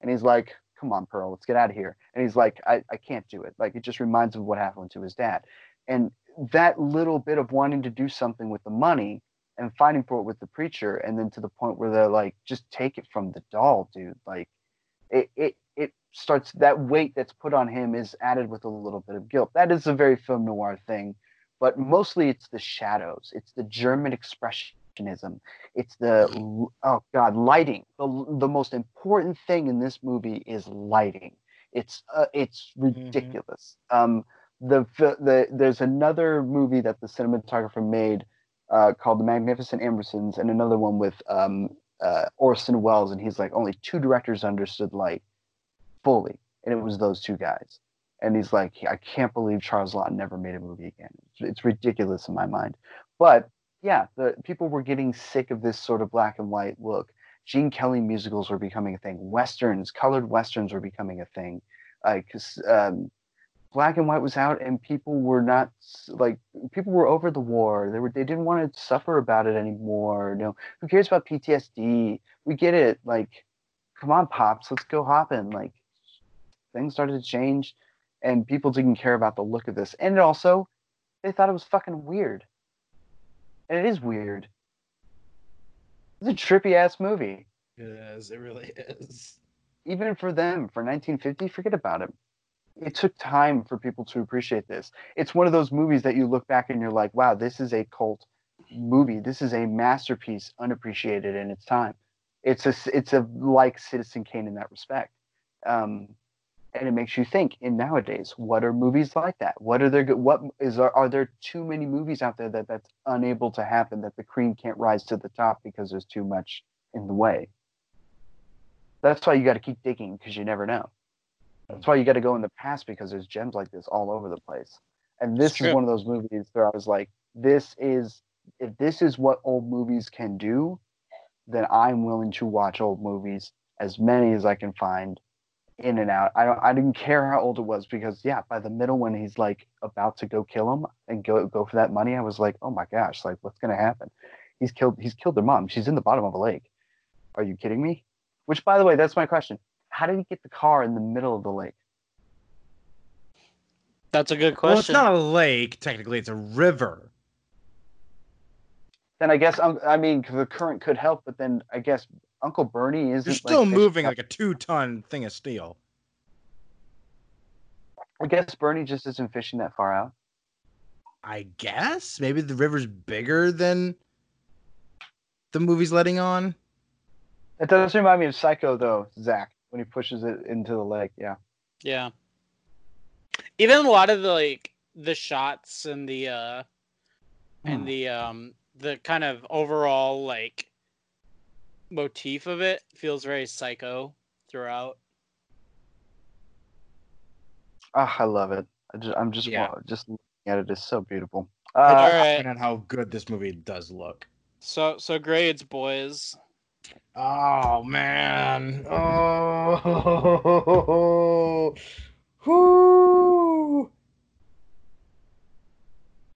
And he's like, come on, Pearl, let's get out of here. And he's like, I, I can't do it. Like, it just reminds him of what happened to his dad. And that little bit of wanting to do something with the money and fighting for it with the preacher, and then to the point where they're like, just take it from the doll, dude. Like, it it it starts, that weight that's put on him is added with a little bit of guilt. That is a very film noir thing, but mostly it's the shadows. It's the German expressionism. It's the, oh God, lighting. The the most important thing in this movie is lighting. It's uh, it's ridiculous. Mm-hmm. Um, the the there's another movie that the cinematographer made. Uh, called The Magnificent Ambersons, and another one with um, uh, Orson Welles, and he's like, only two directors understood light fully, and it was those two guys. And he's like, I can't believe Charles Lawton never made a movie again. It's ridiculous in my mind. But yeah, the people were getting sick of this sort of black and white look. Gene Kelly musicals were becoming a thing. Westerns, colored westerns were becoming a thing. Like, uh, um, black and white was out, and people were not like people were over the war. They were they didn't want to suffer about it anymore. No, who cares about P T S D? We get it. Like, come on, pops, let's go hopping. Like, things started to change, and people didn't care about the look of this. And also, they thought it was fucking weird. And it is weird. It's a trippy ass movie. It is. It really is. Even for them, for nineteen fifty, forget about it. It took time for people to appreciate this. It's one of those movies that you look back and you're like, wow, this is a cult movie. This is a masterpiece unappreciated in its time. It's a, it's a like Citizen Kane in that respect. Um, and it makes you think, in nowadays, what are movies like that? What are there, what is, are, are there too many movies out there that that's unable to happen, that the cream can't rise to the top because there's too much in the way? That's why you got to keep digging, because you never know. That's why you got to go in the past, because there's gems like this all over the place. And this is one of those movies where I was like, this is, if this is what old movies can do, then I'm willing to watch old movies, as many as I can find, in and out. I don't, I didn't care how old it was, because yeah, by the middle when he's like about to go kill him and go, go for that money, I was like, oh my gosh, like, what's going to happen? He's killed, he's killed their mom. She's in the bottom of a lake. Are you kidding me? Which, by the way, that's my question. How did he get the car in the middle of the lake? That's a good question. Well, it's not a lake. Technically, it's a river. Then I guess, um, I mean, the current could help, but then I guess Uncle Bernie isn't... You're still like, moving like a two-ton thing of steel. I guess Bernie just isn't fishing that far out. I guess? Maybe the river's bigger than the movie's letting on? That does remind me of Psycho, though, Zach. When he pushes it into the lake, yeah. Yeah. Even a lot of the like the shots and the uh hmm. and the um the kind of overall like motif of it feels very Psycho throughout. Ah, oh, I love it. I just I'm just yeah. wow, just looking at it is so beautiful. Uh All right. And how good this movie does look. So so grades, boys. Oh man! Oh, whoo!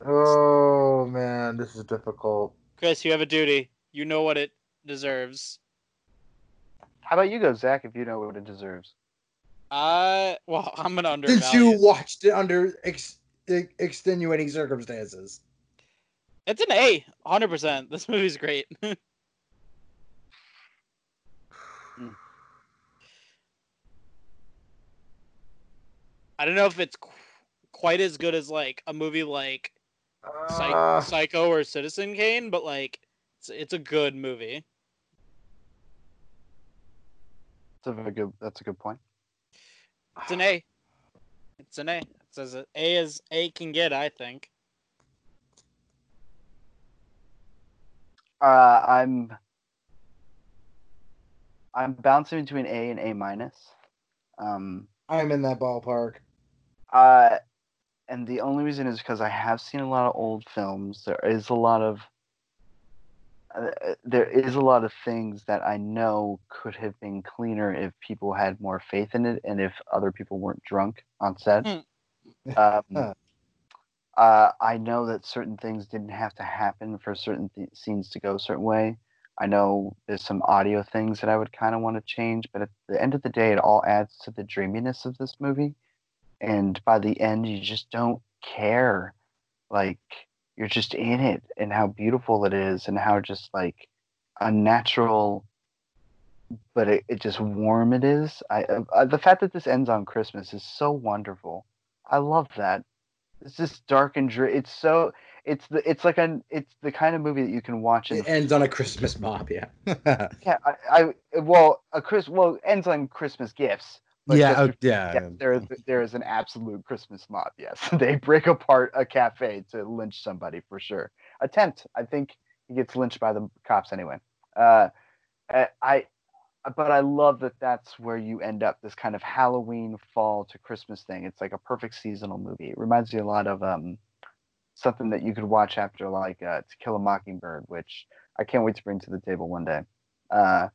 Oh man, this is difficult. Chris, you have a duty. You know what it deserves. How about you go, Zach? If you know what it deserves. Uh, well, I'm gonna undervalue. Since you watched it under ex- ex- extenuating circumstances, it's an A, one hundred percent. This movie's great. I don't know if it's qu- quite as good as like a movie like Psych- uh, Psycho or Citizen Kane, but like it's it's a good movie. That's a good. That's a good point. It's an A. It's an A. It says A as A can get. I think. Uh, I'm. I'm bouncing between A and A minus. Um, I'm in that ballpark. Uh, and the only reason is because I have seen a lot of old films. There is a lot of uh, there is a lot of things that I know could have been cleaner if people had more faith in it and if other people weren't drunk on set. Mm. Um, uh, I know that certain things didn't have to happen for certain th- scenes to go a certain way. I know there's some audio things that I would kind of want to change, but at the end of the day, it all adds to the dreaminess of this movie. And by the end, you just don't care. Like, you're just in it and how beautiful it is and how just, like, unnatural, but it, it just warm it is. I, I the fact that this ends on Christmas is so wonderful. I love that. It's just dark and dreary. It's so... It's the it's like an it's the kind of movie that you can watch. And it ends on a Christmas mop, yeah. yeah, I, I well a Chris well ends on Christmas gifts. But yeah, just, oh, yeah, yeah. There is there is an absolute Christmas mop. Yes, they break apart a cafe to lynch somebody for sure. Attempt, I think he gets lynched by the cops anyway. Uh, I, but I love that that's where you end up. This kind of Halloween fall to Christmas thing. It's like a perfect seasonal movie. It reminds me a lot of um. something that you could watch after, like, uh, To Kill a Mockingbird, which I can't wait to bring to the table one day. Uh,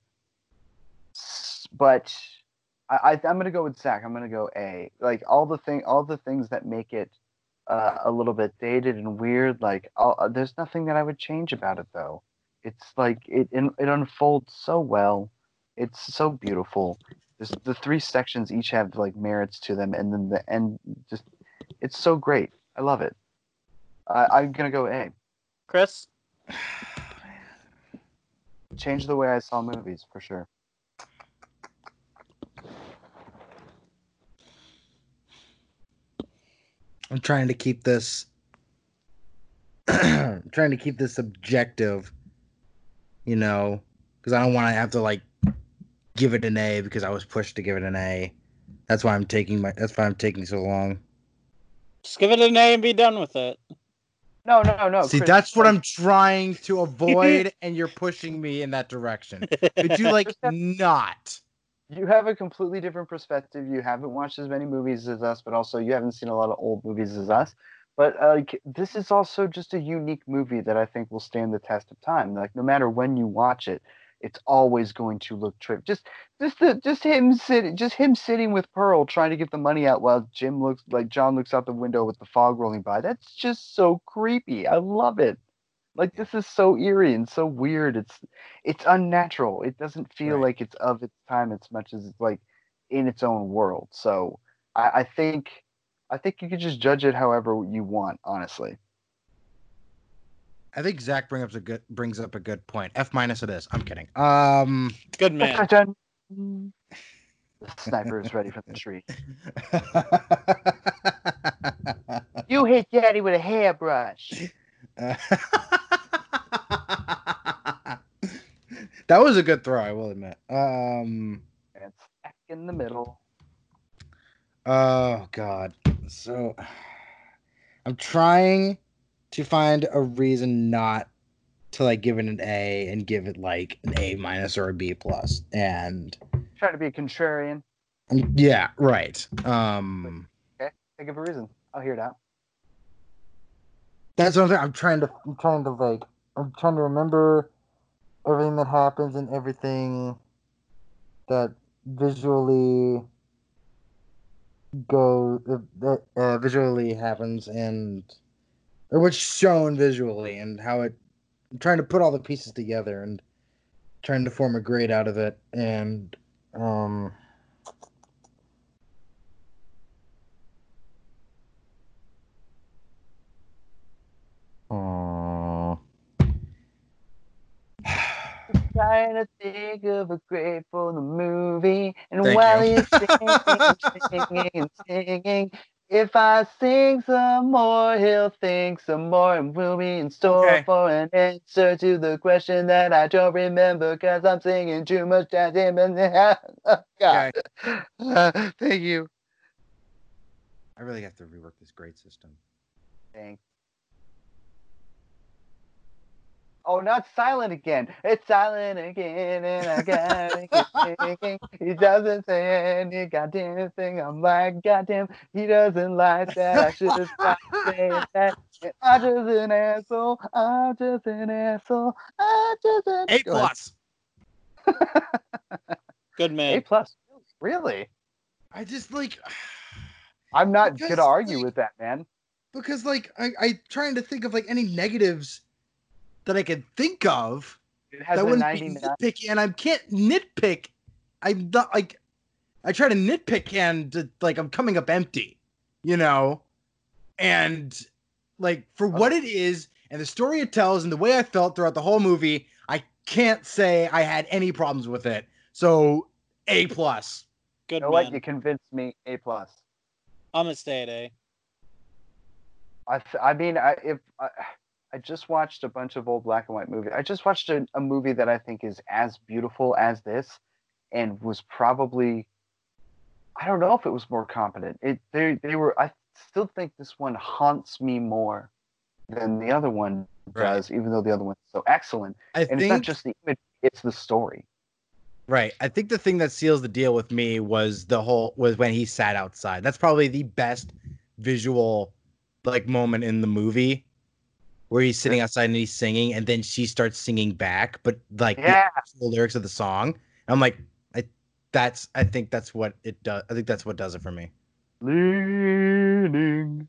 but I, I, I'm going to go with Zach. I'm going to go A. Like, all the thing, all the things that make it uh, a little bit dated and weird, like, I'll, there's nothing that I would change about it, though. It's like, it it unfolds so well. It's so beautiful. There's, the three sections each have, like, merits to them, and then the end just... It's so great. I love it. Uh, I'm going to go A. Chris? Changed the way I saw movies, for sure. I'm trying to keep this... I'm trying to keep this objective, you know, because I don't want to have to, like, give it an A because I was pushed to give it an A. That's why I'm taking my. That's why I'm taking so long. Just give it an A and be done with it. No, no, no. See, Chris, that's what I'm trying to avoid, and you're pushing me in that direction. Could you, like, not? You have a completely different perspective. You haven't watched as many movies as us, but also you haven't seen a lot of old movies as us. But, uh, like, this is also just a unique movie that I think will stand the test of time. Like, no matter when you watch it, it's always going to look trippy. Just, just the, just him sitting, just him sitting with Pearl trying to get the money out while Jim looks like John looks out the window with the fog rolling by. That's just so creepy. I love it. Like, this is so eerie and so weird. It's, it's unnatural. It doesn't feel right. Like it's of its time as much as it's like in its own world. So I, I think, I think you could just judge it however you want, honestly. I think Zach brings up a good brings up a good point. F minus it is. I'm kidding. Um, good man. The sniper is ready for the tree. You hit Daddy with a hairbrush. Uh, that was a good throw, I will admit. Um, it's back in the middle. Oh God. So I'm trying to find a reason not to, like, give it an A and give it, like, an A minus or a B plus. And try to be a contrarian. Yeah, right. Um, okay, think of a reason. I'll hear it out. That's what I'm saying. I'm trying to, I'm trying to, like, I'm trying to remember everything that happens and everything that visually goes, that uh, visually happens and or what's shown visually and how it, I'm trying to put all the pieces together and trying to form a grade out of it. And, um, uh, trying to think of a great for the movie. And Thank while you. he's singing, singing, and singing, if I sing some more, he'll think some more, and we'll be in store okay. for an answer to the question that I don't remember because I'm singing too much. Oh, God. Okay. Uh, thank you. I really have to rework this grade system. Thanks. Oh, not silent again. It's silent again, and I gotta keep thinking. He doesn't say any goddamn thing. I'm like, goddamn, he doesn't like that. I should just stop saying that. I'm just an asshole. I'm just an asshole. I'm just an A plus. Good man. A plus, really? I just like. I'm not gonna argue like, with that, man. Because like, I, I'm trying to think of like any negatives that I could think of it has that wouldn't be nitpicky, and I can't nitpick. I'm not, like, I try to nitpick, and like I'm coming up empty, you know. And like for okay. what it is, and the story it tells, and the way I felt throughout the whole movie, I can't say I had any problems with it. So A plus. Good. You know man. What? You convinced me. A plus. I'm gonna stay at A. I th- I mean, I, if. I... I just watched a bunch of old black and white movies. I just watched a, a movie that I think is as beautiful as this and was probably, I don't know if it was more competent. It they they were. I still think this one haunts me more than the other one does, right. even though the other one's so excellent. I and think, it's not just the image, it's the story. Right. I think the thing that seals the deal with me was the whole was when he sat outside. That's probably the best visual like moment in the movie. Where he's sitting outside and he's singing, and then she starts singing back, but like yeah. the lyrics of the song. And I'm like, I, that's. I think that's what it does. I think that's what does it for me. Leaning,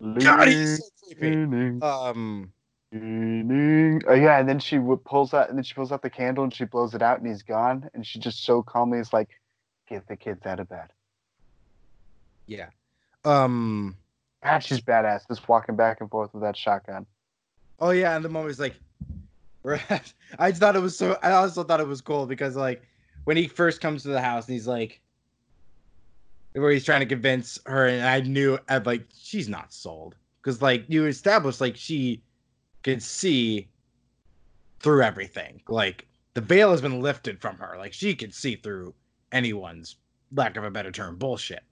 leaning God, he's so creepy. Leaning, um, leaning. Oh yeah, and then she pulls out, and then she pulls out the candle, and she blows it out, and he's gone. And she just so calmly is like, "Get the kids out of bed." Yeah. Um. God, she's badass. Just walking back and forth with that shotgun. Oh yeah, and the moment he's like, I just thought it was so. I also thought it was cool because like when he first comes to the house and he's like, where he's trying to convince her, and I knew I'd like she's not sold because like you established like she could see through everything. Like the veil has been lifted from her. Like she could see through anyone's, lack of a better term, bullshit.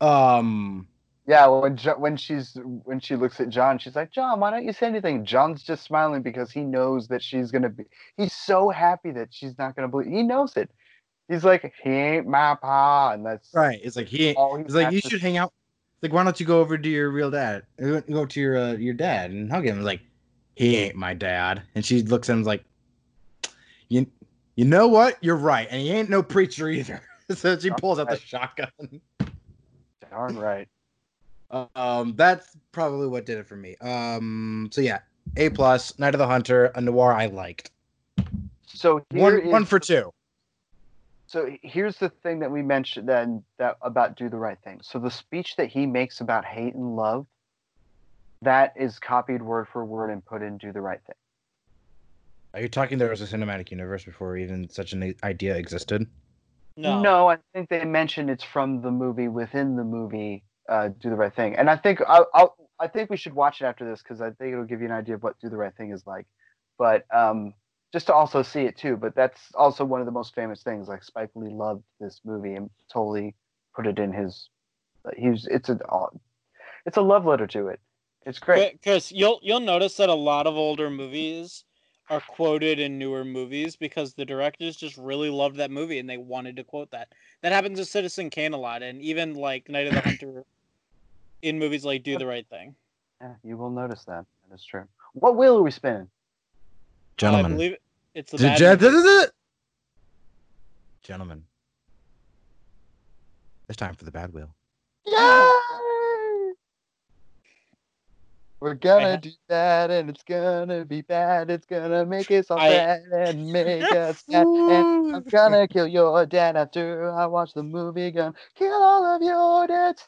Um. Yeah, when when she's when she looks at John, she's like, "John, why don't you say anything?" John's just smiling because he knows that she's gonna be. He's so happy that she's not gonna believe. He knows it. He's like, "He ain't my pa," and that's right. It's like he. He's like, "You should hang out." Like, why don't you go over to your real dad? Go to your uh, your dad and hug him. He's like, "He ain't my dad," and she looks at him like, "You you know what? You're right, and he ain't no preacher either." So she pulls out the shotgun. Darn right. Um, that's probably what did it for me. Um, so yeah, A plus, Night of the Hunter, a noir I liked. So here one, is one for the, two. So here's the thing that we mentioned then that about Do the Right Thing. So the speech that he makes about hate and love, that is copied word for word and put in Do the Right Thing. Are you talking there was a cinematic universe before even such an idea existed? No, no, I think they mentioned it's from the movie within the movie. Uh, Do the Right Thing, and I think I'll, I'll, I think we should watch it after this because I think it'll give you an idea of what Do the Right Thing is like. But um, just to also see it too. But that's also one of the most famous things. Like Spike Lee loved this movie and totally put it in his. He's it's a it's a love letter to it. It's great. Chris, you'll you'll notice that a lot of older movies are quoted in newer movies because the directors just really loved that movie and they wanted to quote that. That happens to Citizen Kane a lot, and even like Night of the Hunter in movies like Do the Right Thing. Yeah, you will notice that. That is true. What wheel are we spinning? Gentlemen. I believe it's the bad gen- wheel. Gentlemen. It's time for the bad wheel. Yeah! We're gonna do that, and it's gonna be bad. It's gonna make us all I... bad and make us sad. And I'm gonna kill your dad after I watch the movie. Gonna kill all of your dads.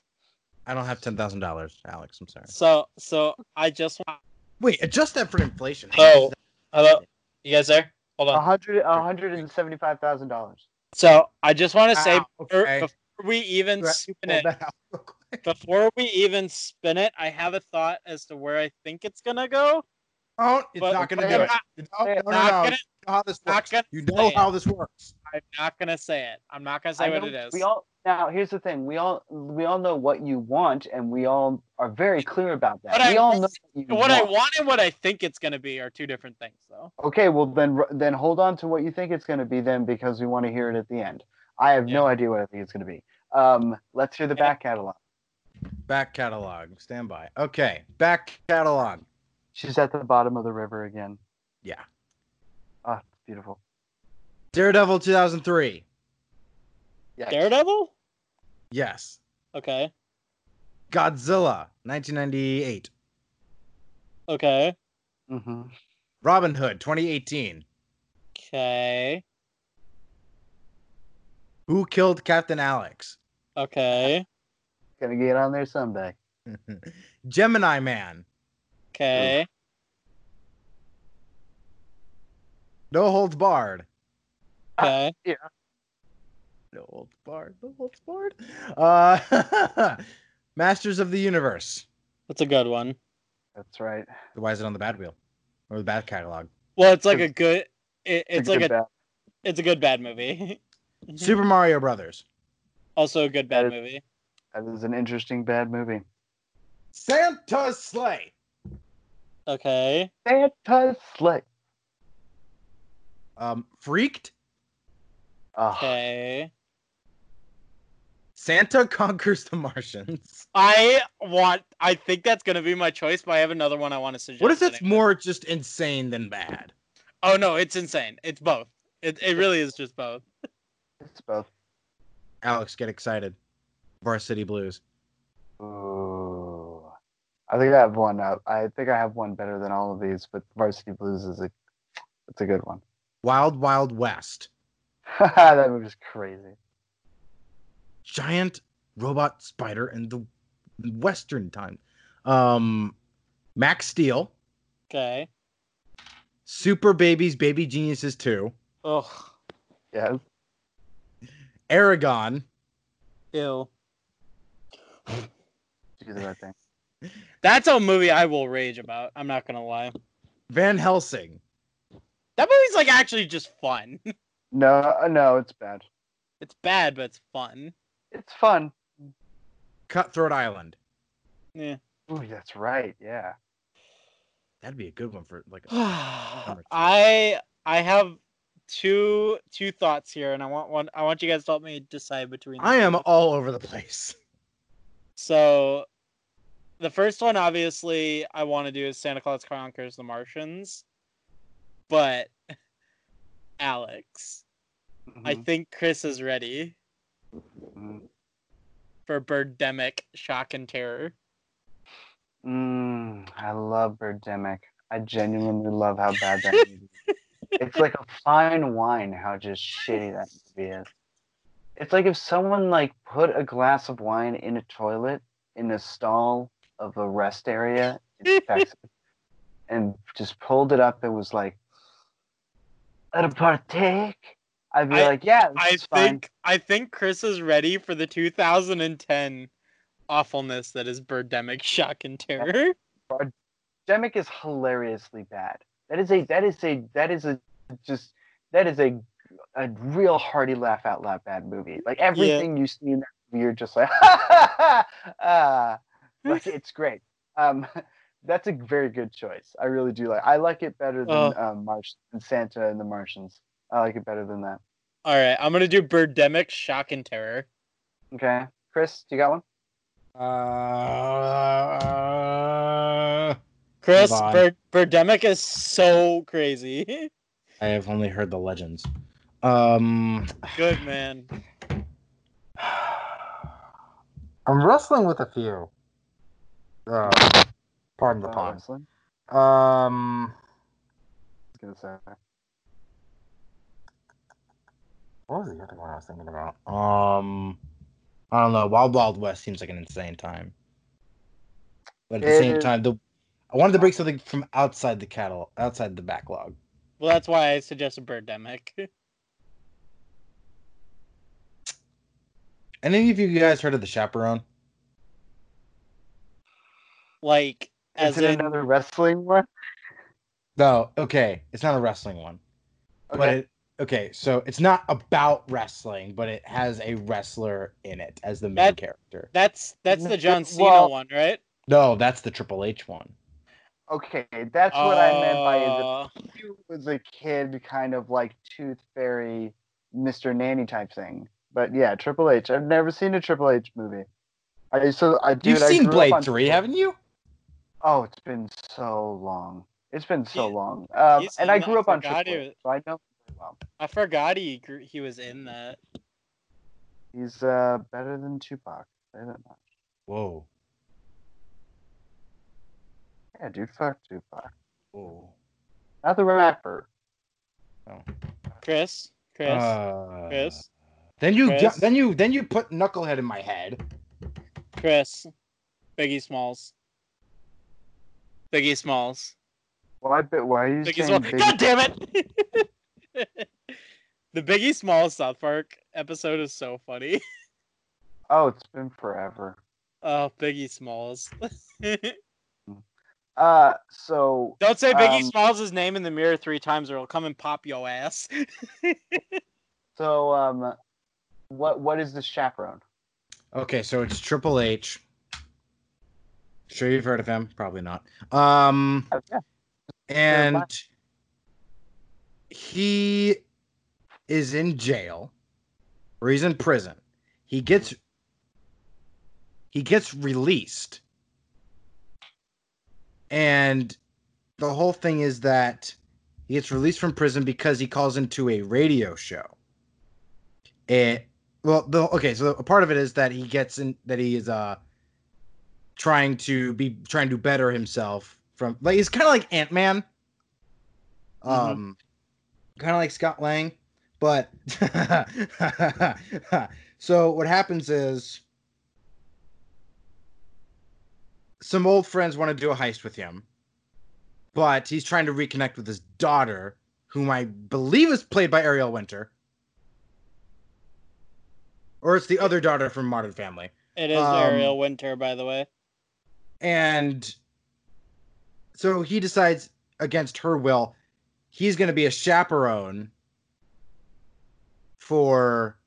I don't have ten thousand dollars, Alex. I'm sorry. So, so I just want. Wait, adjust that for inflation. Oh, hello. You guys there? Hold on. one hundred seventy-five thousand dollars. So I just want to say wow, okay. before, before we even spin it, before we even spin it, I have a thought as to where I think it's gonna go. Oh, it's not gonna do it. It's not gonna. You know how this works. I'm not gonna say it. I'm not gonna say what it is. We all now. Here's the thing. We all we all know what you want, and we all are very clear about that. But we I, all know what, what want. I want and what I think it's gonna be are two different things, though. Okay, well then, then hold on to what you think it's gonna be, then, because we want to hear it at the end. I have yeah. no idea what I think it's gonna be. Um, let's hear the yeah. back catalog. Back catalog. Stand by. Okay, back catalog. She's at the bottom of the river again. Yeah. Ah, oh, beautiful. Daredevil two thousand three. Yikes. Daredevil? Yes. Okay. Godzilla nineteen ninety-eight. Okay. Mm-hmm. Robin Hood twenty eighteen. Okay. Who Killed Captain Alex? Okay. Gonna get on there someday. Gemini Man. Okay. No Holds Barred. Okay. Uh, yeah. No Holds Barred. No Holds Barred. Uh, Masters of the Universe. That's a good one. That's right. Why is it on the bad wheel or the bad catalog? Well, it's like a good. It, it's, it's like a. Bad. It's a good bad movie. Super Mario Brothers. Also a good bad that is, movie. That is an interesting bad movie. Santa's Sleigh. Okay. Santa's Sleigh. Um, Freaked. Okay. Santa Conquers the Martians. I want. I think that's gonna be my choice, but I have another one I want to suggest. What if it's anyway. more just insane than bad? Oh no, it's insane. It's both. It it really is just both. It's both. Alex, get excited. Varsity Blues. Oh, I think I have one. I, I think I have one better than all of these, but Varsity Blues is a it's a good one. Wild Wild West. That movie's crazy. Giant Robot Spider in the Western Time. Um, Max Steel. Okay. Super Babies, Baby Geniuses two. Oh, yeah. Aragon. Ew. Do the right thing. That's a movie I will rage about. I'm not gonna lie. Van Helsing. That movie's like actually just fun. No, no, it's bad. It's bad, but it's fun. It's fun. Cutthroat Island. Yeah. Oh, that's right. Yeah. That'd be a good one for like. A I I have. Two two thoughts here, and I want one. I want you guys to help me decide between. I am two. all over the place. So, the first one, obviously, I want to do is Santa Claus Conquers the Martians, but Alex, mm-hmm. I think Chris is ready mm-hmm. for Birdemic: Shock and Terror. Mm, I love Birdemic. I genuinely love how bad that movie is. It's like a fine wine how just shitty that movie is. It's like if someone like put a glass of wine in a toilet in a stall of a rest area in Texas and just pulled it up and was like, let it partake. I'd be I, like, yeah, I fine. think I think Chris is ready for the two thousand ten awfulness that is Birdemic: Shock and Terror. Birdemic is hilariously bad. That is a that is a that is a just that is a a real hearty laugh out loud bad movie. Like everything yeah. you see in that movie, you're just like, ha ha ha. Uh, like it's great. Um, that's a very good choice. I really do like. I like it better than oh. um, Marsh and Santa and the Martians. I like it better than that. All right, I'm gonna do Birdemic: Shock and Terror. Okay, Chris, you got one? Uh. uh... Chris, Bird, Birdemic is so crazy. I have only heard the legends. Um, Good, man. I'm wrestling with a few. Uh, pardon the pun. Uh, um, I was gonna say. What was the other one I was thinking about? Um, I don't know. Wild Wild West seems like an insane time. But at the it same is- time, the... I wanted to break something from outside the catalog, outside the backlog. Well, that's why I suggested Birdemic. Any of you guys heard of The Chaperone? Like, as is it in... another wrestling one? No, okay. It's not a wrestling one. Okay. But it, okay, so it's not about wrestling, but it has a wrestler in it as the main that, character. That's that's the John Cena well, one, right? No, that's the Triple H one. Okay, that's uh, what I meant by is it was a kid kind of like Tooth Fairy, Mister Nanny type thing. But yeah, Triple H. I've never seen a Triple H movie. I so I dude, You've I seen Blade three, haven't you? Oh, it's been so long. It's been so yeah. long. Um, and I grew that. up I on Triple H, was... so I know him well. I forgot he grew, he was in that. He's uh, better than Tupac. Better than that. Whoa. Yeah, dude, fuck Tupac. Whoa. Not the rapper. Oh. Chris, Chris, uh... Chris. Then you, Chris? then you, then you put Knucklehead in my head. Chris, Biggie Smalls. Biggie Smalls. Why? Why are you Biggie saying Smalls? Biggie? God damn it! The Biggie Smalls South Park episode is so funny. Oh, it's been forever. Oh, Biggie Smalls. uh, so don't say Biggie um, Smalls' name in the mirror three times, or he'll come and pop your ass. so um. What what is this Chaperone? Okay, so it's Triple H. Sure, you've heard of him, probably not. Um, okay. And he is in jail, or he's in prison. He gets he gets released, and the whole thing is that he gets released from prison because he calls into a radio show. It. Well, the, okay, so a part of it is that he gets in, that he is uh, trying to be trying to better himself from, like, he's kind of like Ant-Man, um, mm-hmm. kind of like Scott Lang, but so what happens is some old friends want to do a heist with him, but he's trying to reconnect with his daughter, whom I believe is played by Ariel Winter. Or it's the other daughter from Modern Family. It is um, Ariel Winter, by the way. And so he decides, against her will, he's going to be a chaperone for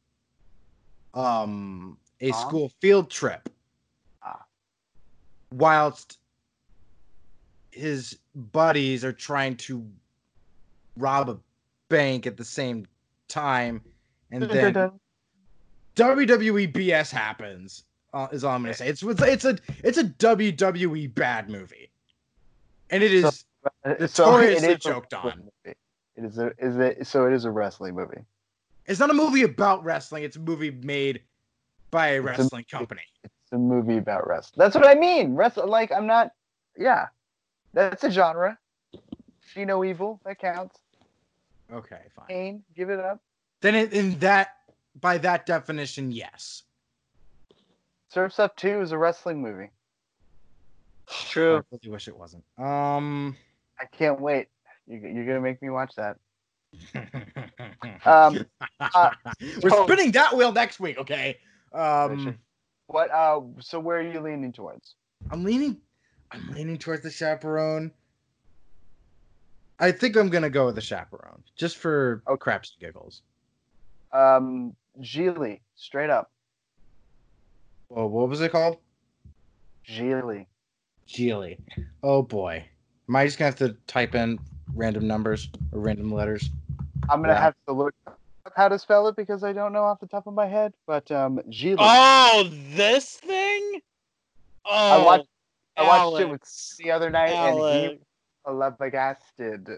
um, a ah. school field trip. Ah. Whilst his buddies are trying to rob a bank at the same time. And then... W W E B S happens, uh, is all I'm gonna say. It's it's a it's a W W E bad movie, and it is notoriously so, it is joked on. Movie. It is a is it so it is a wrestling movie. It's not a movie about wrestling. It's a movie made by a it's wrestling a, company. It's a movie about wrestling. That's what I mean. Wrestling, like I'm not. Yeah, that's a genre. She No Evil, that counts. Okay, fine. Pain, give it up. Then it, in that. By that definition, yes. Surf's Up two is a wrestling movie. True. I really wish it wasn't. Um, I can't wait. You, you're going to make me watch that. um, uh, We're so, spinning that wheel next week, okay? Um, what? Uh, so where are you leaning towards? I'm leaning I'm leaning towards The Chaperone. I think I'm going to go with The Chaperone. Just for oh, craps and giggles. Um... Geely, straight up. Well, what was it called? Geely. Geely. Oh boy. Am I just gonna have to type in random numbers or random letters? I'm gonna yeah. have to look up how to spell it because I don't know off the top of my head. But um, Geely. Oh, this thing. Oh. I watched. I watched Alex. it with the other night, Alex. and he flabbergasted.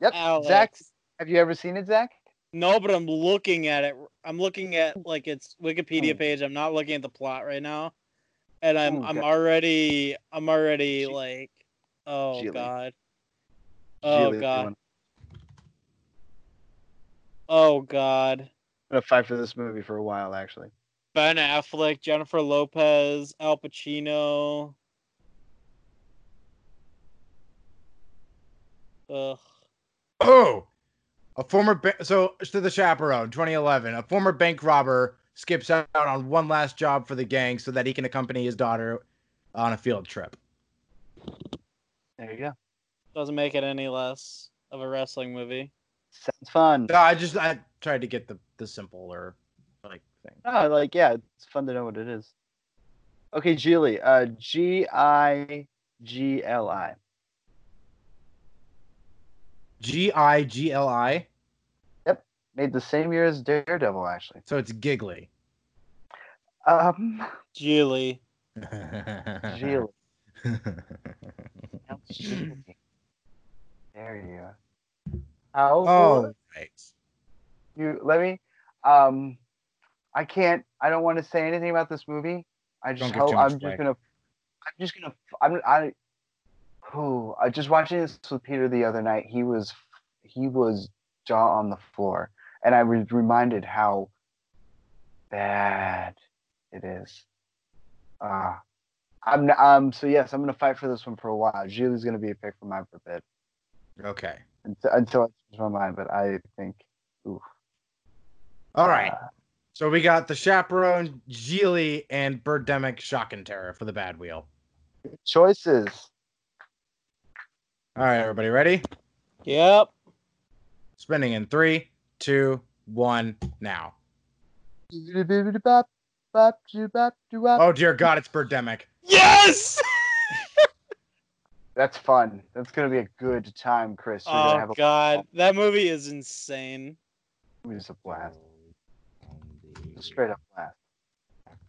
Yep. Alex. Zach, have you ever seen it, Zach? No, but I'm looking at it. I'm looking at like its Wikipedia page. I'm not looking at the plot right now, and I'm oh, I'm God. already I'm already Geely. like, oh Geely. God, oh Geely God, oh God. I'm gonna fight for this movie for a while, actually. Ben Affleck, Jennifer Lopez, Al Pacino. Ugh. Oh. A former ba- so to the chaperone, twenty eleven. A former bank robber skips out on one last job for the gang so that he can accompany his daughter on a field trip. There you go. Doesn't make it any less of a wrestling movie. Sounds fun. No, I just I tried to get the the simpler like thing. Oh, like yeah, it's fun to know what it is. Okay, Gigli. Uh, G I G L I. G I G L I. Yep, made the same year as Daredevil, actually. So it's Giggly. Um, Gigli. Gigli. There you go. How oh, right. You let me. Um, I can't. I don't want to say anything about this movie. I just. Hope, I'm just gonna. I'm just gonna. I'm. I. Oh, I just watching this with Peter the other night. He was. He was jaw on the floor, and I was reminded how bad it is. Ah, uh, I'm. Um. So yes, I'm gonna fight for this one for a while. Julie's gonna be a pick for mine for a bit. Okay. Until, until I change my mind, but I think, oof. All right. Uh, so we got The Chaperone, Gigli, and Birdemic Shock and Terror for the bad wheel. Choices. All right, everybody ready? Yep. Spinning in three, two, one, now. Oh, dear God, it's Birdemic. Yes! That's fun. That's going to be a good time, Chris. You're oh, have a- God. That movie is insane. It's a blast. A straight up blast.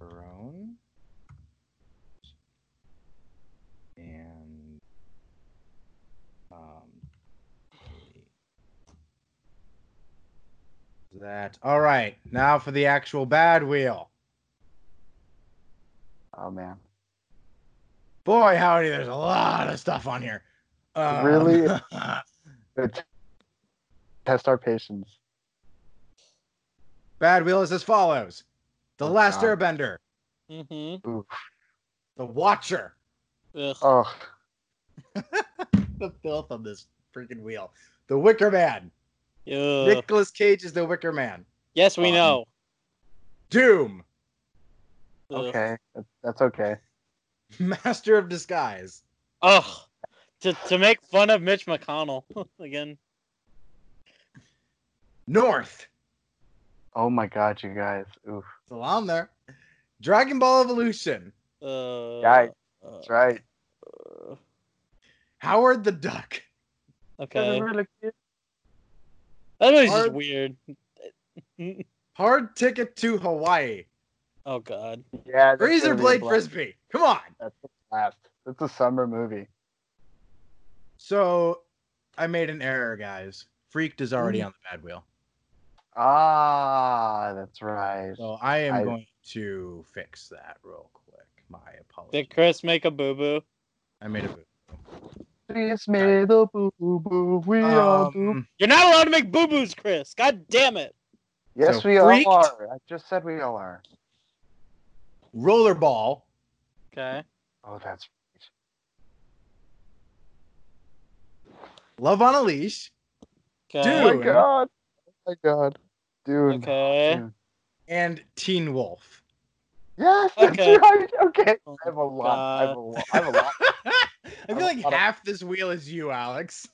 Pepperoni. And. Um, that. All right. Now for the actual bad wheel. Oh, man. Boy, howdy, there's a lot of stuff on here. Um, really? Test our patience. Bad wheel is as follows. The oh, Last God. Airbender. Mm-hmm. Oof. The Watcher. Ugh. Oh. The filth on this freaking wheel. The Wicker Man. Ugh. Nicolas Cage is the Wicker Man. Yes, we um, know. Doom. Ugh. Okay, that's okay. Master of Disguise. Ugh. To to make fun of Mitch McConnell again. North. Oh my God, you guys. Oof. Still on there. Dragon Ball Evolution. Uh, yeah, that's right. Uh, Howard the Duck. Okay. That was just weird. Hard Ticket to Hawaii. Oh, God. Yeah. Razor Blade Frisbee. Come on. That's a blast. That's a summer movie. So, I made an error, guys. Freaked is already mm. on the bad wheel. Ah, that's right. So, I am I... going to fix that real quick. My apologies. Did Chris make a boo-boo? I made a boo-boo. Chris made a boo-boo. We um, all boo. You're not allowed to make boo-boos, Chris. God damn it. Yes, so we freaked. all are. I just said we all are. Rollerball. Okay. Oh, that's right. Love on a Leash. Okay. Dude. Oh, my God. Oh, my God. Dude. Okay. Dude. And Teen Wolf. Yes, okay. That's right. Okay. Oh, I have a lot. I have a lot. I have a lot. I feel like half of... this wheel is you, Alex.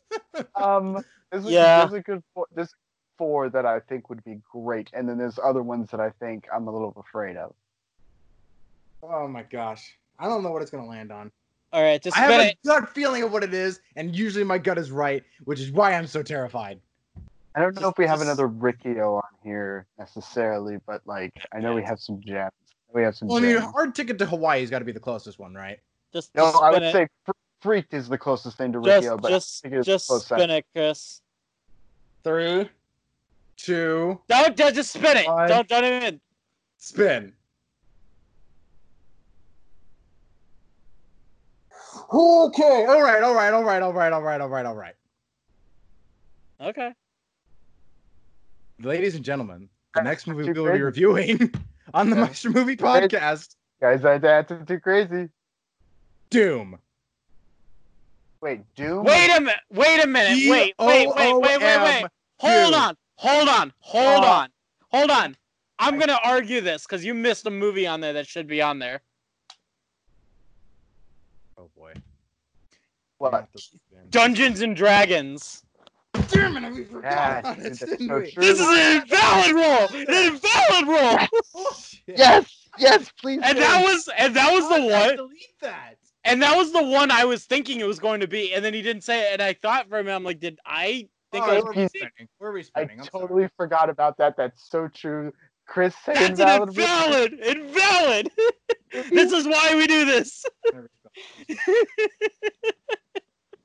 um, this is, yeah. This is a good four. There's four that I think would be great, and then there's other ones that I think I'm a little afraid of. Oh my gosh. I don't know what it's going to land on. All right, just I have it. a gut feeling of what it is, and usually my gut is right, which is why I'm so terrified. I don't just, know if we just... have another Riccio on here necessarily, but like I know we have some gems. We have some well, gems. I mean, Hard Ticket to Hawaii's got to be the closest one, right? Just, no, just I would it. say Freaked is the closest thing to Riccio, but just, I think it's just close spin out. it, Chris. Three, two. Don't just spin it. Five, don't don't even spin. Okay, all right, all right, all right, all right, all right, all right, all right. Okay. Ladies and gentlemen, the next movie we'll be reviewing on the Master Movie Podcast. Guys, that's too crazy. Doom. Wait, Doom? Wait a minute, wait a minute, wait, wait, wait, wait, wait, wait. Hold on. Hold on. Hold uh, on. Hold on. I'm going to argue this because you missed a movie on there that should be on there. Oh, boy. What? Dungeons and Dragons. Damn it, we forgot God, it, didn't we? True. This is an invalid roll. An invalid roll. Yes, yes, please. And please. that was and that was the one. Delete that. And that was the one I was thinking it was going to be, and then he didn't say it, and I thought for a minute, I'm like, did I think oh, I was responding? We're responding. I totally sorry. forgot about that. That's so true. Chris said That's invalid. Invalid. Invalid. This is why we do this.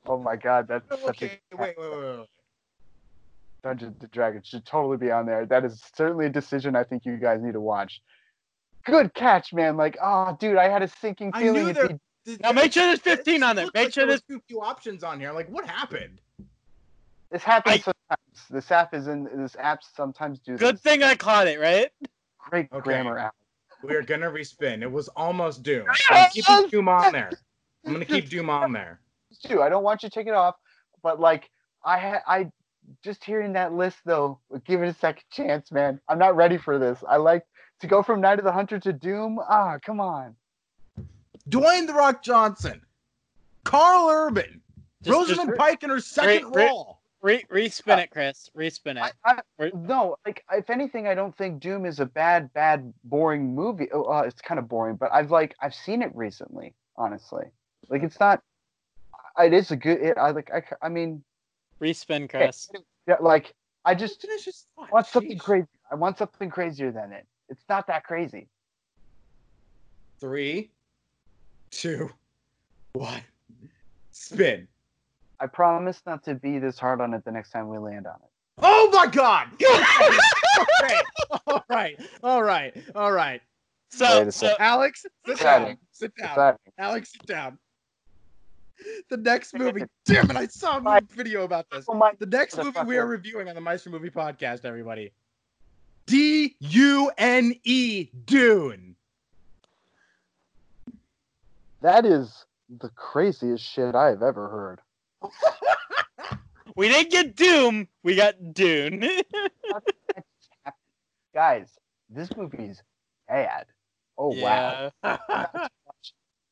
Oh my God, that's okay. Such a wait, wait, wait, wait. Dungeons and Dragons should totally be on there. That is certainly a decision I think you guys need to watch. Good catch, man. Like, oh, dude, I had a sinking feeling. There, did, did, now make sure there's fifteen on there. Make like sure there's too few options on here. Like, what happened? This happens I, sometimes. This app is in. This app sometimes do. Good this. thing I caught it right. Great okay. grammar app. We're gonna respin. It was almost due. I'm keeping Doom on there. I'm gonna keep Doom on there. Too. I don't want you to take it off, but like I had, I just hearing that list though, give it a second chance, man. I'm not ready for this. I like to go from Night of the Hunter to Doom. Ah, come on. Dwayne The Rock Johnson, Carl Urban, just, Rosamund just, Pike in her second re, role. Re, re, respin it, Chris. Respin it. I, I, no, like if anything, I don't think Doom is a bad, bad, boring movie. Oh, uh, it's kind of boring, but I've like I've seen it recently, honestly. Like it's not. It is a good. It, I like. I, I mean, respin, Chris. It, yeah, like I just, just oh, want geez. something crazy. I want something crazier than it. It's not that crazy. Three, two, one. Spin. I promise not to be this hard on it the next time we land on it. Oh my God! All right, all right, all right. So, so Alex, sit down. Sit down. Alex, sit down. The next movie, damn it! I saw a video about this. The next movie we are reviewing on the Meister Movie Podcast, everybody. D U N E Dune. That is the craziest shit I've ever heard. We didn't get Doom, we got Dune. Guys, this movie's bad. Oh yeah. Wow.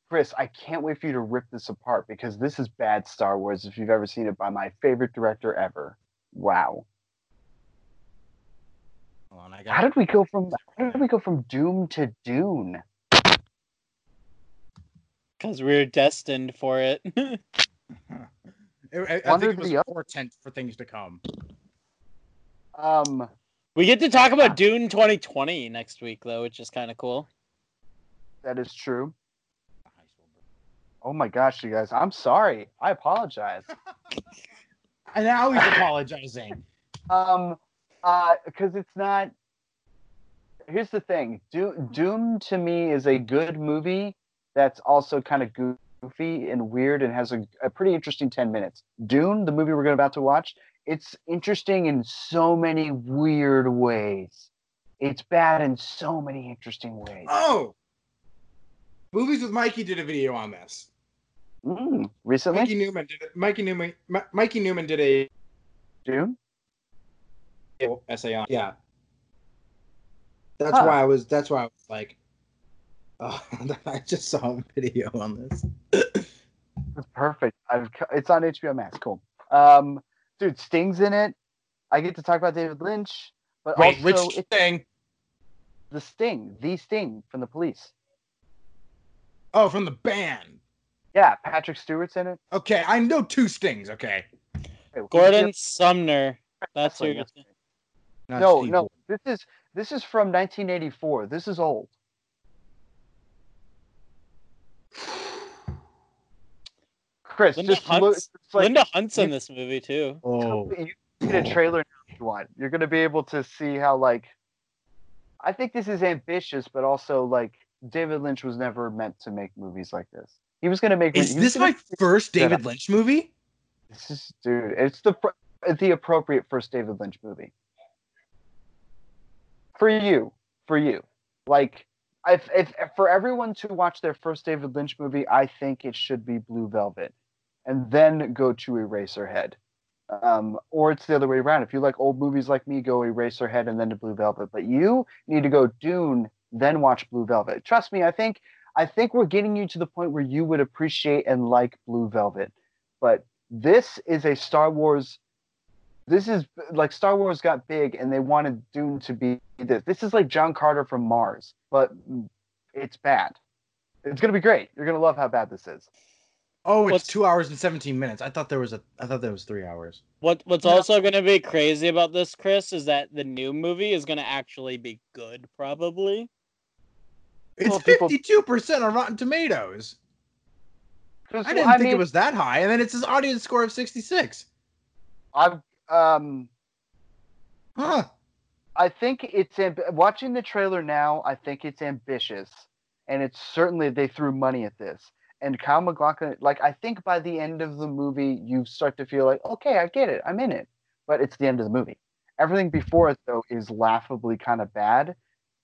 Chris, I can't wait for you to rip this apart because this is bad Star Wars if you've ever seen it by my favorite director ever. Wow. Hold on, I got how did we go from how did we go from Doom to Dune? Because we were destined for it. I, I, I think it was a portent for things to come. Um, we get to talk about uh, Dune twenty twenty next week, though, which is kind of cool. That is true. Oh my gosh, you guys. I'm sorry. I apologize. And now he's apologizing. Um, uh, because it's not... Here's the thing. Do- Doom, to me, is a good movie that's also kind of goofy and weird and has a, a pretty interesting ten minutes. Dune, the movie we're about to watch, it's interesting in so many weird ways. It's bad in so many interesting ways. Oh! Movies with Mikey did a video on this. Mm, recently, Mikey Newman did. It. Mikey Newman. M- Mikey Newman did a Dune essay on. Yeah, that's huh. why I was. That's why I was like, oh, I just saw a video on this. That's perfect. I've, it's on H B O Max. Cool. Um, dude, Sting's in it. I get to talk about David Lynch, but Wait, also which Sting? The Sting, the Sting from The Police. Oh, from the band. Yeah, Patrick Stewart's in it. Okay, I know two Stings, okay. Gordon Wait, Sumner. That's who you're getting. No, Steve. no. This is this is from nineteen eighty-four. This is old. Chris, Linda just Hunt's, look, like, Linda Hunt's in this movie too. Oh. You can get a trailer if you want. You're gonna be able to see how like I think this is ambitious, but also like David Lynch was never meant to make movies like this. He was going to make... Is this my first David Lynch movie? This is... Dude, it's the the appropriate first David Lynch movie. For you. For you. Like, if, if for everyone to watch their first David Lynch movie, I think it should be Blue Velvet. And then go to Eraserhead. Um, or it's the other way around. If you like old movies like me, go Eraserhead and then to Blue Velvet. But you need to go Dune, then watch Blue Velvet. Trust me, I think I think we're getting you to the point where you would appreciate and like Blue Velvet. But this is a Star Wars. This is like Star Wars got big and they wanted Dune to be this. This is like John Carter from Mars, but it's bad. It's going to be great. You're going to love how bad this is. Oh, it's what's, two hours and seventeen minutes. I thought there was a. I thought there was three hours. What What's no. also going to be crazy about this, Chris, is that the new movie is going to actually be good, probably. It's fifty-two percent on Rotten Tomatoes. I didn't I think mean, it was that high, and then it's his audience score of sixty-six. I've um. Huh. I think it's amb- watching the trailer now. I think it's ambitious, and it's certainly they threw money at this. And Kyle MacLachlan, like, I think by the end of the movie, you start to feel like, okay, I get it. I'm in it. But it's the end of the movie. Everything before it, though, is laughably kind of bad.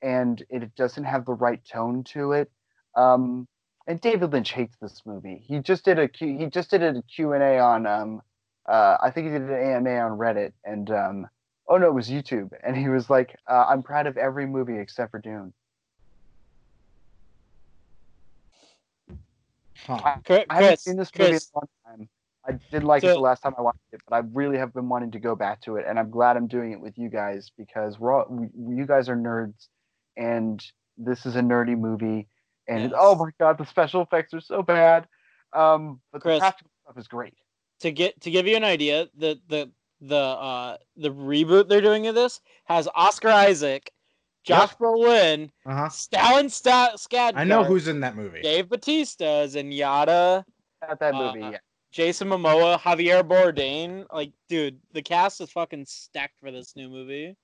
And it doesn't have the right tone to it. Um, and David Lynch hates this movie. He just did a Q, he just did a Q and A on, um, uh, I think he did an A M A on Reddit. And, um, oh, no, it was YouTube. And he was like, uh, I'm proud of every movie except for Dune. Huh. Chris, I haven't seen this movie Chris. in a long time. I did like so, it the last time I watched it, but I really have been wanting to go back to it, and I'm glad I'm doing it with you guys because we're all, we, you guys are nerds, and this is a nerdy movie. And yes. Oh my god, the special effects are so bad, um, but Chris, the practical stuff is great. To get to give you an idea, the the the uh, the reboot they're doing of this has Oscar Isaac, Josh yep. Brolin, uh-huh. Stellan Sta- Skarsgård. I know who's in that movie. Dave Bautista is in Yada. Not that movie, uh, yeah. Jason Momoa, Javier Bardem. Like, dude, the cast is fucking stacked for this new movie.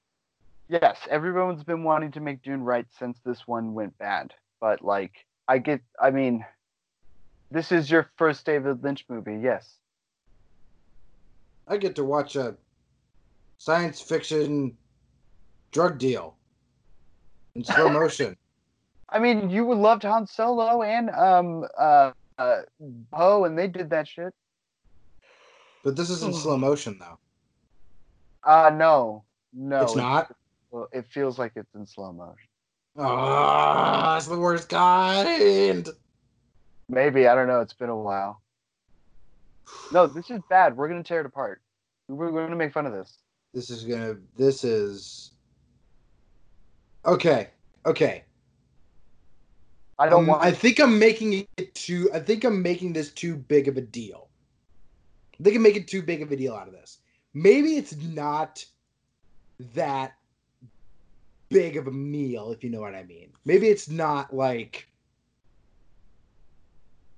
Yes, everyone's been wanting to make Dune right since this one went bad. But, like, I get, I mean, this is your first David Lynch movie, yes. I get to watch a science fiction drug deal. In slow motion. I mean, you would love Han Solo and um uh, uh Poe, and they did that shit. But this isn't slow motion, though. Uh no, no, it's not. Well, it feels like it's in slow motion. Ah, oh, it's the worst kind. Maybe I don't know. It's been a while. No, this is bad. We're gonna tear it apart. We're, we're gonna make fun of this. This is gonna. This is. Okay. Okay. I don't um, want. I think I'm making it too. I think I'm making this too big of a deal. They can make it too big of a deal out of this. Maybe it's not that big of a meal, if you know what I mean. Maybe it's not like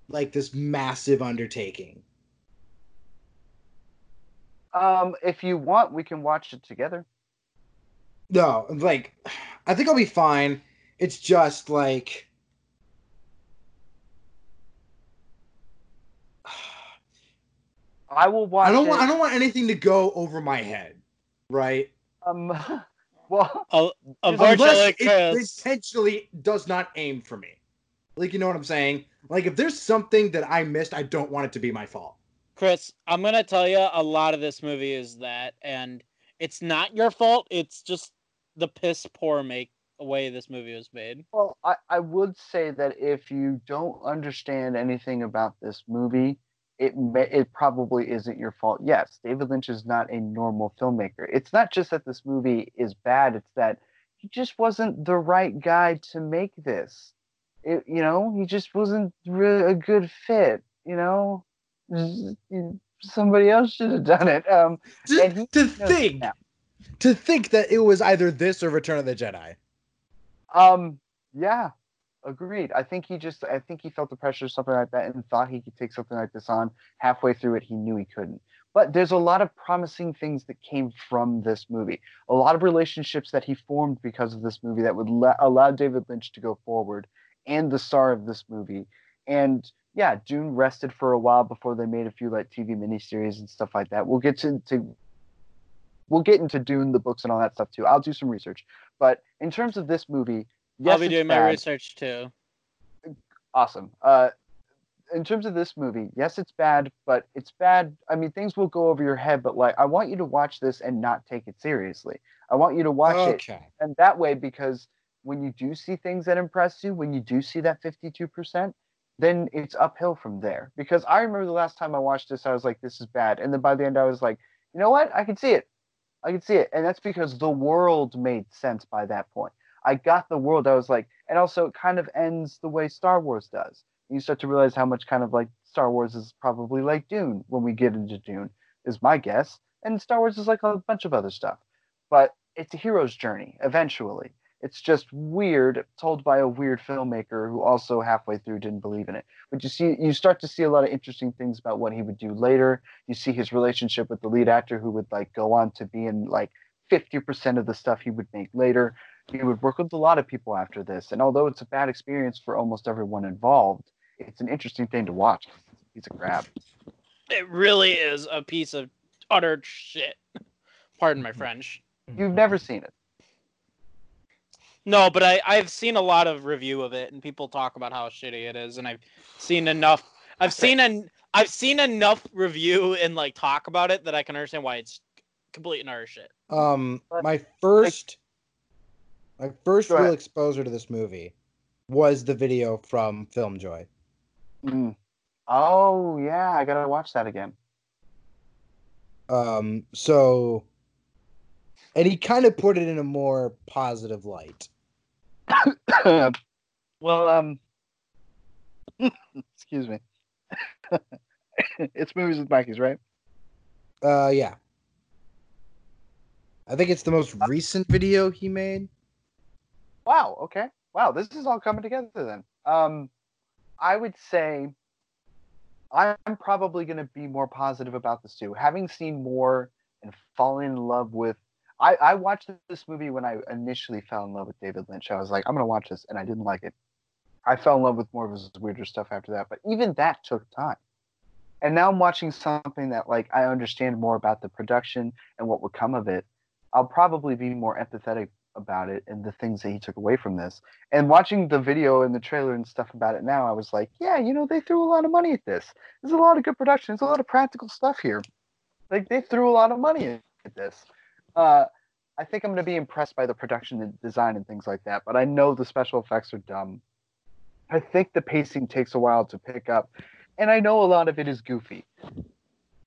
like this massive undertaking. Um, if you want, we can watch it together. No, like, I think I'll be fine. It's just, like... I will watch I don't it. want. I don't want anything to go over my head, right? Um, well... I'll, unless it potentially does not aim for me. Like, you know what I'm saying? Like, if there's something that I missed, I don't want it to be my fault. Chris, I'm gonna tell you a lot of this movie is that, and it's not your fault, it's just the piss poor make away this movie was made. Well, I, I would say that if you don't understand anything about this movie, it may, it probably isn't your fault. Yes, David Lynch is not a normal filmmaker. It's not just that this movie is bad. It's that he just wasn't the right guy to make this. It, you know, he just wasn't really a good fit. You know, somebody else should have done it. Um, to and he, to you know, think. Now. To think that it was either this or Return of the Jedi. Um. Yeah. Agreed. I think he just. I think he felt the pressure or something like that, and thought he could take something like this on. Halfway through it, he knew he couldn't. But there's a lot of promising things that came from this movie. A lot of relationships that he formed because of this movie that would la- allow David Lynch to go forward, and the star of this movie. And yeah, Dune rested for a while before they made a few like T V miniseries and stuff like that. We'll get to. to We'll get into Dune, the books, and all that stuff, too. I'll do some research. But in terms of this movie... Yes, I'll be doing bad. my research, too. Awesome. Uh, in terms of this movie, yes, it's bad, but it's bad. I mean, things will go over your head, but like, I want you to watch this and not take it seriously. I want you to watch okay. it. And that way, because when you do see things that impress you, when you do see that fifty-two percent, then it's uphill from there. Because I remember the last time I watched this, I was like, this is bad. And then by the end, I was like, you know what? I can see it. I can see it. And that's because the world made sense by that point. I got the world. I was like, and also it kind of ends the way Star Wars does. You start to realize how much kind of like Star Wars is probably like Dune when we get into Dune, is my guess. And Star Wars is like a bunch of other stuff. But it's a hero's journey, eventually. It's just weird, told by a weird filmmaker who also halfway through didn't believe in it. But you see, you start to see a lot of interesting things about what he would do later. You see his relationship with the lead actor who would like go on to be in like fifty percent of the stuff he would make later. He would work with a lot of people after this. And although it's a bad experience for almost everyone involved, it's an interesting thing to watch. It's a piece of crap. It really is a piece of utter shit. Pardon my French. You've never seen it. No, but I, I've seen a lot of review of it, and people talk about how shitty it is, and I've seen enough. I've seen an I've seen enough review and like talk about it that I can understand why it's complete and utter shit. Um, but my first, I, my first real exposure to this movie was the video from FilmJoy. Mm. Oh yeah, I gotta watch that again. Um, so, and he kind of put it in a more positive light. Well, um, excuse me. It's Movies with Mikeys, right? Uh, yeah. I think it's the most recent video he made. Wow. Okay. Wow. This is all coming together then. Um, I would say I'm probably going to be more positive about this too. Having seen more and fallen in love with, I, I watched this movie when I initially fell in love with David Lynch. I was like, I'm going to watch this, and I didn't like it. I fell in love with more of his weirder stuff after that, but even that took time. And now I'm watching something that, like, I understand more about the production and what would come of it. I'll probably be more empathetic about it and the things that he took away from this. And watching the video and the trailer and stuff about it now, I was like, yeah, you know, they threw a lot of money at this. There's a lot of good production. There's a lot of practical stuff here. Like, they threw a lot of money at this. Uh, I think I'm going to be impressed by the production and design and things like that, but I know the special effects are dumb. I think the pacing takes a while to pick up, and I know a lot of it is goofy.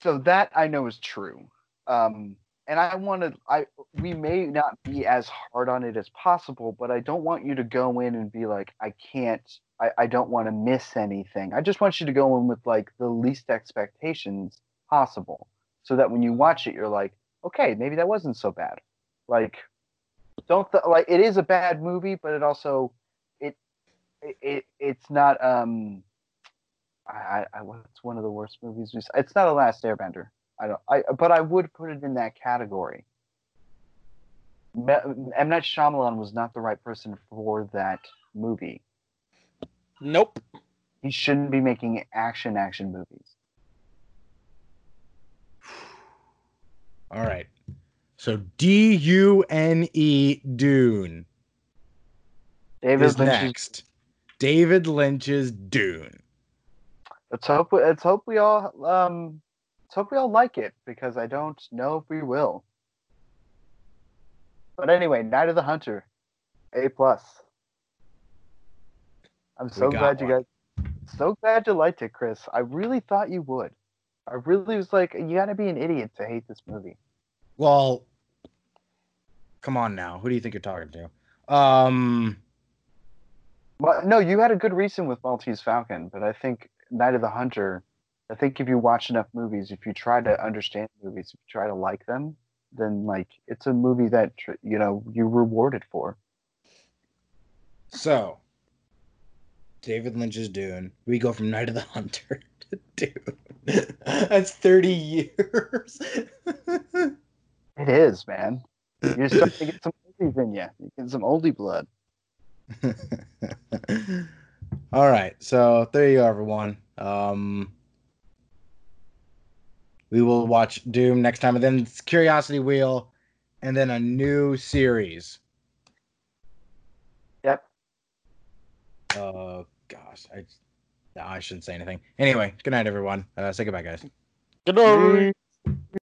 So that I know is true. Um, and I want to, I, we may not be as hard on it as possible, but I don't want you to go in and be like, I can't, I, I don't want to miss anything. I just want you to go in with like the least expectations possible so that when you watch it, you're like, okay, maybe that wasn't so bad. Like, don't th- like it is a bad movie, but it also it it, it it's not um I, I it's one of the worst movies we've seen. It's not a Last Airbender. I don't I but I would put it in that category. M. Night Shyamalan was not the right person for that movie. Nope. He shouldn't be making action action movies. All right. So D U N E, Dune. David is Lynch's next. David Lynch's Dune. Let's hope we, let's hope we all um let's hope we all like it, because I don't know if we will. But anyway, Night of the Hunter. A plus. I'm so glad one. you guys so glad you liked it, Chris. I really thought you would. I really was like, you gotta be an idiot to hate this movie. Well, come on now. Who do you think you're talking to? Um, well, no, you had a good reason with Maltese Falcon, but I think Night of the Hunter, I think if you watch enough movies, if you try to understand movies, if you try to like them, then like it's a movie that, you know, you're rewarded for. So, David Lynch's Dune. We go from Night of the Hunter to Dune. That's thirty years. It is, man. You're starting to get some oldies in you. You get some oldie blood. All right. So there you go, everyone. Um, we will watch Doom next time. And then it's Curiosity Wheel. And then a new series. Yep. Oh, uh, gosh. I... I shouldn't say anything. Anyway, good night, everyone. Uh, say goodbye, guys. Good night.